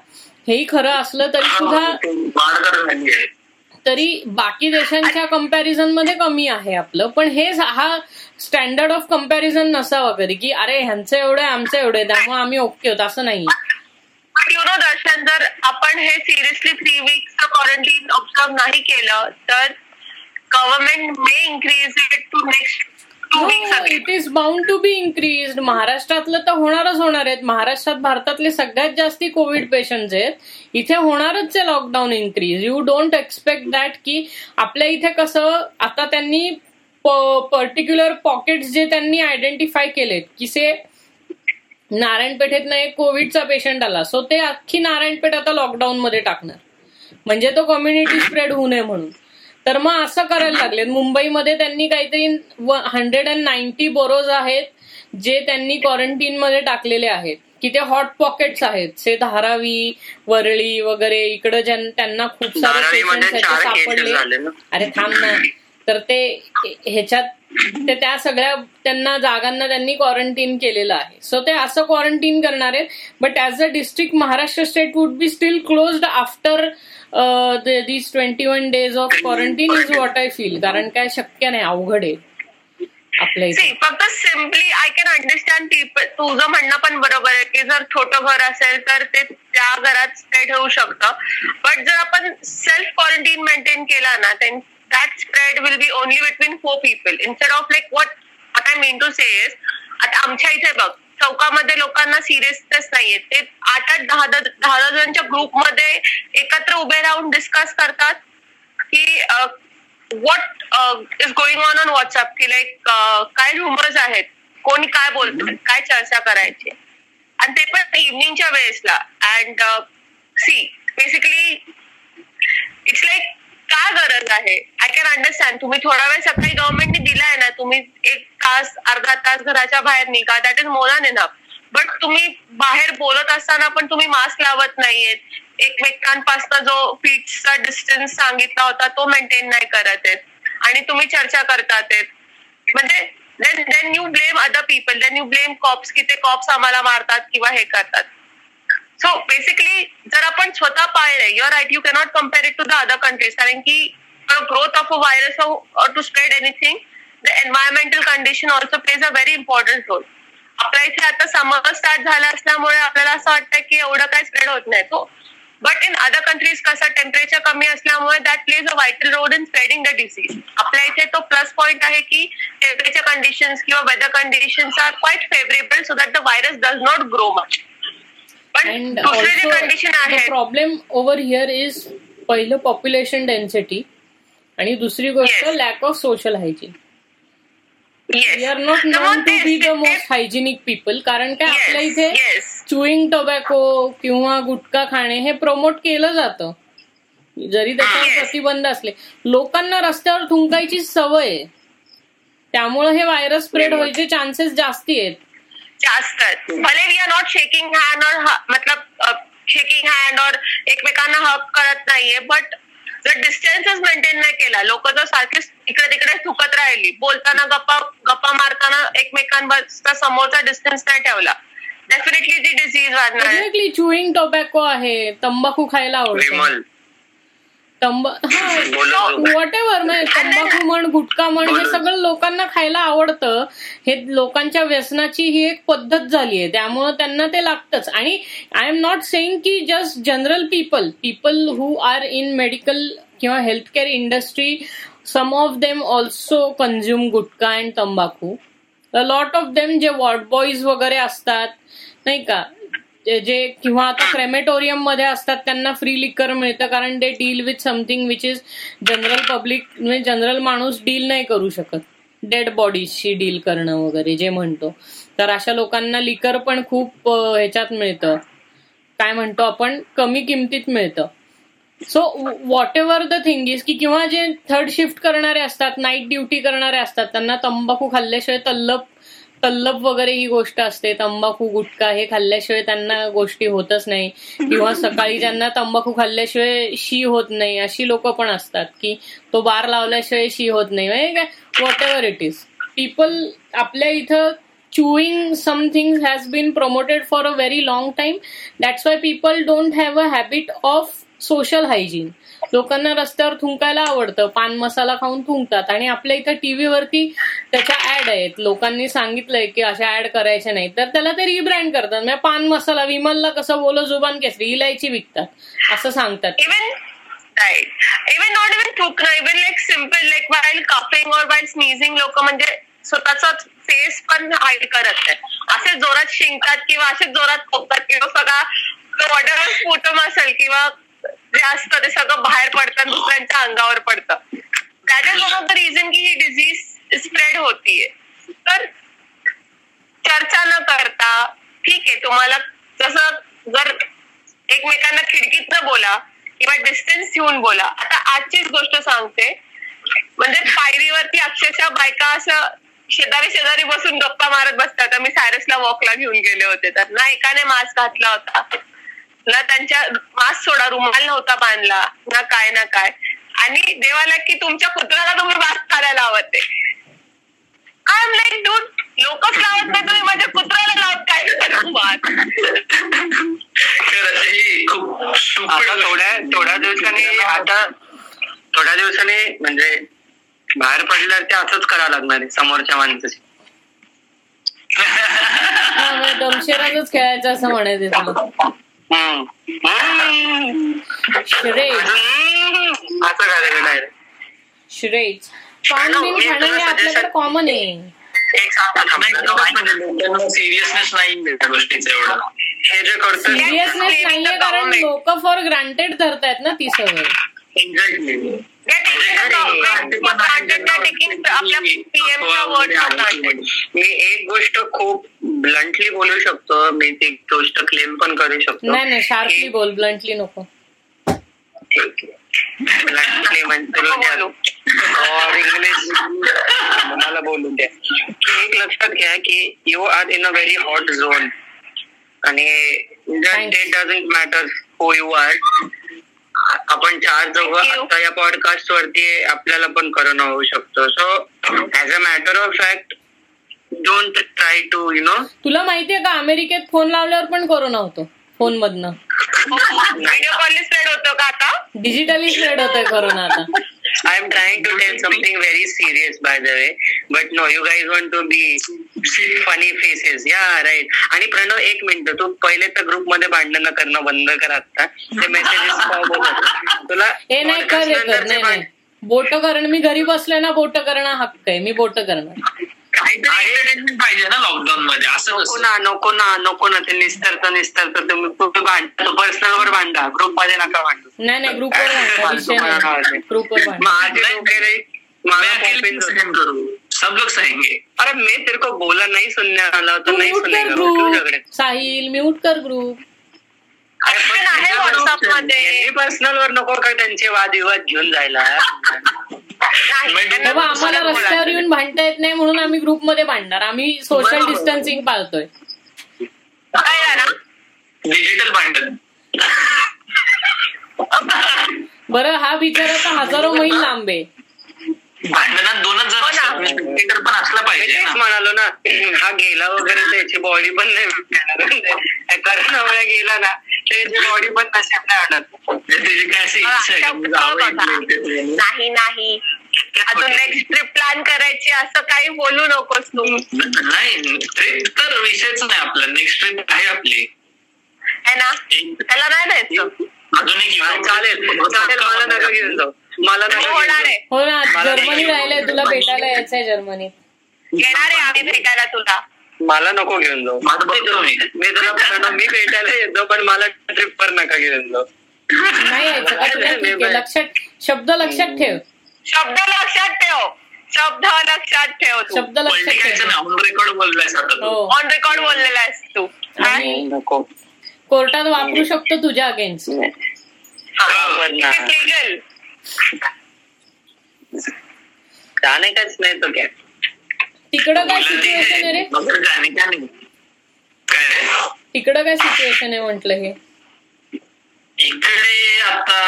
हेही खरं असलं तरी सुद्धा तरी बाकी देशांच्या कम्पॅरिझन मध्ये कमी आहे आपलं. पण हे हा स्टँडर्ड ऑफ कम्पॅरिझन नसावा कधी की अरे ह्यांचं एवढं आमचं एवढं त्यामुळे आम्ही ओके होतो, असं नाही. दर्शन जर आपण हे सिरियसली थ्री वीक्सचं क्वारंटाईन ऑब्झर्व्ह नाही केलं तर government may increase it to next two weeks. It is bound to be increase. महाराष्ट्रातलं तर होणारच होणार आहेत. महाराष्ट्रात भारतातले सगळ्यात जास्ती कोविड पेशंट्स आहेत. इथे होणारच आहे lockdown increase. You don't expect that की आपल्या इथे कसं आता त्यांनी पर्टिक्युलर पॉकेट्स जे त्यांनी आयडेंटिफाय केलेत की से नारायणपेठेतनं एक कोविडचा पेशंट आला सो ते अख्खी नारायणपेठ आता लॉकडाऊन मध्ये टाकणार म्हणजे तो कम्युनिटी स्प्रेड होऊ नये म्हणून. तर मग असं करायला लागले. मुंबईमध्ये त्यांनी काहीतरी हंड्रेड अँड नाईन्टी बोरोज आहेत जे त्यांनी क्वारंटीन मध्ये टाकलेले आहेत की ते हॉट पॉकेट्स आहेत से धारावी वरळी वगैरे इकडे त्यांना खूप सारे पेशंट सापडले. अरे थांब ना तर ते ह्याच्यात ते त्या सगळ्या त्यांना जागांना त्यांनी क्वारंटीन केलेलं आहे. सो ते असं क्वारंटीन करणार आहेत. But as a district Maharashtra state would be still closed after these twenty one days of quarantine is what I feel. कारण काय शक्य नाही, अवघड आहे आपल्या इथे. फक्त सिम्पली आय कॅन अंडरस्टँड तुझं म्हणणं पण बरोबर आहे की जर छोटं घर असेल तर ते त्या घरात स्प्रेड होऊ शकतं. बट जर आपण सेल्फ क्वारंटीन मेंटेन केला ना तर that spread will be only between four people instead of like what what I mean to say is आता आमच्या इथे बघ चौकामध्ये लोकांना सिरियसनेस नाहीये. ते आठ आठ दहा दहा जणांच्या ग्रुपमध्ये एकत्र उभे राहून डिस्कस करतात की what is going on on WhatsApp की लाईक काय रुमर्स आहेत, कोणी काय बोलतोय, काय चर्चा करायची आणि ते पण इव्हनिंगच्या वेळेसला. And see basically it's like काय गरज आहे. आय कॅन अंडरस्टँड तुम्ही थोडा वेळ सकाळी गव्हर्नमेंटने दिलाय ना तुम्ही एक तास अर्धा तास घराच्या बाहेर निघा that is more than enough. But तुम्ही बाहेर बोलत असताना पण तुम्ही मास्क लावत नाहीयेत, एकमेकांपासून जो फीटचा डिस्टन्स सांगितला होता तो मेंटेन नाही करत आहेत आणि तुम्ही चर्चा करतात म्हणजे then then you blame other people, then you blame cops की ते कॉप्स आम्हाला मारतात किंवा हे करतात. सो बेसिकली जर आपण स्वतः पाळले your right you cannot compare it to the other countries कारण की growth of a virus or to spread anything the environmental condition also plays a very important role. आपल्या इथे आता समर स्टार्ट झाला असल्यामुळे आपल्याला असं वाटतं की एवढं काय स्प्रेड होत नाही तो. बट इन अदर कंट्रीज कसं टेम्परेचर कमी असल्यामुळे that plays a vital role in spreading the disease. आपल्या इथे तो प्लस पॉईंट आहे की टेम्परेचर कंडिशन्स किंवा weather conditions are quite favourable so that the virus does not grow much. And also, the problem over here is पहिलं population density आणि दुसरी गोष्ट lack of social hygiene. We are not known to be the most hygienic people. कारण काय आपल्या इथे chewing tobacco किंवा गुटखा खाणे हे प्रमोट केलं जातं जरी त्याच्यावर प्रतिबंध असले. लोकांना रस्त्यावर थुंकायची सवय आहे त्यामुळे हे व्हायरस स्प्रेड व्हायचे चान्सेस जास्ती आहेत. जास्त भले we are not shaking hand और मतलब शेकिंग हँड और एकमेकांना हग करत नाहीये बट जर डिस्टन्सच मेंटेन नाही केला लोक जर सारखे इकडे तिकडे थुकत राहिली बोलताना गप्पा गप्पा मारताना एकमेकांचा समोरचा डिस्टन्स नाही ठेवला डेफिनेटली ती डिसीज वाढणार. एक्झॅक्टली च्युईंग टोबॅको आहे, तंबाखू खायला आवडतो, तंबा हा वॉट एव्हर नाही तंबाखू म्हण गुटखा म्हण हे सगळं लोकांना खायला आवडतं. हे लोकांच्या व्यसनाची ही एक पद्धत झाली आहे त्यामुळे त्यांना ते लागतंच. आणि आय एम नॉट सेईंग की just general people people who are in medical किंवा healthcare industry some of them also consume gutkha and तंबाखू. अ लॉट ऑफ देम जे वॉर्ड बॉईज वगैरे असतात नाही का जे किंवा आता क्रेमेटोरियम मध्ये असतात त्यांना फ्री लिकर मिळतं कारण ते deal with something which is general public म्हणजे जनरल माणूस डील नाही करू शकत डेड बॉडीजशी डील करणं वगैरे जे म्हणतो. तर अशा लोकांना लिकर पण खूप ह्याच्यात मिळतं काय म्हणतो आपण कमी किमतीत मिळतं. So whatever the thing is की किंवा जे थर्ड शिफ्ट करणारे असतात नाईट ड्युटी करणारे असतात त्यांना तंबाखू खाल्ल्याशिवाय तल्लप तल्लब वगैरे ही गोष्ट असते. तंबाखू गुटखा हे खाल्ल्याशिवाय त्यांना गोष्टी होतच नाही किंवा सकाळी ज्यांना तंबाखू खाल्ल्याशिवाय शी होत नाही अशी लोक पण असतात की तो बार लावल्याशिवाय शी होत नाही. म्हणजे काय whatever it is people आपल्या इथं chewing some things has been promoted for a very long time. That's why people don't have a habit of social hygiene. लोकांना रस्त्यावर थुंकायला आवडतं, पान मसाला खाऊन थुंकतात. आणि आपल्या इथं टीव्हीवरती त्याच्या ऍड आहेत, लोकांनी सांगितलंय की अशा ऍड करायच्या नाही, तर त्याला ते रिब्रँड करतात. म्हणजे पान मसाला विमलला कसं बोलो जुबान केसरी इलायची विकतात असं सांगतात. इवन नॉट इवन थुंकणं, even like simple like while coughing or while sneezing लोक म्हणजे स्वतःचाच फेस पण हाईड करत नाही, असे जोरात शिंकतात किंवा असे जोरात खोकतात किंवा सगळा वॉटर स्पुटम असेल किंवा जे असतं ते सगळं बाहेर पडतं, दुसऱ्यांच्या अंगावर पडतं. That is one of the reason की ही डिझीज स्प्रेड होतीये. तर चर्चा न करता ठीक आहे, तुम्हाला जसं जर एकमेकांना खिडकीत न बोला किंवा डिस्टन्स ठेवून बोला. आता आजचीच गोष्ट सांगते, म्हणजे पायरीवरती अक्षरशः बायका असं शेजारी शेजारी बसून गप्पा मारत बसतात. आम्ही सायरसला वॉकला घेऊन गेले होते, तर ना एकाने मास्क घातला होता, ना त्यांच्या मास्क सोडा रुमाल नव्हता बांधला, ना काय ना काय. आणि देवाला की तुमच्या पुत्राला तुम्ही मास्क घालायला आवडते. आय एम लाईक डूड, लोकच लावत नाही, तुम्ही माझ्या पुत्राला लावत काय मास्क. थोड्या दिवसांनी आता थोड्या दिवसांनी म्हणजे बाहेर पडल्यावर ते असंच करावं लागणार आहे समोरच्या माणसाशी. दमशेराजच खेळायचं असं म्हणायचं. श्रेयस पान बिन खाणं हे आपल्याकडे कॉमन आहे. सिरियसनेस नाही त्या गोष्टीचं, एवढं हे जे करत सिरियसनेस नाहीये, कारण लोक फॉर ग्रांटेड धरतायत ना ती सवय. एक्झॅक्टली मी एक गोष्ट खूप ब्लंटली बोलू शकतो, मी ती गोष्ट क्लेम पण करू शकतो. नाही नाही, शार्पली बोल, ब्लंटली नको. ब्लंटली म्हणतो इंग्लिश मला बोलू द्या. एक लक्षात घ्या की you are in a very hot zone आणि it doesn't matter who you are. आपण चार जवळ आता या पॉडकास्ट वरती आपल्याला पण करोना होऊ शकतो. So as a matter of fact don't try to you know. तुला माहितीये का अमेरिकेत फोन लावल्यावर पण कोरोना होतो, फोन मधन व्हिडिओ कॉलने स्प्रेड होतो का, आता डिजिटली स्प्रेड होतोय कोरोना. आता I am trying to tell something very serious by the way, but no, you guys want to be funny faces. Yeah, right. आणि प्रणव एक मिनिट, तू पहिले तर ग्रुप मध्ये भांडणं करणं बंद कर. आता ते मेसेजेस तुला हे नाही कर, बोट करण. मी घरी बसले ना, बोट करणं हक्क आहे, मी बोट करणार. काहीतरी पाहिजे ना लॉकडाऊन मध्ये, असं नको ना नको ना नको ना ते निस्तरता निस्तरता तुम्ही तुम्ही भांडता पर्सनलवर भांडा, ग्रुपमध्ये नका भांडू. नाही नाही, ग्रुपवर माझे सब लोक सहेंगे. अरे मी तेरे को बोला नाही सुनने आला तो नाही सुनने. साहिल म्यूट कर ग्रुप. पर्सनल वर नको का त्यांचे वादविवाद घेऊन जायला. आम्हाला रस्त्यावर येऊन भांडता येत नाही म्हणून आम्ही ग्रुपमध्ये भांडणार. आम्ही सोशल डिस्टन्सिंग पाळतोय. डिजिटल भांडण. बरं, हा विचार आता हजारो मैल लांब आहे. भांडणात दोनच जण पण असला पाहिजे म्हणालो ना. हा गेला वगैरे त्याची बॉडी पण नाही, करोना वेळा गेला ना त्याची बॉडी पण कशी आपल्या. नाही नाही, अजून नेक्स्ट ट्रिप प्लॅन करायची असं काही बोलू नकोस तू. नाही ट्रिप तर विषयच नाही आपला, नेक्स्ट ट्रिप आहे आपली आहे ना, त्याला नाही द्यायचं अजून एक. चालेल चालेल, मला नका घेऊन जाऊ, मला नाही. हो ना, जर्मनी राहिलंय, तुला भेटायला यायचंय. जर्मनी येणार आहे आम्ही भेटायला तुला. मला नको घेऊन जाऊ, मी तुला मी भेटायला येतो पण मला ट्रिप वर नका घेऊन जाऊ. नाही लक्षात, शब्द लक्षात ठेव, शब्द लक्षात ठेव, शब्द लक्षात ठेव, शब्द लक्षात ठेव. ऑन रेकॉर्ड बोललायस, ऑन रेकॉर्ड बोललेला आहेस तू. नको, कोर्टात वापरू शकतो तुझ्या अगेन्स्ट. लिगल जाणे काच नाही तो. तिकडं काय सिच्युएशन आहे रे, तिकडं काय सिच्युएशन आहे म्हटलं. हे इकडे आता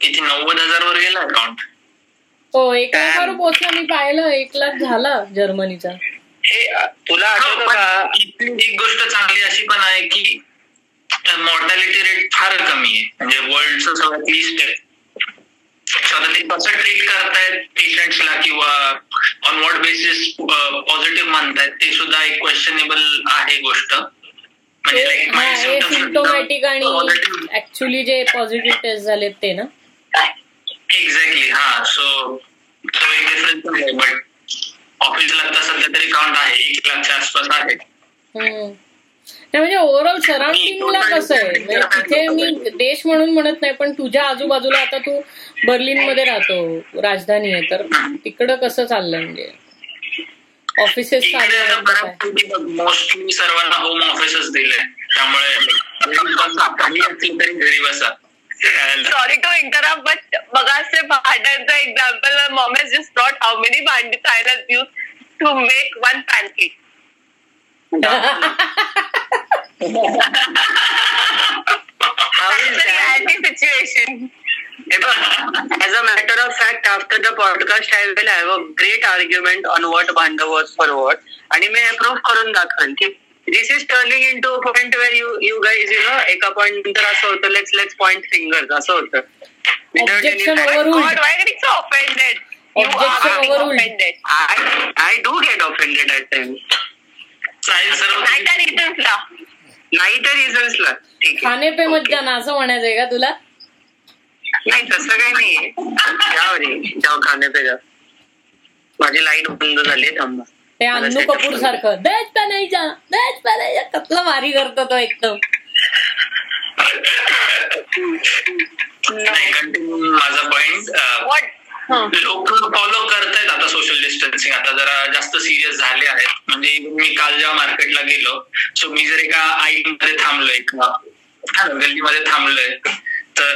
किती नव्वद हजार वर गेला अकाउंट. हो, एक लाखावर पोहोचला मी पाहिलं, एक लाख झाला जर्मनीचा. हे तुला आठवतं का, एक गोष्ट चांगली अशी पण आहे की मॉर्टॅलिटी रेट फार कमी आहे. म्हणजे वर्ल्डचं सगळ्यात लिस्ट आहे, कसं ट्रीट करतायत पेशंट्सला किंवा ऑन वॉट बेसिस पॉझिटिव्ह मानतायत ते सुद्धा एक क्वेश्चनेबल आहे गोष्ट. म्हणजे सिम्प्टोमॅटिक आणि ऍक्च्युअली जे पॉझिटिव्ह टेस्ट झालेत ते ना. एक्झॅक्टली. हा, सो तो एक डिफरन्स आहे. बट ऑफिसला तर सध्या तरी काउंट आहे एक लाखच्या आसपास आहे. म्हणजे ओव्हरऑल सराउंडिंगला कसं आहे, तिथे मी देश म्हणून म्हणत नाही पण तुझ्या आजूबाजूला, आता तू बर्लिन मध्ये राहतो, राजधानी आहे, तर तिकडं कसं चाललंय म्हणजे ऑफिसेस चालले. मोस्टली सर्वांना होम ऑफिसेस दिले त्यामुळे. Sorry to interrupt, but मगासच्या भांड्यांचा example, mom has just brought how many भांडी I have use to make one pancake. Situation. As a matter of fact, after the podcast, I will have a great argument on what Banda was for what. आणि मी हे prove करून दाखवेन की this is turning into a point where you you guys you know एका point नंतर असं होतं let's let's point fingers असं होतं. Objection overruled. Why getting so offended? You are offended. I I do get offended at times. नाही तर रिझन्सला खाणे पे मत जाणं असं म्हणायचं आहे का तुला? नाही तसं काही नाहीये. जाव रे जाव, खाणे पे जाव. माझी लाईट बंद झाली थांबा. ते अन्नू कपूर सारखं देश पे नाही जा, देश पे नाही जा, कसला भारी करतो तो एकदम. नाही कंटिन्यू माझा पॉइंट. लोक फॉलो करतायत आता सोशल डिस्टन्सिंग, आता जरा जास्त सिरियस झाले आहेत. म्हणजे मी काल जेव्हा मार्केटला गेलो, सो मी जर एका आईमध्ये थांबलोय किंवा गल्लीमध्ये थांबलोय तर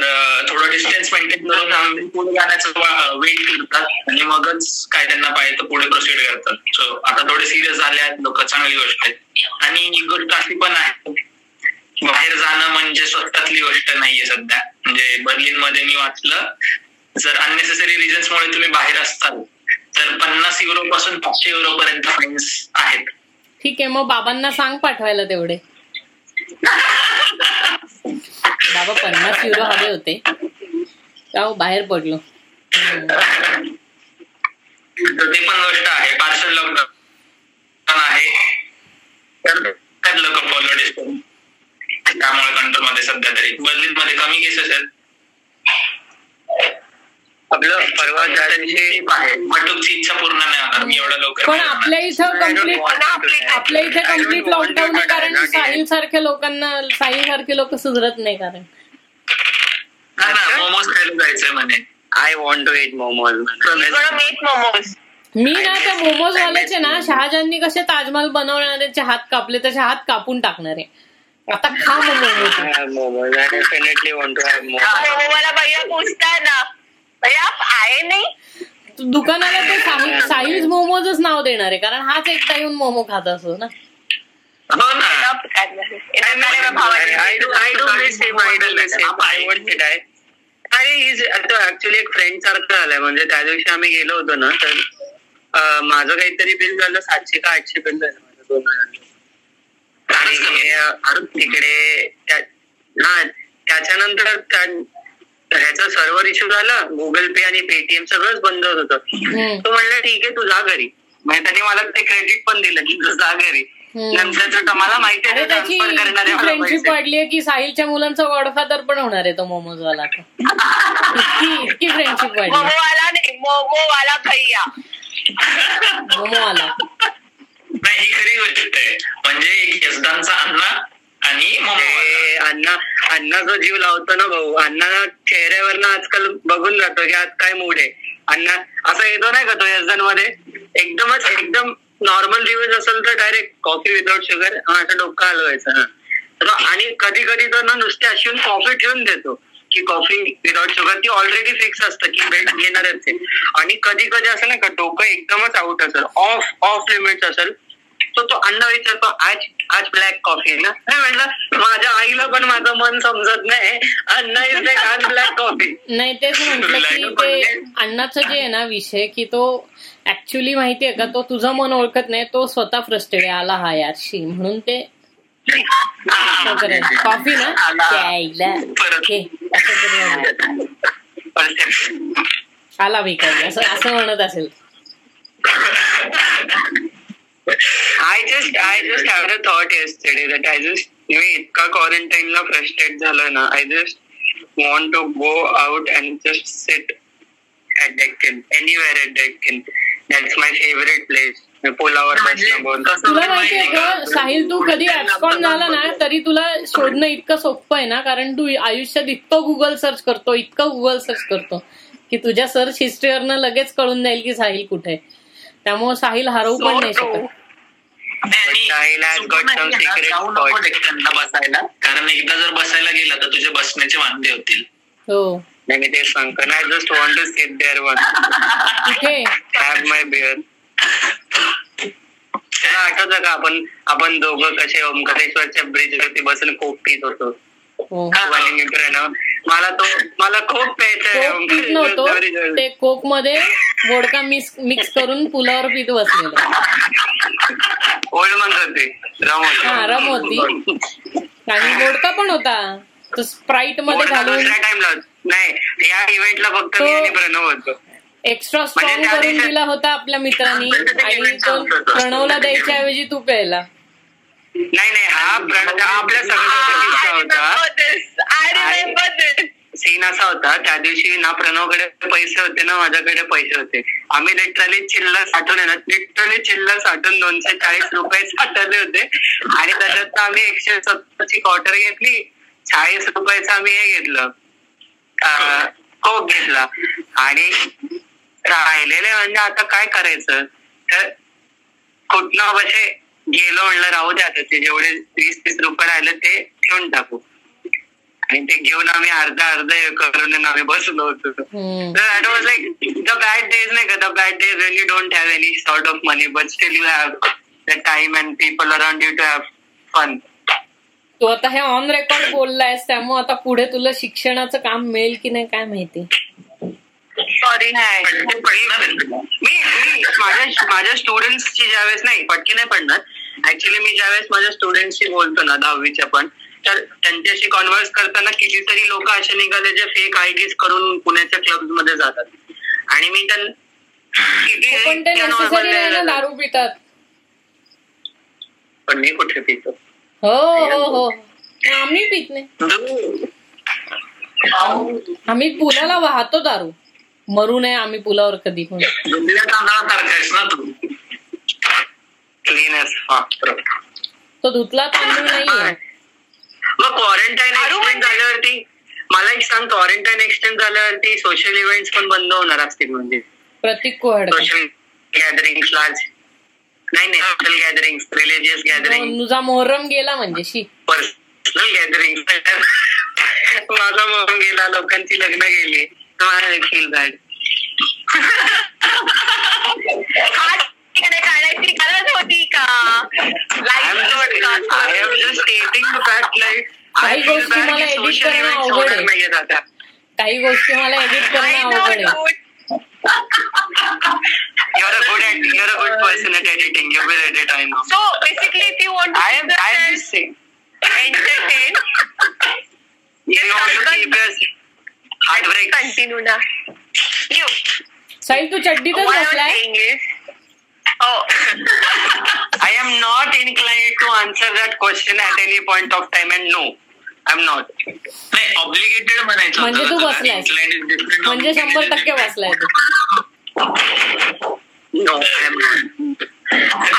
थोडं डिस्टन्स मेंटेन करून थांबले, पुढे जाण्याचं वेट करतात आणि मगच काय त्यांना पाहिजे तर पुढे प्रोसिड करतात. सो आता थोडे सिरियस झाले आहेत लोक, चांगली गोष्ट आहे. आणि ही गोष्ट अशी पण आहे, बाहेर जाणं म्हणजे स्वतःतली गोष्ट नाहीये सध्या. म्हणजे बर्लिनमध्ये मी वाचलं, जर अननेसेसरी रिझन्स मुळे तुम्ही बाहेर असताल तर पन्नास युरो पासून पाचशे युरो पर्यंत फाईन्स आहेत. ठीक आहे, मग बाबांना सांग पाठवायला तेवढे. बाबा पन्नास युरो हवे होते, जाऊ बाहेर पडलो. ते पण गोष्ट आहे. पार्शल लॉकडाऊन आहे तर लोक फॉलो डिस्टन्स, त्यामुळे कंट्रोल मध्ये सध्या तरी. बर्लिन मध्ये कमी केसेस आहेत. आपलं परवा बटुकचा पूर्ण नाही होणार मी एवढं लोक. पण आपल्या इथं कम्प्लीट आपल्या इथं कम्प्लीट लॉकडाऊन आहे कारण साहिल सारख्या लोकांना, साहिल सारखे लोक सुधरत नाही. कारण मोमोज खायला जायचंय म्हणे. I want to eat momos. Momos मी ना, त्या मोमोज वाल्याचे ना शहाजांनी कसे ताजमहल बनवणाऱ्याचे हात कापले तसे हात कापून टाकणारे. आता खा मोमोज. दुकानाला ते साहिल साहिल मोमोजच नाव देणार आहे कारण हाच एकटा येऊन मोमो खात असतो ना. ऍक्च्युली एक फ्रेंड सारखं झालाय. म्हणजे त्या दिवशी आम्ही गेलो होतो ना, तर माझं काहीतरी बिल झालं सातशे का आठशे बिल झालं माझं दोन वेळाला. आणि तिकडे हा त्याच्यानंतर ह्याचा सर्व्हर इश्यू झाला, गुगल पे आणि पेटीएम सगळंच बंद होत होतं. तो म्हणला ठीक आहे तू जा घरी. म्हणजे त्याने मला ते क्रेडिट पण दिलं की जा घरी. नंतर मला माहिती आहे ट्रान्सफर करणारे फ्रेंडशिप वाढली आहे की साहिलच्या मुलांचा गॉडफादर पण होणार आहे तो मोमोजवाला. इतकी फ्रेंडशिप वाढली. मोमोवाला नाही, मोमोवाला भैया. मोमोवाला नाही, ही खरी गोष्ट आहे. म्हणजे एक यजदानचा अण्णा आणि अण्णा अण्णा जो जीव लावतो ना भाऊ, अण्णा चेहऱ्यावर ना आजकाल बघून जातो की आज काय मूड आहे. अण्णा असा येतो नाही का तो यजदान मध्ये, एकदमच एकदम नॉर्मल दिवस असेल तर डायरेक्ट कॉफी विदाउट शुगर असं डोकं हलवायचं. आणि कधी कधी तो ना नुसते अशी कॉफी ठेवून देतो. की कॉफी विदाउट शुगर ती ऑलरेडी फिक्स असतं की भेट घेणारच आहे. आणि कधी कधी असं नाही का डोकं एकदमच आउट असेल, ऑफ ऑफ लिमिट असेल, तर तो अण्णा विचारतो आज आज ब्लॅक कॉफी आहे ना. नाही म्हटलं माझ्या आईला पण माझं मन समजत नाही, अण्णा इज लाईक आज ब्लॅक कॉफी. नाही तेच म्हटलं की अण्णाचा जे आहे ना विषय की तो ऍक्च्युअली माहितीये का तो तुझं मन ओळखत नाही, तो स्वतः फ्रस्ट्रेट आला हा याशी म्हणून ते कॉफी ना आईला आला मी काय असं असं म्हणत असेल. I just, I just had a thought yesterday that I just, मी इतका क्वारंटाईनला फ्रस्ट्रेट झालोय ना, I just want to go out and just sit at Deccan, anywhere at Deccan. That's my favorite place. मी पोलावर बसणं बोल. तुला माहितीये का साहिल, तू कधी ऍबस्कॉन झाला ना तरी तुला शोधणं इतकं सोपं आहे ना, कारण तू आयुष्यात इतकं गुगल सर्च करतो, इतकं गुगल सर्च करतो की तुझ्या सर्च हिस्ट्रीवरनं लगेच कळून जाईल की साहिल कुठे आहे. त्यामुळे साहिल हरवू पण नाही शकत. बसायला, कारण एकदा जर बसायला गेला तर तुझे बसण्याचे वांदे होतील. हो नाही मी ते सांगतो ना, I just want to sit there one have my beer. त्याला आठवतं का आपण आपण दोघं कसे ओमकारेश्वरच्या ब्रिज वरती बसून कोक पित होतो. मला तो मला कोक प्यायचं, ते कोक मध्ये वोडका मिक्स मिक्स करून पुलावर पित बसलेलं. ओल्ड म्हणतात ते रम हा रम होती आणि वोडका पण होता तो स्प्राईट मध्ये घालून. दुसऱ्या टाइमला नाही, या इव्हेंटला फक्त मी आणि प्रणव होतो. एक्स्ट्रा स्ट्रॉंग करून दिला होता आपल्या मित्रांनी आणि तो प्रणवला द्यायच्याऐवजी तू प्यायला. नाही नाही हा प्रणव आपल्या सगळ्यांचा होता. सीन असा होता त्या दिवशी ना, प्रणवकडे पैसे होते ना माझ्याकडे पैसे होते. आम्ही लिटरली चिल्लर साठवले ना, लिटरली चिल्लर साठवून दोनशे चाळीस रुपये साठवले होते. आणि त्याच्यात आम्ही एकशे सत्तरची क्वार्टर घेतली, चाळीस रुपयाचं आम्ही हे घेतलं कोक घेतला. आणि राहिलेले म्हणजे आता काय करायचं, तर कुठनं कसे गेलो म्हणलं राहू द्या ते जेवढे वीस तीस रुपये राहिले ते ठेवून टाकू. आणि ते घेऊन आम्ही अर्धा अर्धा करून आम्ही बसलो होतो. That was like the bad days नाही का, the bad days when you don't have any sort of money but still you have the time and people around you to have fun. तू आता हे ऑन रेकॉर्ड बोललाय त्यामुळे आता पुढे तुला शिक्षणाचं काम मिळेल की नाही काय माहिती. सॉरी नाही मी मी माझ्या माझ्या स्टुडंट्सची ज्यावेळेस नाही पटकी नाही पडणार ऍक्च्युली. मी ज्यावेळेस माझ्या स्टुडंट्सशी बोलतो ना दहावीच्या पण, तर त्यांच्याशी कॉन्व्हर्स करताना कितीतरी लोक असे निघाले जे फेक आयडीज करून पुण्याच्या क्लब मध्ये जातात. आणि मी त्यांना दारू पितात पण मी कुठे पितो. हो हो हो आम्ही पित नाही, आम्ही पुलाला वाहतो दारू. मरू नये आम्ही पुलावर कधी पण. तो धुतला तांदूळ नाही. मग क्वारंटाईन एक्सटेंड झाल्यावरती मला एक सांग, क्वारंटाईन एक्सटेंड झाल्यावरती सोशल इव्हेंट्स पण बंद होणार असतील. म्हणजे प्रत्येक सोशल गॅदरिंग, लार्ज नाही नाही सोशल गॅदरिंग, रिलिजियस गॅदरिंग, तुझा मोहरम गेला म्हणजे पर्सनल गॅदरिंग. माझा मोहरम गेला, लोकांची लग्न गेली, मला देखील बॅड काढायची गरज होती का. I am just stating the fact. Like काही गोष्टी मला एडिट करणं अवघड आहे, काही गोष्टी मला एडिट करणं अवघड आहे. You're a good at, you're a good person at editing. You will edit, I know. So basically, if you want to I am, keep yourself I am just saying. entertained, you want to keep yourself heartbreak. Continue na. You. Sahil, tu chaddi to reply. What I'm saying is, oh, I am not inclined to answer that question at any point of time, and no. I'm not. नाही obligated म्हणायचं म्हणजे तू बसलाय म्हणजे शंभर टक्के बसलाय तू.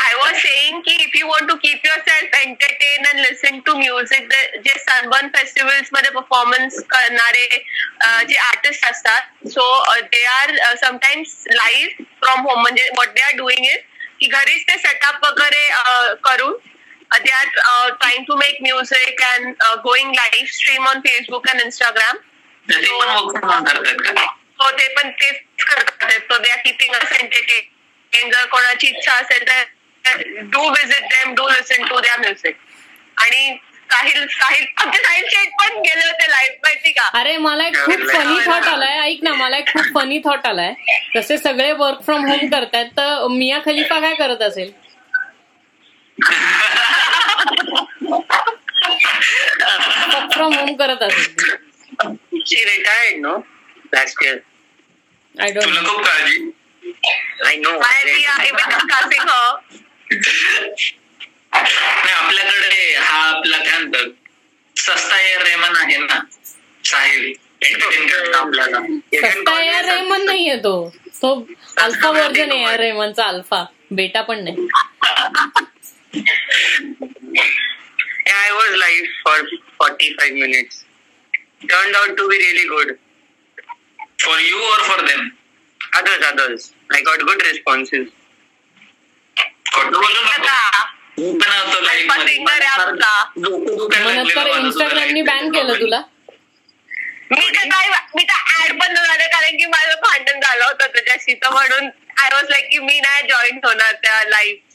I was saying ki if you want to keep yourself entertained and listen to music, जे सनबर्न फेस्टिवल्स मध्ये परफॉर्मन्स करणारे जे आर्टिस्ट असतात, so they are sometimes live from home. म्हणजे what they are doing is की घरीच ते setup वगैरे करून they are uh, trying to make music and uh, going live stream on Facebook and Instagram. हो ते पण तेच करतात. कोणाची इच्छा असेल तर do visit them, do listen to their music. आणि साहिल साहिल आमच्या साहिलचे पण गेले होते लाईव्ह, माहिती का? अरे मला एक खूप फनी थॉट आलाय, ऐक ना, मला एक खूप फनी थॉट आलाय. जसे सगळे वर्क फ्रॉम होम करतात तर मिया खलिफा काय करत असेल? वर्क फ्रॉम होम करत असेल. आपल्याकडे हा आपला काय म्हणतात सस्तायर रेमन आहे ना साहेब, सस्तायर रेमन नाहीये तो, तो अल्फा वर्जन आहे रेमनचा, अल्फा बेटा पण नाही. I was live for forty-five minutes. Turned out to be really good. For you or for them? Others, others. I got good responses. Got good responses. Alpha singer आहे आपला. म्हणत तर इंस्टाग्रामनी ban केलं तुला. मी तर काय मी तर ऍड पण झालं कारण की माझं भांडण झालं होतं त्याच्याशी, तर म्हणून आय वॉज लाईक की मी नाही जॉईन होणार त्या लाईव्ह.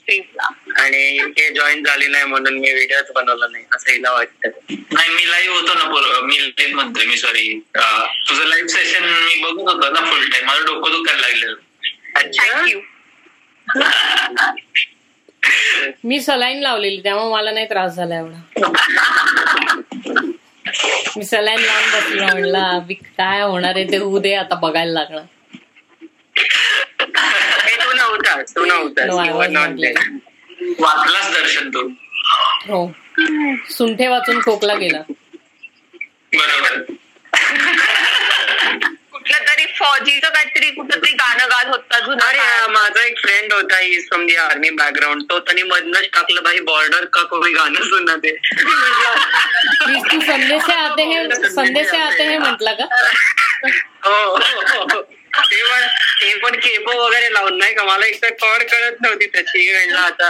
आणि ते जॉईन झाली नाही म्हणून मी व्हिडिओच बनवला नाही असं हिला वाटतं. नाही मी लाईव्ह होतो ना, मी लाईव्ह म्हणतोय मी, सॉरी. तुझं लाईव्ह सेशन मी बघत होतो ना फुल टाइम, माझं डोकं दुखायला लागलेलं. अच्छा, मी सलाईन लावलेली त्यामुळे मला नाही त्रास झाला एवढा. मी सलाईन लावून बसली, म्हणला काय होणार आहे ते होऊ दे, आता बघायला लागणार. तू नव्हतास दर्शन, तू हो सुंठे वाचून खोकला गेला. बरोबर, कुठलं तरी फौजीचं काहीतरी कुठलं तरी गाणं गात होता जुना. अरे माझा एक फ्रेंड होता, he is from the army background, तो त्यांनी मधनच टाकलं भाई बॉर्डर का कोणी गाणं सुना ते. तू संदेश आते हे संदेश आते हे म्हटलं का? हो ते पण ते पण केबो वगैरे लावून नाही का, मला एकदा कॉड कळत नव्हती त्याची. वेळेला आता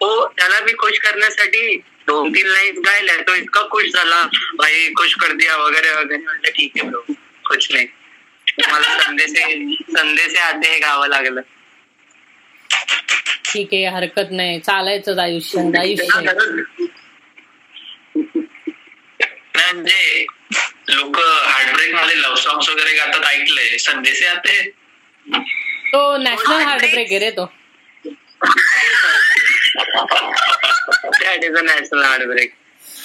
तो त्याला मी खुश करण्यासाठी दोन तीन लाईन गायला, तो इतका खुश झाला, भाई खुश कर दिया वगैरे वगैरे. म्हणलं ठीक आहे ब्रो, खुश नाही. मला संदेशे संदेशे आते हे गावं लागलं. ठीक आहे, हरकत नाही, चालायचं आयुष्य आयुष्य. म्हणजे लोक हार्टब्रेक मध्ये लव्ह सॉंग्स वगैरे गातात ऐकलंय, संदेश आते तो नॅशनल हार्टब्रेक आहे रे तो. That is a national heartbreak.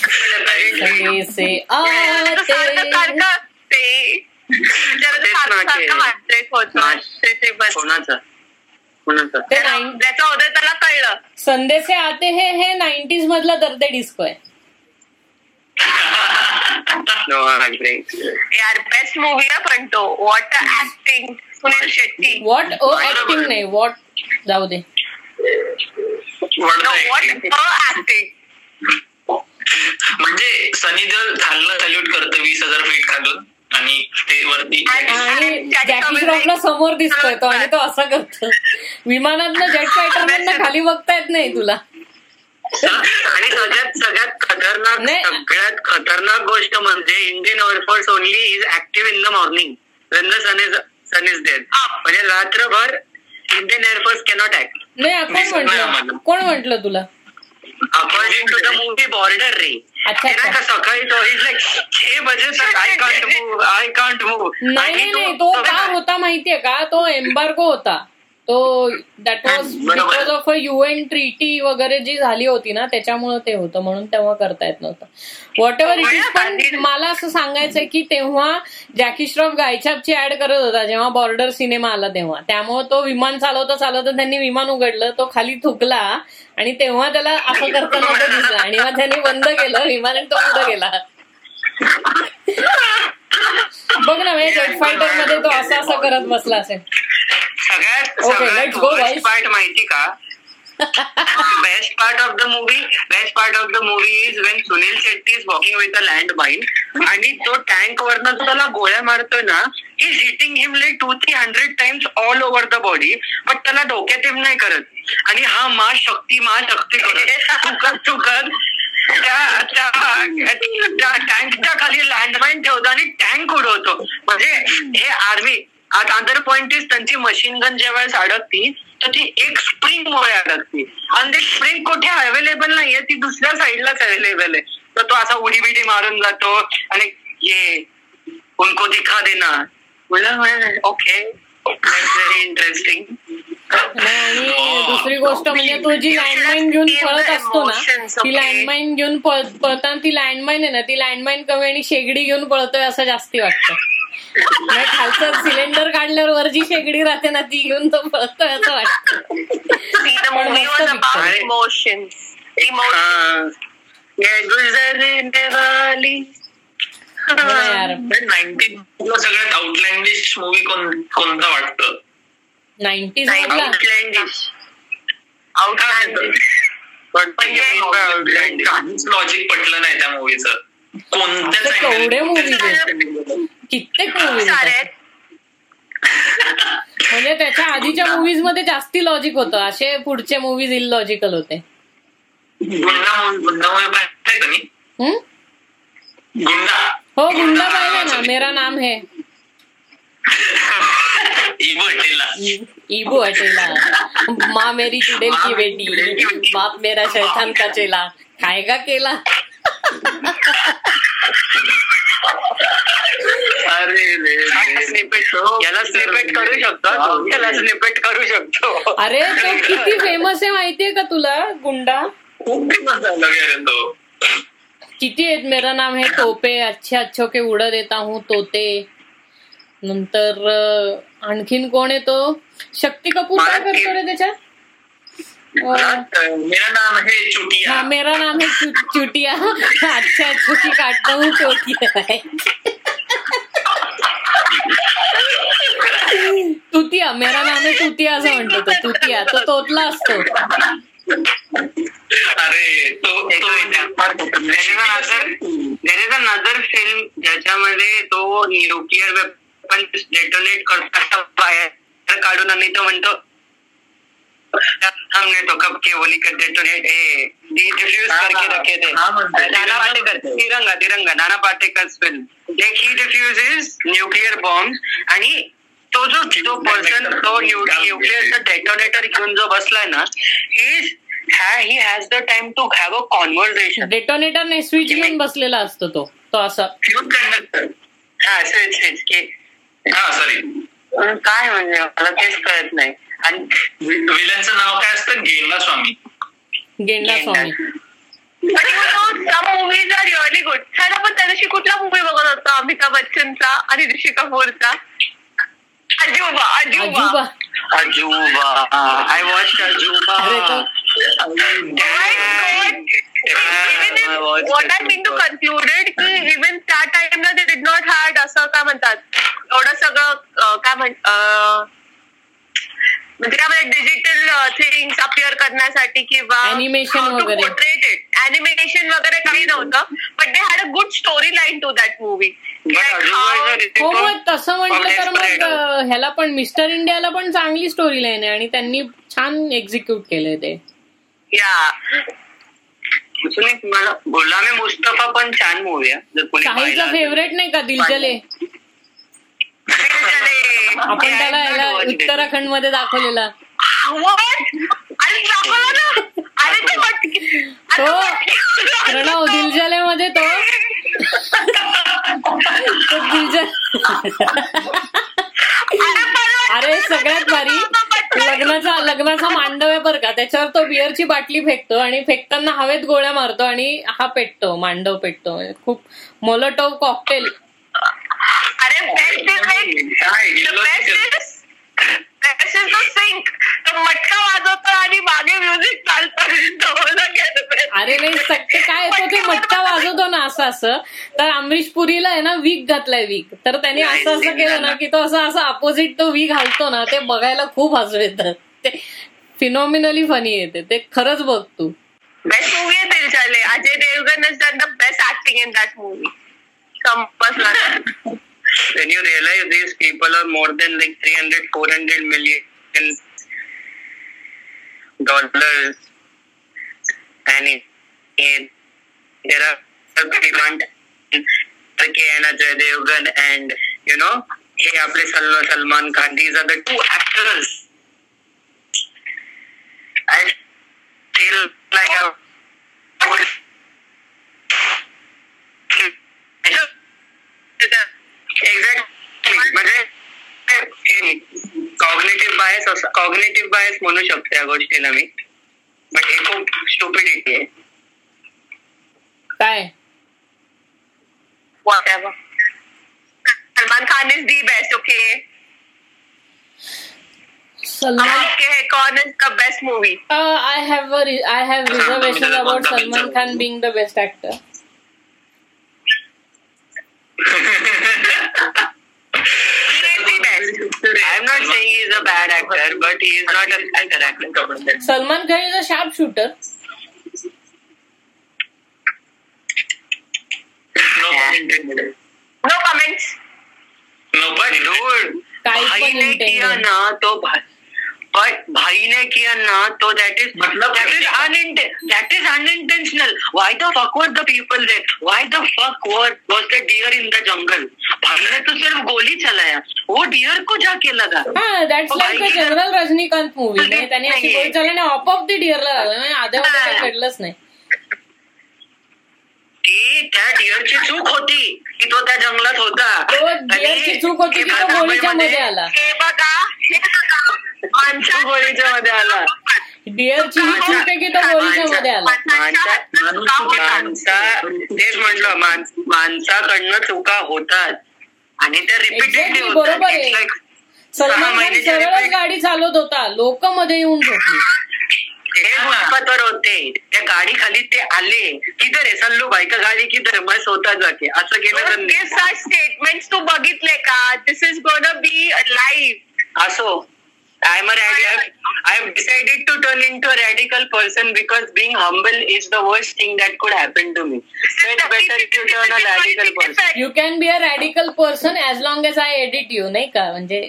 Heartbreak होतो त्याचा होता त्याला कळलं. संदेश आते हे नाईन्टीज मधला दर्दे डिस्को आहे. यार बेस्ट मूवी ना पण तो. What acting Sunil Shetty. What a acting नाही, व्हॉट जाऊ दे, व्हॉट अ ऍक्टिंग. म्हणजे सनी देओल खाल्लं सॅल्यूट करतो वीस हजार फीट खालून आणि ते वरती जॅकी श्रॉफला समोर दिसतोय तो आणि तो असं करतो विमानातनं जेट फायटरमधनं खाली बघता येत नाही तुला. आणि सगळ्यात सगळ्यात खतरनाक सगळ्यात खतरनाक गोष्ट म्हणजे Indian air force only is active in the morning when the sun is sun is there. म्हणजे रात्रभर इंडियन एअरफोर्स कॅनॉट ऍक्ट. नाही आपण कोण म्हंटल तुला? According to the movie border रे. का सकाळी तो इज लाईक छे बजे तक I can't move I can't move. नाही नाही तो का होता माहितीये का? तो एम्बार्गो होता तो. That was because of a UN treaty वगैरे जी झाली होती ना त्याच्यामुळे ते होतं, म्हणून तेव्हा करता येत नव्हतं. व्हॉट एव्हर इट इज, पण मला असं सांगायचंय की तेव्हा जॅकी श्रॉफ गायछापची ऍड करत होता जेव्हा बॉर्डर सिनेमा आला तेव्हा, त्यामुळे तो विमान चालवता चालवता त्यांनी विमान उघडलं, तो खाली थुकला आणि तेव्हा त्याला असं करताना तो दिसला आणि मग त्यांनी बंद केलं विमान आणि तो उद्या गेला. बघ ना म्हणजे जेट फायटर मध्ये तो असं असं करत बसला असेल. सगळ्यात सगळ्यात बेस्ट पार्ट माहिती का? Best part of the movie best part of the movie is when Sunil Shetty is walking with a land mine आणि तो टँक वरनं त्याला गोळ्या मारतोय ना, is hitting him like two three hundred times all over the body, but त्याला डोक्यात हिम नाही करत. आणि हा मा शक्ती मा शक्ती करत चुकत चुकत त्या टँकच्या खाली लँडमाइन ठेवतो आणि टँक उडवतो. म्हणजे हे आर्मी आता अदर पॉइंट इज त्यांची मशीन गन ज्या वेळेस अडकती तर ती एक स्प्रिंग मुळे अडकते आणि ती स्प्रिंग कुठे अवेलेबल नाहीये, ती दुसऱ्या साईडलाच अवेलेबल आहे. तर तो असा उडी बिडी मारून जातो आणि ये उनको दिखा देना बोला ओके व्हेरी इंटरेस्टिंग. दुसरी गोष्ट म्हणजे तो जी लँडमाइन घेऊन पळत असतो ना, ती लँडमाइन घेऊन पळताना ती लँडमाइन आहे ना ती लँडमाइन कमी आणि शेगडी घेऊन पळतोय असं जास्ती वाटतं. खालचं सिलेंडर काढल्यावर वरची शेगडी राहते ना ती घेऊन तो पळतोय असं वाटत. सगळ्यात आउटलँडिश मूवी कोणता वाटतं? नाईन्टीज लॉजिक पटलं नाही त्या मूवीचं. कोणत्या मूवी कित्येक मूवीज म्हणजे त्याच्या आधीच्या मूवीज मध्ये जास्ती लॉजिक होतं, असे पुढचे मूवीज इलॉजिकल होते. गुंडा गुंडा मूवी पाहिजे तुम्ही? गुंडा हो गुंडा पाहिला ना. मेरा नाम है इबो अटेला. इबो अटेला माँ मेरी चुडेल की बेटी, बाप मेरा शैतान का चेला, खाएगा केला. अरे याला स्निपेट करू शकतो, याला स्निपेट करू शकतो. अरे तो किती फेमस आहे माहितीये का तुला? गुंडा खूप फेमस झाला तो. किती आहेत? मेरा नाम है तोपे, अच्छे अच्छों के उडा देता हूँ तोते. नंतर आणखीन कोण आहे तो? शक्ती कपूर काय करतो रे त्याच्यात? मेरा नाम है चुटिया. हा मेरा नाम है चुटिया, अच्छा अच्छों की काटता हूँ चोटिया. तुतिया मेरा नाम है तुतिया असं म्हणतो तो. तुतिया तो तोतला असतो. अरे तो अनदर फिल्म ज्याच्यामध्ये तो न्यूक्लिअर वेपन डेटोनेट करता बाहेर काढून आणि तो म्हणतो हमने तो कब के होली कर डेटोनेट डिफ्यूज करके रखे थे. Nana Patekar Tiranga Tiranga Nana Patekar film like he defuses nuclear bombs. आणि तो जो जो पर्सन तो न्यूक्लिअरचा डेटोनेटर घेऊन जो बसलाय ना ही he has the time to have a conversation. Detonator ने switch घेऊन बसलेला असतो तो तो असं फ्यूज कंडक्टर. हा स्विच स्विच की हा सॉरी काय म्हणजे मला तेच कळत नाही. आणि विलनचं नाव काय असतं? Genda Swami. Genda Swami movies are really good. छान. आपण त्या दिवशी कुठला मूवी बघत होतो? अमिताभ बच्चनचा आणि ऋषी कपूरचा Ajooba. Ajooba Ajooba I watch Ajooba. What I mean to concluded कि even that time ना they did not had असं काय म्हणतात एवढं सगळं काय म्हण म्हणजे काय म्हणतात डिजिटल थिंग्स अपिअर करण्यासाठी किंवा अॅनिमेशन वगैरे अॅनिमेशन वगैरे काही नव्हतं. But they had a good story line to that movie. हो मग तसं म्हणलं तर मग ह्याला पण मिस्टर इंडियाला पण चांगली स्टोरी लाईन आहे आणि त्यांनी छान एक्झिक्यूट केलंय ते. मला बोला मी मुस्तफा पण छान मूवी आहे. साहिलचा फेवरेट नाही का दिल जले? आपण त्याला उत्तराखंड मध्ये दाखवलेला. तो प्रणव दिलजले मध्ये तो दिलजल. अरे सगळ्यात भारी लग्नाचा लग्नाचा मांडव आहे बरं का, त्याच्यावर तो बिअरची बाटली फेकतो आणि फेकताना हवेत गोळ्या मारतो आणि हा पेटतो मांडव पेटतो. खूप मोलोटोव कॉकटेल. मटका वाजवतो आणि मागे म्युझिक चालतं. अरे नाही सगळे काय येतो ते मटका वाजवतो ना असं असं. तर अमरीश पुरीला आहे ना विग घातलाय विग, तर त्याने असं असं केलं ना की तो असं असं अपोजिट तो विग घालतो ना, ते बघायला खूप हसू येतात. ते फिनॉमिनली फनी येते ते. खरंच बघ तू. बेस्ट मूवी आहे Diljale. Ajay Devgan is done the best acting in that movie. संपसला. When you realize these people are more than like three hundred, four hundred million dollars and There are Peaky Blinders, and Ajay Devgn, and you know, hey, Apne Salman Khan. These are the two actors. I feel like I would. Exactly, म्हणजे cognitive bias cognitive bias म्हणू शकतो या गोष्टीला मी. But हे खूप stupidity आहे. काय Salman Khan is the best. Okay best movie. I have I have reservation about Salman Khan being the best actor. I'm not saying he's a bad actor, but he is not a bad actor. Salman Khan is a sharpshooter. No comments. No comments. No, but dude, भाई ने KIA ना तो भाई, but भाई ने KIA ना तो that is that is unintentional. That is unintentional. Why the fuck were the people there? Why the fuck were was the deer in the jungle? भाई ने तो सिर्फ गोली चलाया, वो डियर को जाके लगा. that's like a general Rajinikanth movie. त्याने अशी गोळी चालवली आणि ऑफ ऑफ द डियरला लागला. नाही आधे मध्ये कळलंच नाही. ती त्या डियरची चूक होती की तो त्या जंगलात होता. डियरची चूक होती की तो गोळीच्या मध्ये आला. हे बघा हे बघा माणसा गोळीच्या मध्ये आला. डियरची चूक आहे की तो गोळीच्या मध्ये आला. माणसा तेच म्हटलं माणसाकडनं चुका होतात आणि त्या रिपीटेडली होतात. लाईक सहा महिने गाडी चालवत होता, लोक मध्ये येऊन झोपली. ते मुस्पतर होते त्या गाडी खाली. ते आले किधर आहे सल्लू बाई का गाडी किधर मग स्वतः जाते असं केलं. स्टेटमेंट तू बघितले का? This is gonna be live. असो I am a radical. I have decided to turn into a radical person because being humble is the worst thing that could happen to me. So it's better if you turn a radical person. You can be a radical person as long as I edit you, नाही का? म्हणजे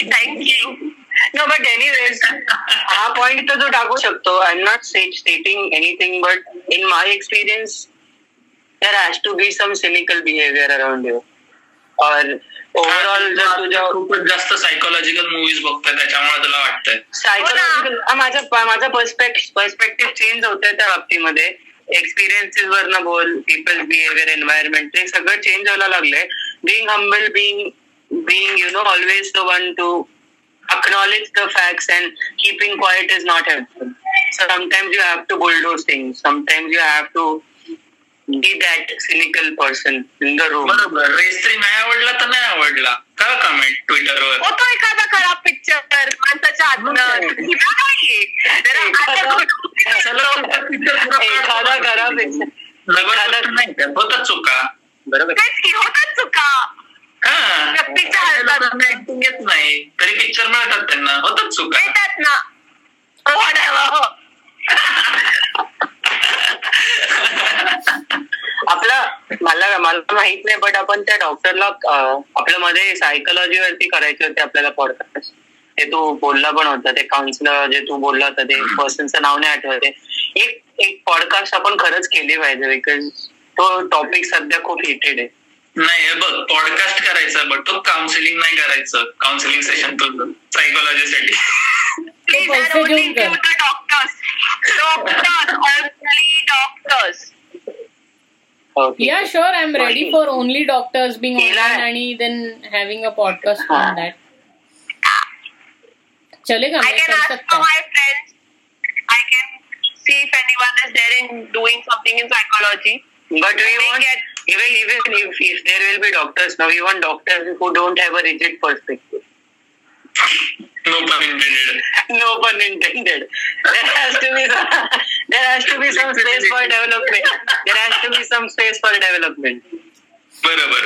Thank you. No, but anyways, हा point तर तू टाकू शकतो. I'm not stating anything, but in my experience, there has to be some cynical behavior around you. Or overall खूपच जास्त सायकोलॉजिकल मुव्हीज बघतोय त्याच्यामुळे तुला वाटतंय सायकोलॉजिकल. माझा पर्स्पेक्टिव्ह चेंज होतोय त्या बाबतीमध्ये. एक्सपिरियन्सेस वरनं बोल, पीपल बिहेवियर, एन्व्हायरमेंट, ते सगळं चेंज व्हायला लागलंय. Being humble, being being you know always the one to acknowledge the facts and keeping quiet is not helpful. So sometimes you have to bulldoze things. Sometimes you have to be that cynical person in the room. बरोबर. रेस्त्री नाही आवडला तर नाही आवडला का comment ट्विटरवर. हो तो एखादा खराब पिक्चर माणसाच्या एखादा खराब पिक्चर नाही का होतच चुका. बरोबर होतच चुका. हा व्यक्तीच्या हालचाली ऍक्टिंग येत नाही तरी पिक्चर मिळतात त्यांना. होतच चुका येतात ना. हो आपला मला मला माहित नाही बट आपण त्या डॉक्टरला आपल्या मध्ये सायकोलॉजी वरती करायचे होते आपल्याला पॉडकास्ट. ते तू बोलला पण होता ते काउन्सिलर जे तू बोलला होता ते पर्सनचं नाव नाही आठवते. एक एक पॉडकास्ट आपण खरंच केली पाहिजे बिकॉज तो टॉपिक सध्या खूप हिटेड आहे. नाही बघ पॉडकास्ट करायचा बट तो काउन्सिलिंग नाही करायचं. काउन्सिलिंग सेशन तुझं सायकोलॉजीसाठी Yeah, sure. I'm ready for only doctors being online and then having a podcast on that. Chalega. I can ask for my friends. I can see if anyone is there in doing something in psychology. But we want even even if there will be doctors now. We want doctors who don't have a rigid perspective. No pun intended. No pun intended. There has to be some, there has to be some space for development. There has to be some space for development. बरोबर.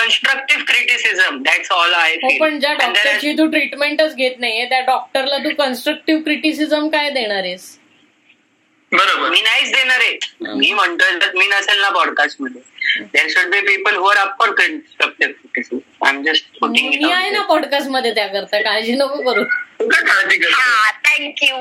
Constructive criticism. That's all I feel. पण ज्या डॉक्टरची तू ट्रीटमेंटच घेत नाहीये त्या डॉक्टरला तू constructive criticism काय देणार आहेस? बरोबर. मी नाहीच देणार आहे. मी म्हणतोय तर मी नसेल ना पॉडकास्ट मध्ये. There should be people who are up for constructive criticism. I'm just putting it out. मी आहे ना पॉडकास्ट मध्ये त्याकरता. काळजी नको करू. Thank you.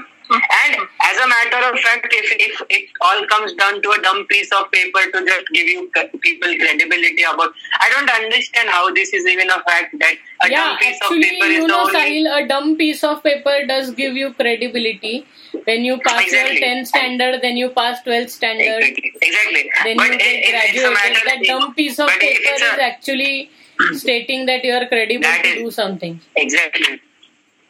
And as a a matter of fact, if, if it all comes down to a dumb piece of paper to just give you people credibility about, I don't understand how this is even a fact that a yeah, dumb piece actually, of paper is the only... Sahil, a dumb piece of paper does give you credibility. When you pass exactly. your tenth standard, then you pass twelfth standard. Exactly. exactly. Then but you it, graduate. It's a matter that dumb piece of paper is a, actually stating that you are credible to is, do something. Exactly.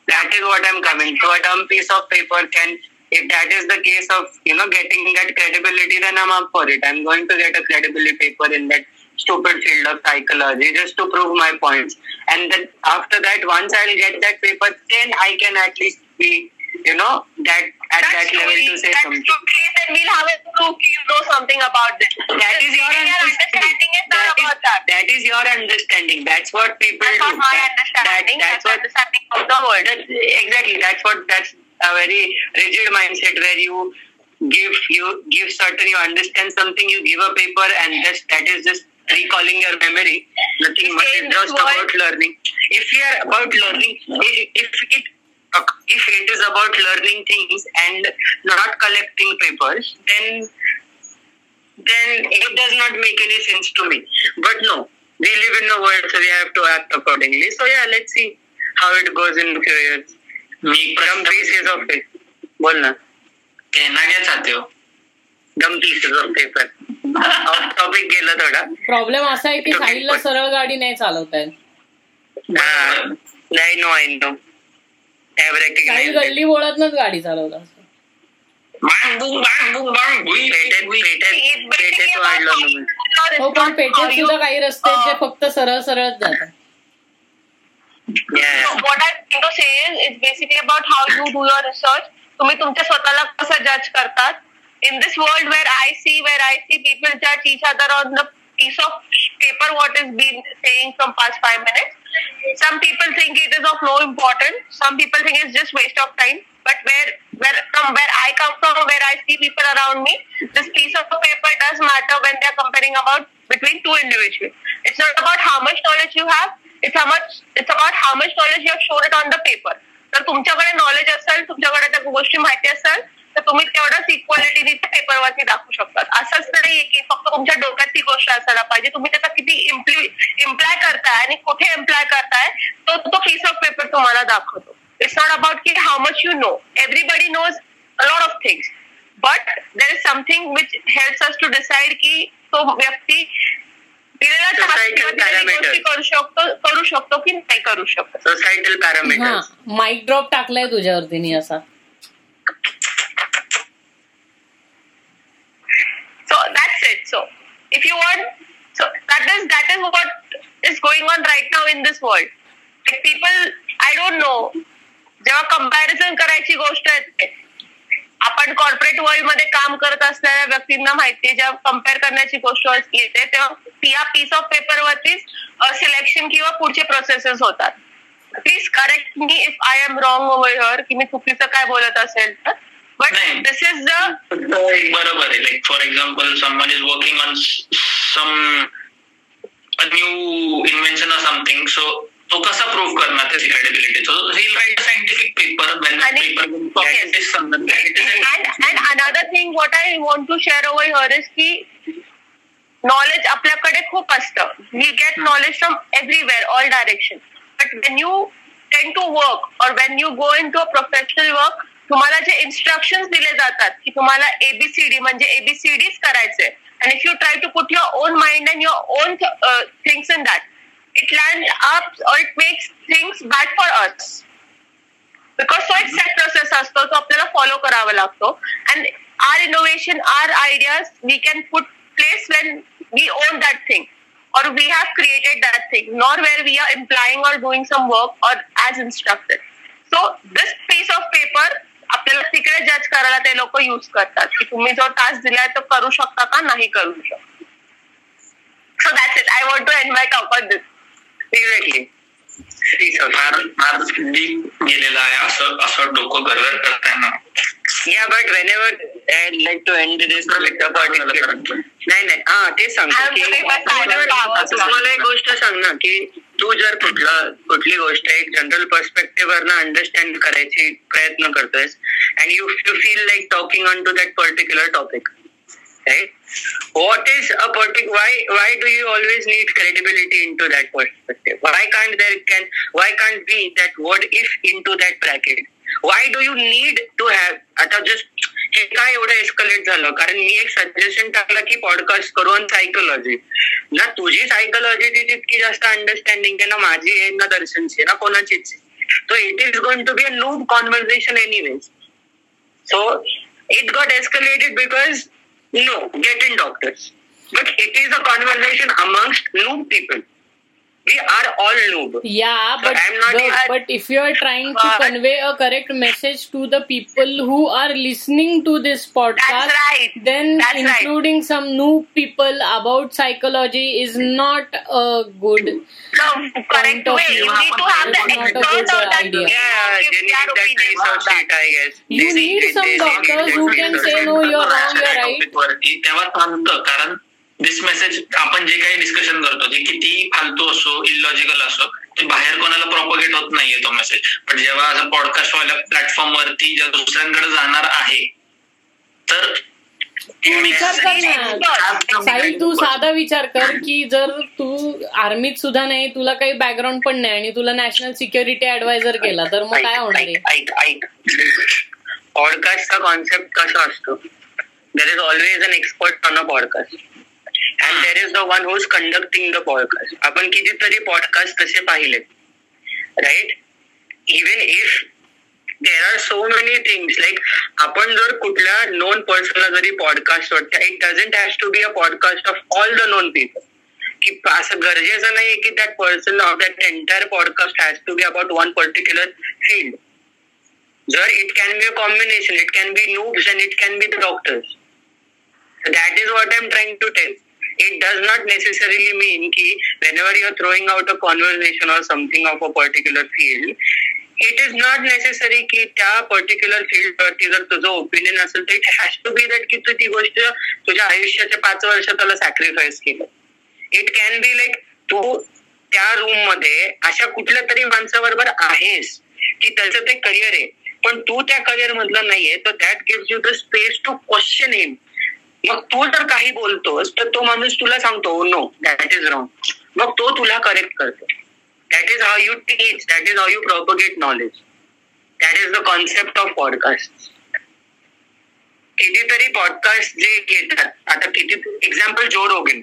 That is what I'm coming to. A dumb piece of paper can... If that is the case of, you know, getting that credibility, then I'm up for it. I'm going to get a credibility paper in that stupid field of psychology just to prove my points. And then after that, once I'll get that paper, then I can at least be, you know, that at That's that true. level to say That's something. That's true. Then we'll have a proof you know something about this. That is your understanding. Is not that about is, that. That is your understanding. That's what people that's do. That's not my understanding. That's, that's what, understanding of the world. That's, exactly. That's what... That's, a very rigid mindset where you give you give certain, you understand something, you give a paper and just, that is just recalling your memory. Nothing much, it's just world. about learning. If you are about learning, if, if it if it is about learning things and not collecting papers, then then it does not make any sense to me. But no, we live in a world, so we have to act accordingly. So yeah, let's see how it goes in a few years. Dumb pieces of paper. बोल ना कहना क्या चाहते हो? Dumb pieces of paper. Off topic गेला थोडा. Problem असा आहे की साहिलला सरळ गाडी नाही चालवता येत. हां, नाही नो आय नो. साहिल गल्ली बोळातनच गाडी चालवला. बांग बुंग बांग बुंग बांग बुई पेटेत पेटेत पेटेत वाढलो मी. हो पण पेटेत सुद्धा काही रस्ते आहेत जे फक्त सरळ सरळच जातात. Yeah. So what I'm trying to say is, it's basically about how you do your research. तुम्ही तुमच्या स्वतःला कसं जज करतात. In this world where I see, where I see people judge each other on the piece of paper what is been saying from past five minutes. Some people think it is of no importance. Some people think it's just waste of time. But where, where from where I come from, where I see people around me, this piece of paper does matter when they are comparing about between two individuals. It's not about how much knowledge you have. It's how much. It's about how much knowledge you have shown it on the paper. तर तुमच्याकडे knowledge असेल, तुमच्याकडे त्या गोष्टी माहिती असेल, तर तुम्ही तेवढाच इक्वॅलिटी पेपरवरती दाखवू शकतात. असंच नाही की फक्त तुमच्या डोक्यात ती गोष्ट असायला पाहिजे. तुम्ही त्याचा किती इम्प्लि इम्प्लाय करताय आणि कुठे इम्प्लाय करताय तो तो पीस ऑफ पेपर तुम्हाला दाखवतो. इट्स नॉट अबाउट की how much you know. Everybody knows a lot of things, but there is something which helps us to decide की तो व्यक्ती करू शकतो की नाही करू शकतो. Societal parameters. माईक ड्रॉप टाकलाय तुझ्यावरती मी असा. So that's it. So if you want, so that is that is what is going on right now in this world. People I don't know. जेव्हा कंपॅरिझन करायची गोष्ट येते, आपण कॉर्पोरेट वर्ल्ड मध्ये काम करत असणाऱ्या व्यक्तींना माहितीये, जेव्हा कम्पेअर करण्याची गोष्ट येते तेव्हा या पीस ऑफ पेपरवरतीच सिलेक्शन किंवा पुढचे प्रोसेसेस होतात. Please correct me if I am wrong over here, की मी चुकीचं काय बोलत असेल तर. बट दिस इज द बरोबर आहे. Like for example, someone is working on some new invention or something, so तो कसा प्रूव्ह करणार त्याची credibility? So he write scientific paper. And another thing what I want to share over here is की knowledge आपल्याकडे खूप असतं. We get knowledge from everywhere, all direction. But when you tend to work or when you go in to a professional work, तुम्हाला जे instructions दिले जातात की तुम्हाला एबीसीडी म्हणजे एबीसीडीच करायचंय, and if you try to put your own mind and your own things in that, it land up or it makes things bad for us. Because तो एक सेट प्रोसेस असतो, तो आपल्याला फॉलो करावा लागतो. And our innovation, our ideas we can put place when we own that thing or we have created that thing, not where we are implying or doing some work or as instructed. So this piece of paper आपल्याला तिकडे जज करायला ते लोक use करतात की तुम्ही जो टास्क दिलाय तो करू शकता का नाही करू शकता. So that's it. I want to end my talk on this. Exactly. गेलेला आहे असं असं डोकं गरगर करताना. Yeah but whenever like to end this नाही नाही हा तेच सांगतो. तुम्हाला एक गोष्ट सांग ना की तू जर कुठला कुठली गोष्ट एक जनरल पर्स्पेक्टिव्ह वरनं अंडरस्टँड करायची प्रयत्न करतोयस and you you feel like talking on to that particular topic. What is a particular, why why do you always need credibility into that perspective? Why can't there can why can't be that word if into that bracket? Why do you need to have आता just हे काय एवढं escalate झालं कारण मी एक suggestion टाकलं की podcast करून सायकोलॉजी ना तुझी सायकोलॉजी जितकी जास्त अंडरस्टँडिंग आहे ना माझी आहे ना दर्शनची ना कोणाचीच तो it is going to be a loop conversation anyways. So it got escalated because No, get in doctors. But it is a conversation amongst noob people. We are all noob. Yeah, so but, the, but if you are trying to convey a correct message to the people who are listening to this podcast, That's right. then That's including right. some noob people about psychology is not a good no, correct way. You need to have the expert of that. Yeah, you need that research data, I guess. You need some doctors who can say, no, you're wrong, you're right. तेव्हा सांगतो कारण दिस message आपण जे काही discussion करतो जे किती फालतू असो इलॉजिकल असो ते बाहेर कोणाला प्रॉपगेट होत नाहीये तो मेसेज. पण जेव्हा असं पॉडकास्टवाल्या प्लॅटफॉर्म वरती जेव्हा दुसऱ्यांकडे जाणार आहे तर साहिल तू साधा विचार कर की जर तू आर्मीत सुद्धा नाही तुला काही बॅकग्राऊंड पण नाही आणि तुला नॅशनल सिक्युरिटी ऍडवायझर केला तर मग काय होणार आहे. पॉडकास्टचा कॉन्सेप्ट कसा असतो there is always an expert on a podcast and there is the one who is conducting the podcast. आपण कितीतरी पॉडकास्ट तसे पाहिलेत right. Even if there are so many things like आपण जर कुठल्या नोन पर्सनला जरी पॉडकास्ट वाटतं it doesn't has to be a podcast of all the known people की असं गरजेचं नाही की that person of that entire podcast has to be about one particular field. जर it can be a combination it can be noobs and it can be the doctors. That is what I am trying to tell. It does not necessarily mean that whenever you are throwing out a conversation or something of a particular field, it is not necessary that that particular field वरती जर तुझं opinion असेल तर it has to be that की तू ती गोष्ट तुझ्या आयुष्याच्या पाच वर्षात त्याला सॅक्रिफाईस केलं. इट कॅन बी लाईक तू त्या रूम मध्ये अशा कुठल्या तरी माणसाबरोबर आहेस की त्याचं ते करिअर आहे पण तू त्या करिअर मधला नाहीये तर that gives you the space to question him. मग तू जर काही बोलतोस तर तो माणूस तुला सांगतो नो दॅट इज रॉंग मग तो तुला करेक्ट करतो. That is how you teach that is how you propagate knowledge. That is the concept of podcast. कितीतरी पॉडकास्ट जे घेतात आता किती example Joe Rogan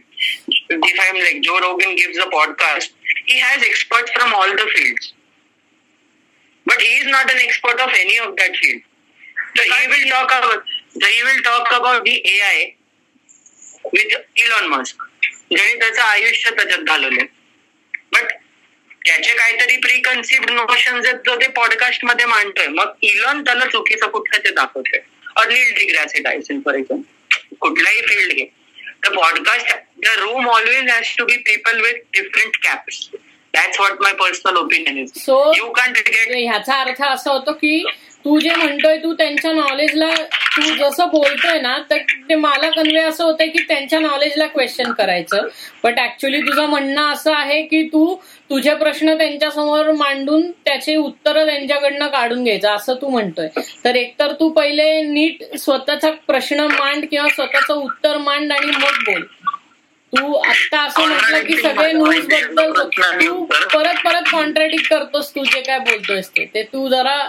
if I am like Joe Rogan gives a podcast he has expert from all the field but he is not an expert of any of that field. He will talk about he will talk about the A I with Elon Musk ज्याने त्याचं आयुष्य त्याच्यात घालवलंय but त्याचे काहीतरी pre conceived notions आहेत जो ते podcast मध्ये मांडतोय मग इलॉन त्याला चुकीचं कुठलं ते दाखवतोय. Neil deGrasse Tyson for example कुठलाही फील्ड घे तर podcast the room always has to be people with different caps. That's what my personal opinion is. So you can't get ह्याचा अर्थ असा होतो की तू जे म्हणतोय तू त्यांच्या नॉलेजला तू जसं बोलतोय ना तर ते मला कन्वे असं होतंय की त्यांच्या नॉलेजला क्वेश्चन करायचं बट ऍक्च्युली तुझं म्हणणं असं आहे की तू तुझे प्रश्न त्यांच्यासमोर मांडून त्याची उत्तरं त्यांच्याकडनं काढून घ्यायचं असं तू म्हणतोय. तर एकतर तू पहिले नीट स्वतःचा प्रश्न मांड किंवा स्वतःचं उत्तर मांड आणि मग बोल. तू आत्ता असं म्हटलं की सगळे न्यूज बद्दल तू परत परत कॉन्ट्रॅडिक्ट करतोस तू जे काय बोलतोयस ते तू जरा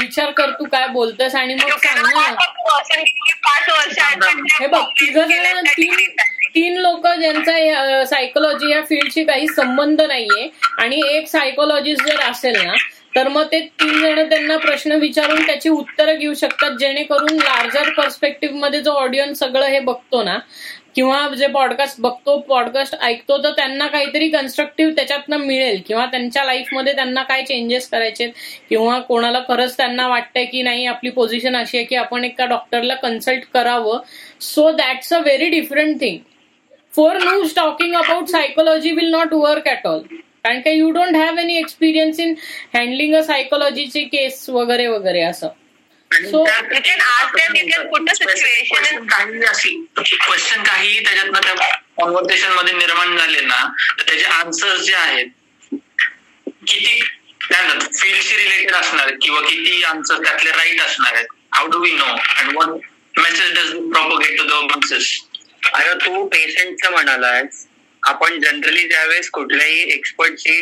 विचार कर तू काय बोलतोस आणि मग सांग ना. हे बघ तुझं तीन तीन लोक ज्यांचा सायकोलॉजी या फील्डशी काही संबंध नाहीये आणि एक सायकोलॉजिस्ट जर असेल ना तर मग ते तीन जण त्यांना प्रश्न विचारून त्याची उत्तरं घेऊ शकतात जेणेकरून लार्जर पर्स्पेक्टिव्ह मध्ये जो ऑडियन्स सगळं हे बघतो ना किंवा जे पॉडकास्ट बघतो पॉडकास्ट ऐकतो तर त्यांना काहीतरी कन्स्ट्रक्टिव्ह त्याच्यातनं मिळेल किंवा त्यांच्या लाईफमध्ये त्यांना काय चेंजेस करायचे किंवा कोणाला खरंच त्यांना वाटतंय की नाही आपली पोझिशन अशी आहे की आपण एका डॉक्टरला कन्सल्ट करावं. So that's a very different thing. For noobs talking about psychology will not work at all कारण का you don't have any experience in handling a सायकोलॉजीची केस वगैरे वगैरे असं. So, you can ask them, you can put the situation question काही त्याच्यातनं त्या conversation मध्ये निर्माण झाले ना तर त्याचे आन्सर्स जे आहेत किती फील्डशी रिलेटेड असणार किंवा किती आमचं त्यातले राईट असणार आहेत. How do we know and what message does propagate to the message. अरे तू पेशंटचं म्हणालाय, आपण जनरली ज्यावेळेस कुठल्याही एक्सपर्टची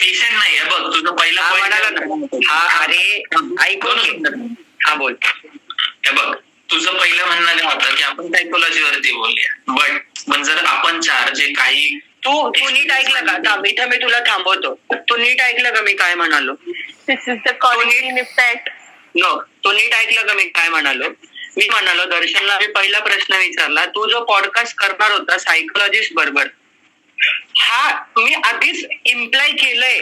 पेशंट नाही आहे बघ तुझं पहिला पॉईंट. हा अरे ऐकून हा बोल हे बघ तुझं पहिलं म्हणणं होतं की आपण सायकोलॉजी वरती बोलूया बट पण जर आपण चार जे काही तू तू नीट ऐकलं का थांब इथं मी तुला थांबवतो. तू नीट ऐकलं का मी काय म्हणालो? नो तू नीट ऐकलं का मी काय म्हणालो? मी म्हणालो दर्शनला मी पहिला प्रश्न विचारला तू जो पॉडकास्ट करणार होता सायकोलॉजिस्ट बरोबर हा तुम्ही आधीच इम्प्लाय केलंय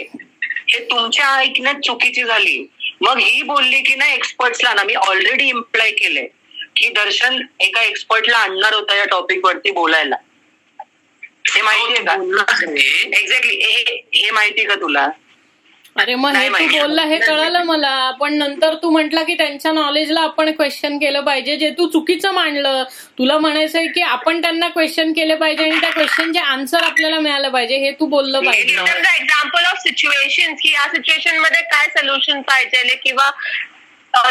हे तुमच्या ऐकण्यात चुकीची झाली. मग ही बोलली की ना एक्सपर्ट्सला ना मी ऑलरेडी इम्प्लाय केलंय की दर्शन एका एक्सपर्टला आणणार होता या टॉपिक वरती बोलायला. हे माहितीये का? एक्झॅक्टली हे माहिती का तुला? अरे मग हे तू बोलला हे कळालं मला पण नंतर तू म्हटला की त्यांच्या नॉलेजला आपण क्वेश्चन केलं पाहिजे जे तू चुकीचं मांडलं. तुला म्हणायचंय की आपण त्यांना क्वेश्चन केलं पाहिजे आणि त्या क्वेश्चनचे आन्सर आपल्याला मिळालं पाहिजे हे तू बोललं पाहिजे. एक्झाम्पल ऑफ सिच्युएशन की या सिच्युएशन मध्ये काय सोल्युशन पाहिजे किंवा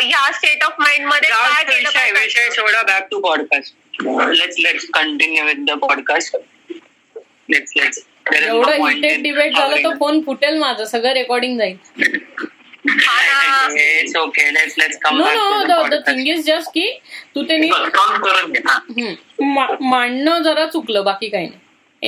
या स्टेट ऑफ माइंड मध्ये काय केलं. विषय सोडा back to podcast. Let's let's continue with the podcast. Let's let's एवढं हिटेड डिबेट झालं तर फोन फुटेल माझं सगळं रेकॉर्डिंग जाईल. No the thing is just की तू ते मांडणं जरा चुकलं बाकी काही नाही.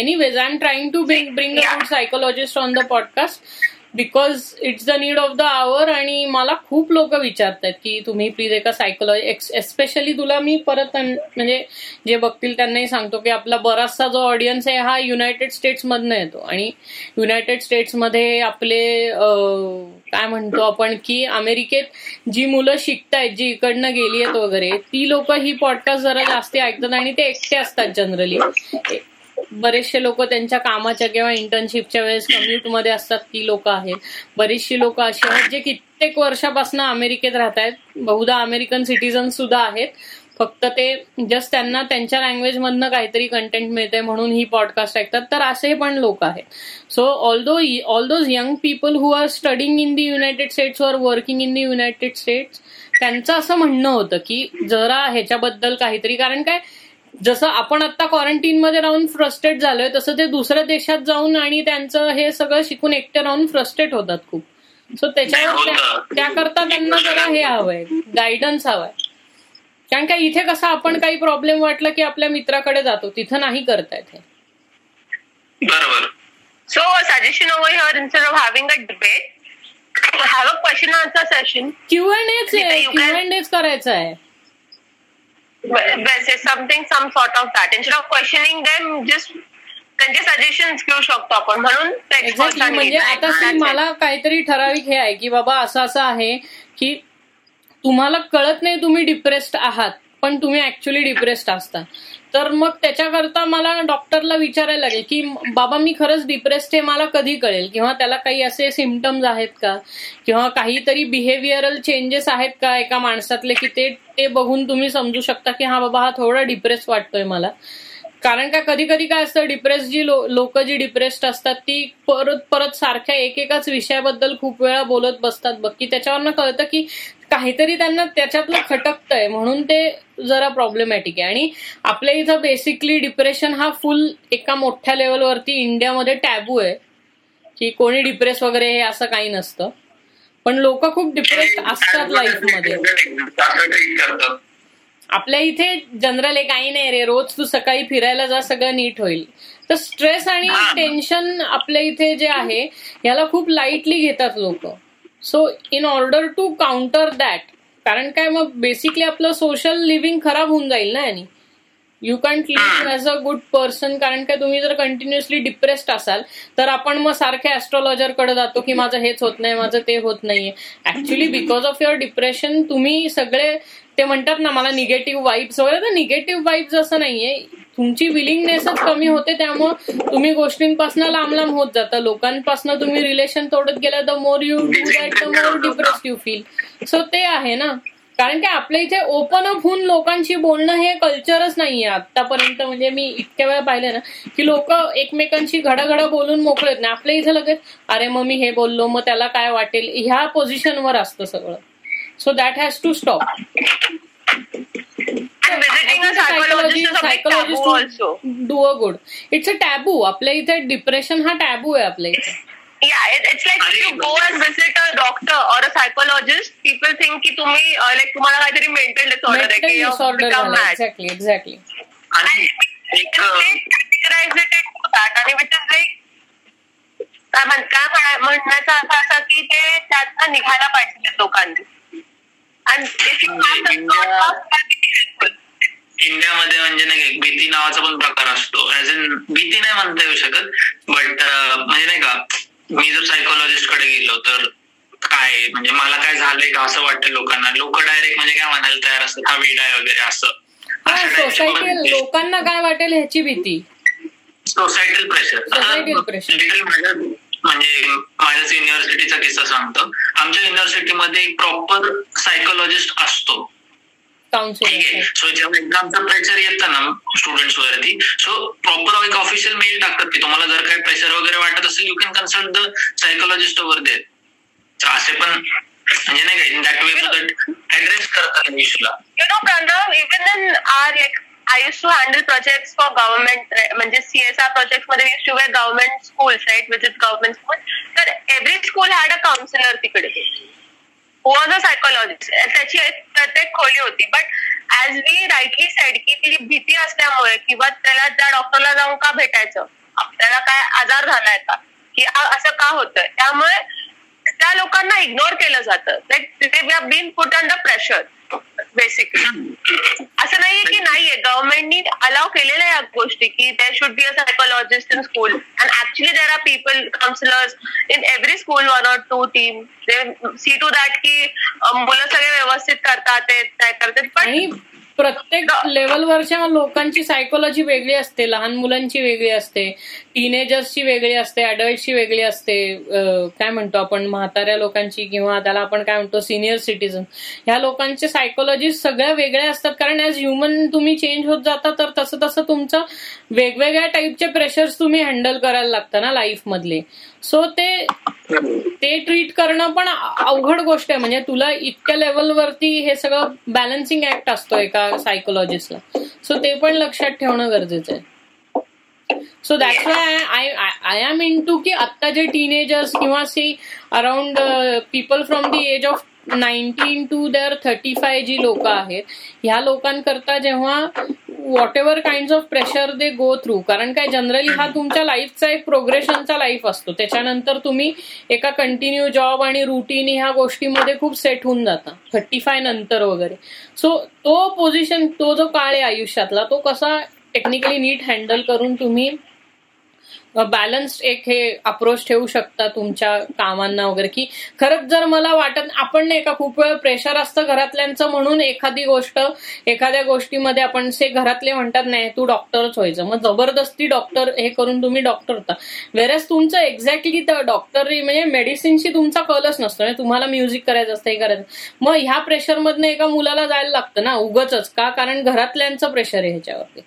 Anyways I am trying to bring a good psychologist on the podcast because it's the need of the hour. आणि मला खूप लोक विचारतात की तुम्ही प्लीज एका सायकोलॉजी एस्पेशली तुला मी परत म्हणजे जे बघतील त्यांनाही सांगतो की आपला बराचसा जो ऑडियन्स आहे हा युनायटेड स्टेट्समधनं येतो आणि युनायटेड स्टेट्समध्ये आपले काय म्हणतो आपण की अमेरिकेत जी मुलं शिकतायत जी इकडनं गेली आहेत वगैरे ती लोक ही पॉडकास्ट जरा जास्ती ऐकतात आणि ते एकटे असतात जनरली. बरेचसे लोक त्यांच्या कामाच्या किंवा इंटर्नशिपच्या वेळेस कम्युटमध्ये असतात ती लोक आहेत. बरीचशी लोक अशी आहेत जे कित्येक वर्षापासून अमेरिकेत राहत आहेत बहुधा अमेरिकन सिटीजन सुद्धा आहेत फक्त ते जस्ट त्यांना त्यांच्या लँग्वेजमधनं काहीतरी कंटेंट मिळते म्हणून ही पॉडकास्ट ऐकतात. तर असे पण लोक आहेत. So although all those young people who are studying in the United States or working in the United States त्यांचं असं म्हणणं होतं की जरा ह्याच्याबद्दल काहीतरी कारण काय जसं आपण आता क्वारंटाईनमध्ये राहून फ्रस्ट्रेट झालोय तसं ते दुसऱ्या देशात जाऊन आणि त्यांचं हे सगळं शिकून एकटे राहून फ्रस्ट्रेट होतात खूप. सो त्याच्यावर त्याकरता त्यांना जरा हे हवंय गायडन्स हवाय कारण काय इथे कसं आपण काही प्रॉब्लेम वाटला की आपल्या मित्राकडे जातो तिथं नाही करतायत हे. बरोबर. So suggestion over here instead of having a debate have a question answer session. Q and A Q and A करायचं आहे. something some sort of that instead of questioning them just त्यांचे सजेशन्स घेऊ शकतो आपण म्हणून. म्हणजे आता मला काहीतरी ठराविक हे आहे की बाबा असं असं आहे की तुम्हाला कळत नाही तुम्ही डिप्रेस्ड आहात पण तुम्ही ऍक्च्युली डिप्रेस्ड असता तर मग त्याच्याकरता मला डॉक्टरला विचारायला लागेल की बाबा मी खरंच डिप्रेस्ड हे मला कधी कळेल किंवा त्याला काही असे सिम्पटम्स आहेत का किंवा काहीतरी बिहेवियरल चेंजेस आहेत का एका माणसातले की ते ते बघून तुम्ही समजू शकता की हा बाबा हा थोडा डिप्रेस्ड वाटतोय मला. कारण का कधी कधी काय असतं डिप्रेस्ड जी लोक जी डिप्रेस्ड असतात ती परत परत सारख्या एकेकाच विषयाबद्दल खूप वेळा बोलत बसतात बघ की त्याच्यावरनं कळतं की काहीतरी त्यांना त्याच्यातलं खटकतंय म्हणून ते जरा प्रॉब्लेमॅटिक आहे. आणि आपल्या इथं बेसिकली डिप्रेशन हा फुल एका मोठ्या लेवलवरती इंडियामध्ये टॅबू आहे की कोणी डिप्रेस वगैरे हे असं काही नसतं पण लोक खूप डिप्रेस्ड असतात लाईफमध्ये. आपल्या इथे जनरल एक काही नाही रे रोज तू सकाळी फिरायला जा सगळं नीट होईल. तर स्ट्रेस आणि टेन्शन आपल्या इथे जे आहे याला खूप लाईटली घेतात लोक. So in order to counter that कारण काय मग बेसिकली आपलं सोशल लिव्हिंग खराब होऊन जाईल ना यानी you can't live as a good person. कारण काय तुम्ही जर कंटिन्युअसली डिप्रेस्ड असाल तर आपण मग सारख्या ऍस्ट्रॉलॉजरकडे जातो की माझं हेच होत नाही माझं ते होत नाहीये. Actually because of your depression तुम्ही सगळे ते म्हणतात ना मला निगेटिव्ह वाईब्स वगैरे तर निगेटिव्ह वाईब्स असं नाहीये तुमची विलिंगनेसच कमी होते त्यामुळे तुम्ही गोष्टींपासून लांब लांब होत जाता लोकांपासून तुम्ही रिलेशन तोडत गेला the more you do that the more depressed you feel. So ते आहे ना कारण की आपल्या इथे ओपन अप होऊन लोकांशी बोलणं हे कल्चरच नाहीये आतापर्यंत. म्हणजे मी इतक्या वेळा पाहिलं ना की लोक एकमेकांशी घडाघडा बोलून मोकळत नाही. आपल्या इथे लगेच अरे मग मी हे बोललो मग त्याला काय वाटेल ह्या पोझिशनवर असतं सगळं. So that has to stop. Psychologist do a good. It's a taboo. आपल्या इथे डिप्रेशन हा टॅबू आहे आपल्या इथे. Yeah, it, it's like if you go and visit a doctor or a psychologist, people think that तुम्ही like तुम्हाला काहीतरी mental disorder आहे की become mad. Exactly, exactly. And they categorize it as that. आणि which is like काय म्हणण्याचा असा असा की ते त्यातनं निघायला पाहिजे लोकांनी. And if you have the thought process, इंडियामध्ये म्हणजे नाही का भीती नावाचा पण प्रकार असतो. ऍज इन भीती नाही म्हणता येऊ शकत बट म्हणजे नाही का मी जर सायकोलॉजिस्ट कडे गेलो तर काय म्हणजे मला काय झालंय का असं वाटतं लोकांना. लोक डायरेक्ट म्हणजे काय म्हणायला तयार असतात हा वेड आहे वगैरे असं. सोसायटी लोकांना काय वाटेल ह्याची भीती. Societal pressure. लिटरली माझ्या म्हणजे माझ्याच युनिव्हर्सिटीचा किस्सा सांगतो. आमच्या युनिव्हर्सिटीमध्ये एक प्रॉपर सायकोलॉजिस्ट असतो. सो जेव्हा एक्झामचं प्रेशर येतं ना स्टुडंट्स वरती सो प्रॉपर एक ऑफिशियल मेल टाकतात की तुम्हाला जर काही प्रेशर वगैरे वाटत असेल you can consult the psychologist over there. असे पण म्हणजे नाही का इन दॅट वे ऍड्रेस करतात इश्यूला. You know Pranav even in our like I used to handle projects for government म्हणजे सीएसआर प्रोजेक्ट मध्ये used to where government schools right which is government school. तर every school had a counsellor तिकडे psychologist त्याची प्रत्येक खोली होती. But as we rightly said की ती भीती असल्यामुळे किंवा त्याला त्या डॉक्टरला जाऊन का भेटायचं आपल्याला काय आजार झालाय का की असं का होतं त्यामुळे त्या लोकांना इग्नोर केलं जातं. Like they are being put under pressure basically. असं नाहीये की नाहीये गव्हर्नमेंटनी अलाव केलेल्या या गोष्टी की there should be a psychologist in school and actually there are people counsellors in every school one or two team they see to that की मुलं सगळे व्यवस्थित करतात काय करतात. पण प्रत्येक लेवलवरच्या लोकांची सायकोलॉजी वेगळी असते. लहान मुलांची वेगळी असते टीनेजर्सची वेगळी असते अडल्टची वेगळी असते काय म्हणतो आपण म्हाताऱ्या लोकांची किंवा त्याला आपण काय म्हणतो सिनियर सिटीजन. ह्या लोकांची सायकोलॉजी सगळ्या वेगळ्या असतात कारण ऍज ह्युमन तुम्ही चेंज होत जाता तर तसं तसं तुमचं वेगवेगळ्या टाईपचे प्रेशर्स तुम्ही हँडल करायला लागता ना लाईफमधले. सो ते ते ट्रीट करणं पण अवघड गोष्ट आहे. म्हणजे तुला इतक्या लेवलवरती हे सगळं बॅलन्सिंग ऍक्ट असतो एका सायकोलॉजिस्टला. सो ते पण लक्षात ठेवणं गरजेचं आहे. So that's why I I am into की आत्ता जे टीनेजर्स किंवा see around people from the age of nineteen to their thirty five जी लोक आहेत ह्या लोकांकरता जेव्हा whatever kind of pressure they go through कारण काय जनरली हा तुमच्या लाईफचा एक प्रोग्रेशनचा लाईफ असतो. त्याच्यानंतर तुम्ही एका कंटिन्यू जॉब आणि रुटीन ह्या गोष्टीमध्ये खूप सेट होऊन जाता थर्टी फाय नंतर वगैरे. सो तो पोझिशन तो जो काळ आहे आयुष्यातला तो कसा टेक्निकली नीट हँडल करून तुम्ही बॅलन्स्ड एक हे अप्रोच ठेवू शकता तुमच्या कामांना वगैरे. की खरंच जर मला वाटत आपण नाही का खूप वेळ प्रेशर असतं घरातल्यांचं म्हणून एखादी गोष्ट एखाद्या गोष्टीमध्ये आपण से घरातले म्हणतात नाही तू डॉक्टरच व्हायचं मग जबरदस्ती डॉक्टर हे करून तुम्ही डॉक्टर होता व्हेरस तुमचं एक्झॅक्टली तर डॉक्टरी म्हणजे मेडिसिनशी तुमचा कलच नसतो. तुम्हाला म्युझिक करायचं असतं हे करायचं. मग ह्या प्रेशरमधनं एका मुलाला जायला लागतं ना उगच का कारण घरातल्यांचं प्रेशर आहे ह्याच्यावरती.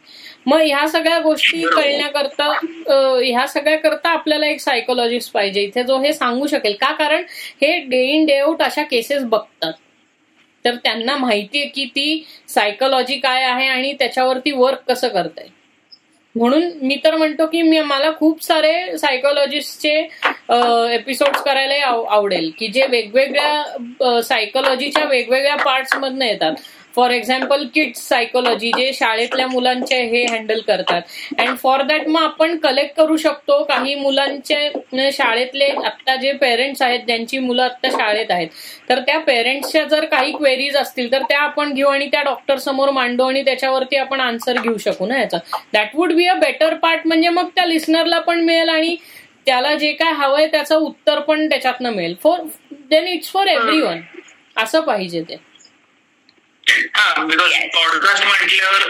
मग ह्या सगळ्या गोष्टी कळण्याकरता ह्या सगळ्याकरता आपल्याला एक सायकोलॉजिस्ट पाहिजे इथे जो हे सांगू शकेल का कारण हे डे इन डे आउट अशा केसेस बघतात तर त्यांना माहिती आहे की ती सायकोलॉजी काय आहे आणि त्याच्यावरती वर्क कसं करता येईल. म्हणून मी तर म्हणतो की मी मला खूप सारे सायकोलॉजिस्टचे एपिसोड्स करायला आवडेल की जे वेगवेगळ्या सायकोलॉजीच्या वेगवेगळ्या पार्ट्समधून येतात. फॉर एक्झाम्पल किड्स सायकोलॉजी जे शाळेतल्या मुलांचे हे हँडल करतात अँड फॉर दॅट मग आपण कलेक्ट करू शकतो काही मुलांचे शाळेतले आत्ता जे पेरेंट्स आहेत ज्यांची मुलं आत्ता शाळेत आहेत तर त्या पेरेंट्सच्या जर काही क्वेरीज असतील तर त्या आपण घेऊ आणि त्या डॉक्टर समोर मांडू आणि त्याच्यावरती आपण आन्सर घेऊ शकू ना याचा. That would be a better part. म्हणजे मग त्या लिस्नरला पण मिळेल आणि त्याला जे काय हवंय त्याचं उत्तर पण त्याच्यातनं मिळेल. For then it's for everyone असं पाहिजे ते. हा बिकॉज पॉडकास्ट म्हटल्यावर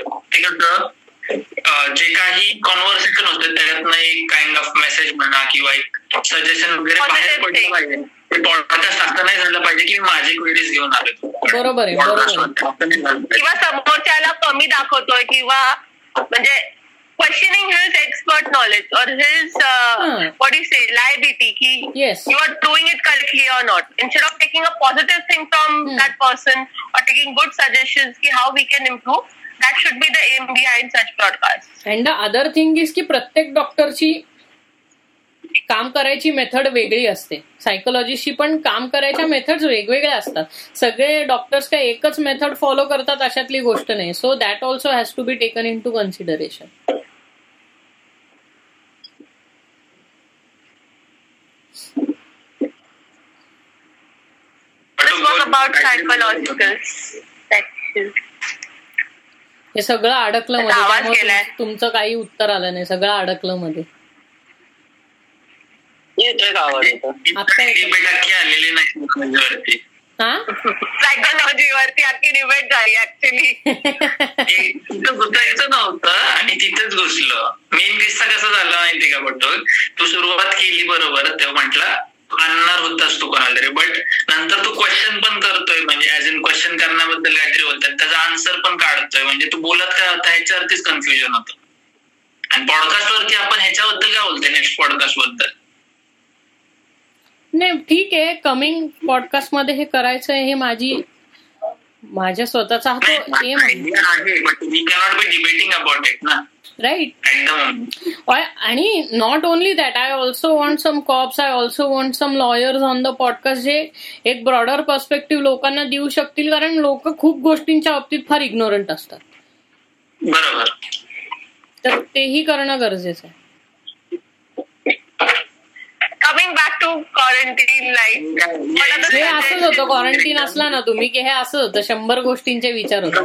जे काही कॉन्व्हर्सेशन होतं त्याच्यातनं एक काइंड ऑफ मेसेज म्हणा किंवा एक सजेशन वगैरे बाहेर पडलं पाहिजे. पॉडकास्ट असं नाही झालं पाहिजे की माझे क्वेरीज घेऊन आलो. बरोबर आहे, बरोबर. किंवा समोरच्याला कमी दाखवतोय किंवा म्हणजे questioning his expert knowledge or his, uh, what do you say, liability, ki yes. you are doing it correctly or not. Instead of taking a positive thing from hmm. that person or taking good suggestions ki how we can improve, that should be the aim behind such broadcasts. And the other thing is ki प्रत्येक डॉक्टरची काम करायची method वेगळी असते, सायकोलॉजिस्टची पण काम करायच्या methods वेगवेगळ्या असतात. सगळे डॉक्टर्स काय एकच मेथड फॉलो करतात अशातली गोष्ट नाही. So that also has to be taken into consideration. About psychological sections. हे सगळं अडकलं मध्ये, तुमचं काही उत्तर आलं नाही, सगळं अडकलं मध्ये. सायकोलॉजी वरती अख्खी डिबेट झाली ऍक्च्युली. तिथं गुतायचं नव्हतं आणि तिथंच घुसलं. मेन किस्सा कसा झाला माहिती का बटोल, तू सुरुवात केली बरोबर, तेव्हा म्हटलं आणणार होतास तू कोणाला तरी, बट नंतर तू क्वेश्चन पण करतोय, म्हणजे ऍज इन क्वेश्चन करण्याबद्दल काहीतरी बोलतात, त्याचा आन्सर पण काढतोय, म्हणजे तू बोलत काय होता ह्याच्यावरतीच कन्फ्युजन होतं. आणि पॉडकास्ट वरती आपण ह्याच्याबद्दल काय बोलतोय नेक्स्ट पॉडकास्ट बद्दल. नाही ठीक आहे, कमिंग पॉडकास्ट मध्ये हे करायचंय, हे माझी माझ्या स्वतःचा तो एम आहे, but we cannot be debating about it ना. Right. And not only that, I also want some cops, I also want some lawyers on the podcast जे एक ब्रॉडर पर्स्पेक्टिव्ह लोकांना देऊ शकतील, कारण लोक खूप गोष्टींच्या बाबतीत फार इग्नोरंट असतात. बरोबर. तर तेही करणं गरजेचं आहे. Coming back to quarantine life, हे असंच होतं. क्वारंटीन असला ना तुम्ही की हे असंच होतं, शंभर गोष्टींचे विचार होतात.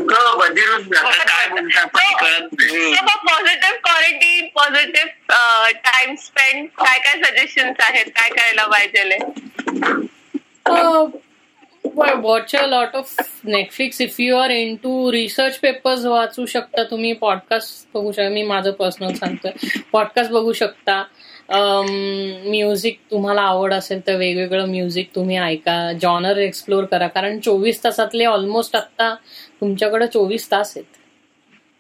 Positive quarantine, positive time spend, काय काय सजेशन्स आहेत, काय करायला पाहिजे? Watch a lot of Netflix if you are into research papers, वाचू शकता तुम्ही. पॉडकास्ट बघू शकता, मी माझं पर्सनल सांगतोय, पॉडकास्ट बघू शकता. म्युझिक तुम्हाला आवड असेल तर वेगवेगळं म्युझिक तुम्ही ऐका, जॉनर एक्सप्लोअर करा, कारण चोवीस तासातले ऑलमोस्ट आत्ता तुमच्याकडे चोवीस तास आहेत.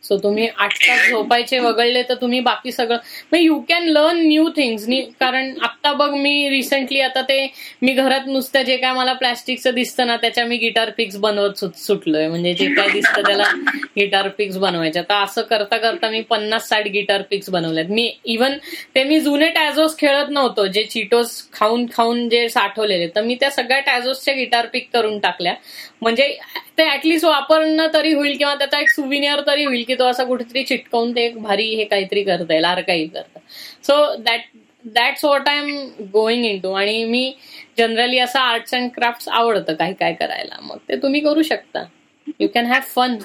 सो तुम्ही आठ तास झोपायचे वगळले तर तुम्ही बाकी सगळं, म्हणजे you can learn new things. कारण आत्ता बघ मी रिसेंटली आता ते मी घरात नुसतं जे काय मला प्लॅस्टिकचं दिसतं ना त्याच्या मी गिटार पिक्स बनवत सुटलोय, म्हणजे जे काय दिसतं त्याला गिटार पिक्स बनवायच्या. तर असं करता करता मी पन्नास साठ गिटार पिक्स बनवल्यात. मी इव्हन ते मी जुने टॅझोस खेळत नव्हतो, जे चिटोस खाऊन खाऊन जे साठवलेले, तर मी त्या सगळ्या टॅझोसच्या गिटार पिक करून टाकल्या, म्हणजे ते ऍटलीस्ट वापरणं तरी होईल किंवा त्याचा एक सुविनियर तरी होईल की तो असा कुठेतरी चिटकवून ते एक भारी हे काहीतरी करता येईल, आर्काइव्ह करता. So that that's what I am going into. आणि मी जनरली असं आर्ट्स अँड क्राफ्ट आवडतं काही काय करायला, मग ते तुम्ही करू शकता. You can have fun.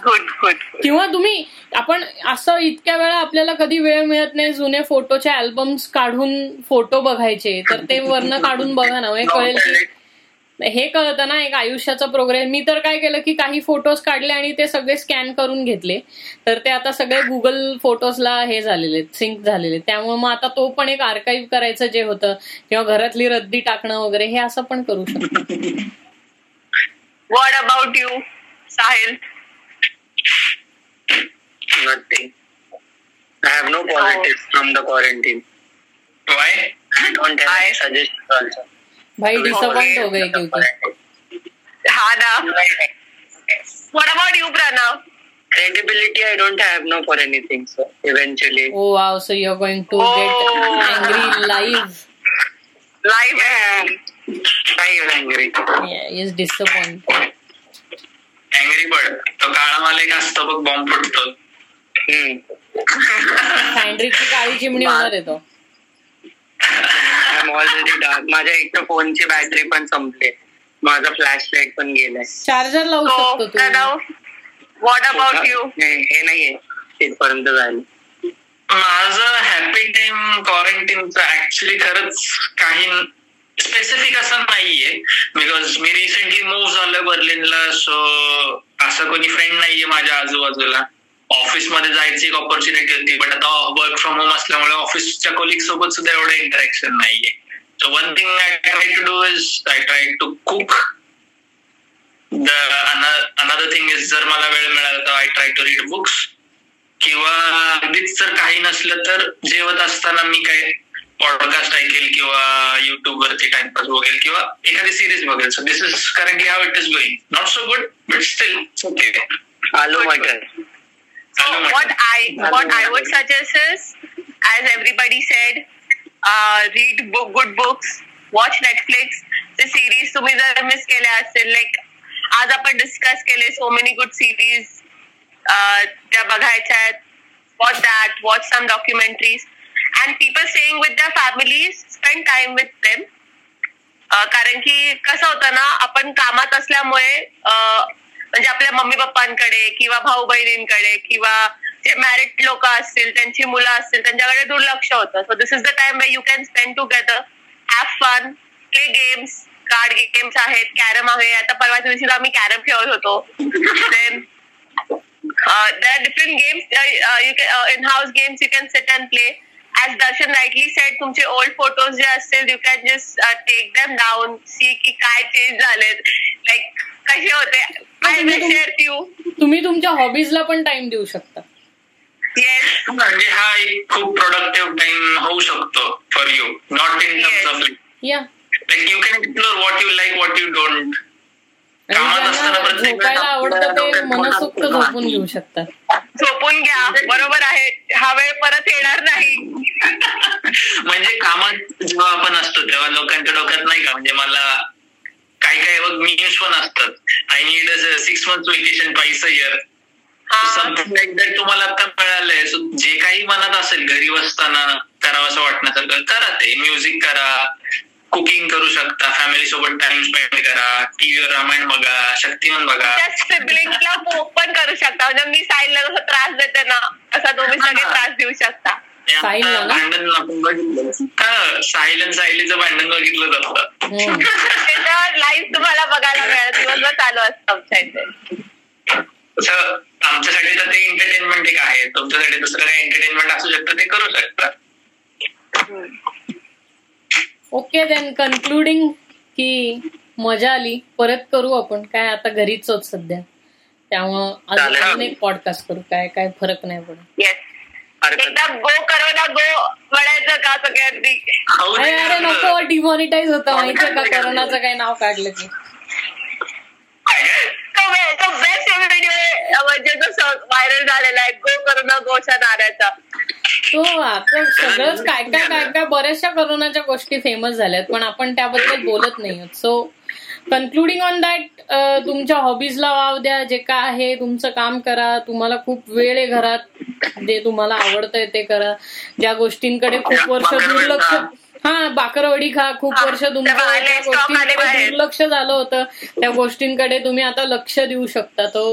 किंवा तुम्ही आपण असं इतक्या वेळा आपल्याला कधी वेळ मिळत नाही जुने फोटोचे अल्बम्स काढून फोटो बघायचे, तर ते वरनं काढून बघा ना, हे कळेल की हे कळतं ना एक आयुष्याचा प्रोग्रेस. मी तर काय केलं की काही फोटोज काढले आणि ते सगळे स्कॅन करून घेतले, तर ते आता सगळे गुगल फोटोजला हे झालेले, सिंक झालेले, त्यामुळे मग आता तो पण एक आर्काईव्ह करायचं जे होतं, किंवा घरातली रद्दी टाकणं वगैरे, हे असं पण करू शकतो. What about you Sahil? Nothing. I have no positive from the quarantine. Why? I don't have suggest also. भाई डिसअपॉइंट हो गए क्योंकि हा ना. What about you Pranav? Credibility I don't have no for anything, so eventually. Oh wow, so you're going to oh. get angry live. Live yeah. Live angry. Yeah, he is disappointed. Angry bird. तो काळा मालिक असतो बघ, bomb फुटतो. सँड्रिकची काळी चिमणी होणार आहे तो. Already dark. माझ्या एक तर फोनची बॅटरी पण संपली, माझा फ्लॅश लाईट पण गेलाय, चार्जर लावू शकतो तू. What about you? हे नाहीये तिथपर्यंत जायला. माझं हॅपी टाइम क्वारंटीनचं ऍक्च्युली खरंच काही स्पेसिफिक असं नाहीये, बिकॉज मी रिसेंटली मूव्ह झालोय बर्लिनला, सो असं कोणी फ्रेंड नाहीये माझ्या आजूबाजूला. ऑफिसमध्ये जायची एक ऑपॉर्च्युनिटी होती, बट आता वर्क फ्रॉम होम असल्यामुळे ऑफिसच्या कोलिग सोबत सुद्धा एवढं इंटरॅक्शन नाहीये, So one thing I try to do is I try to cook. The another thing is जर मला वेळ मिळाला तर I try to read books. किंवा अगदीच जर काही नसलं तर जेवत असताना मी काय पॉडकास्ट ऐकेल किंवा युट्यूब वरती टाइमपास बघेल किंवा एखादी सिरीज बघेल. So this is currently how it is going. Not so good but still okay. आलो मायकडे. So what I what I would suggest is, as everybody said, uh, read book, good books, watch Netflix. The series तुम्ही जर miss केल्या असेल, like आज आपण discuss केले so many good series त्या बघायच्या आहेत. Watch that, watch some documentaries, and people staying with their families, spend time with them. कारण की कसं होतं ना, आपण कामात असल्यामुळे म्हणजे आपल्या मम्मी पप्पांकडे किंवा भाऊ बहिणींकडे किंवा जे मॅरिड लोक असतील त्यांची मुलं असतील त्यांच्याकडे दुर्लक्ष होतं. So this is the time way you can spend together, have fun, play games. Card games आहेत, कॅरम आहे. आता परवाच्या दिवशी आम्ही कॅरम खेळत होतो. There are different games, in house games you can sit and play. As Darshan rightly set, तुमचे old photos जे असतील you can just take them down, see की काय चेंज झालेत, लाईक कसे होते. तुम्ही तुमच्या हॉबीजला पण टाइम देऊ शकता. येस, म्हणजे हा एक खूप प्रोडक्टिव्ह टाइम होऊ शकतो for you. Not in terms of like you can explore what you like, what you don't. कामात असताना प्रत्येक आवडतं ते मनसोक्त झोपून घेऊ शकतात. झोपून घ्या, बरोबर आहे. हा वेळ परत येणार नाही. म्हणजे कामात जेव्हा आपण असतो तेव्हा लोकांच्या डोक्यात नाही का, म्हणजे मला काही काही बघ मीन्स पण असतात. I need a six month vacation twice a year, something like that. तुम्हाला आता मिळालंय, जे काही मनात असेल घरी बसताना करावं असं वाटण्यासारखं करा. ते म्युझिक करा, कुकिंग करू शकता, फॅमिली सोबत टाइम स्पेंड करा, टीव्हीवर रामायण बघा, शक्तिमान बघा, सिबलिंगला पोक पण करू शकता. म्हणजे मी साईलला जसा त्रास देते ना तसा तुम्ही सगळे त्रास देऊ शकता. भांडण आपण बघितलं, साहिल आणि सायलीचं भांडण बघितलं जातं. लाईव्ह तुम्हाला बघायला मिळालं, दिवसभर चालू असतं आमच्या इथे. आमच्यासाठी तर ते एंटरटेनमेंट एक आहे. तुमच्यासाठी दुसरं काही एंटरटेनमेंट असू शकतं, ते करू शकतात. ओके, देन कन्क्लुडिंग की मजा आली. परत करू आपण, काय आता घरीच आहोत सध्या, त्यामुळं अजून अनेक पॉडकास्ट करू. काय काय फरक नाही पडत. एकदा गो करोना गो म्हणायचं का सगळ्यांनी. अरे नको, डिमॉनिटाईज होता माहितीये का, करोनाचं काही नाव काढलं की. तो बेस्ट व्हिडिओ म्हणजे जो व्हायरल झालेला आहे, गो करोना गोच्या नाऱ्याचा. तो आता सगळंच काय काय काय काय बऱ्याचशा करोनाच्या गोष्टी फेमस झाल्यात, पण आपण त्याबद्दल बोलत नाही आहोत. सो कन्क्लुडिंग ऑन दॅट, तुमच्या हॉबीजला वाव द्या. जे काय आहे तुमचं काम करा. तुम्हाला खूप वेळ आहे घरात, जे तुम्हाला आवडतंय ते करा. ज्या गोष्टींकडे खूप वर्ष दुर्लक्ष, हा बाकरवडी खा, खूप वर्ष तुमच्या गोष्टींकडे दुर्लक्ष झालं होतं, त्या गोष्टींकडे तुम्ही आता लक्ष देऊ शकता. तो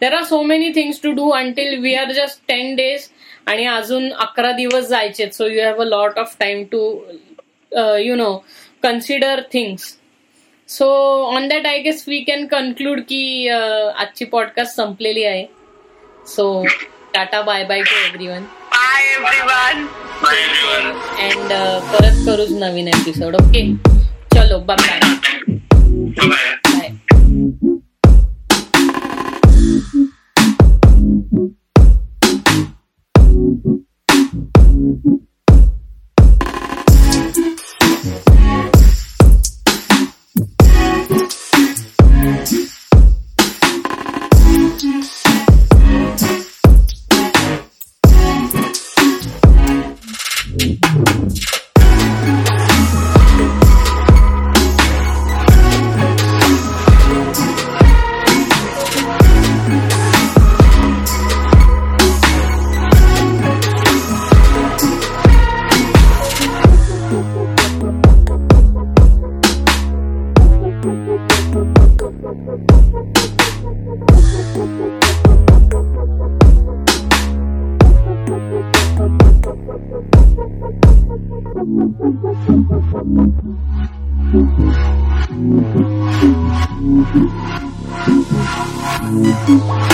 there are so many things to do until we are just ten days, आणि अजून अकरा दिवस जायचे. So you have a lot of time to you know consider things. So on that I guess we can conclude की आजची podcast संपलेली आहे. So Tata, bye bye to everyone. Bye everyone, bye everyone. And परत करूच नवीन episode. Okay, चलो bye bye bye. Thank you.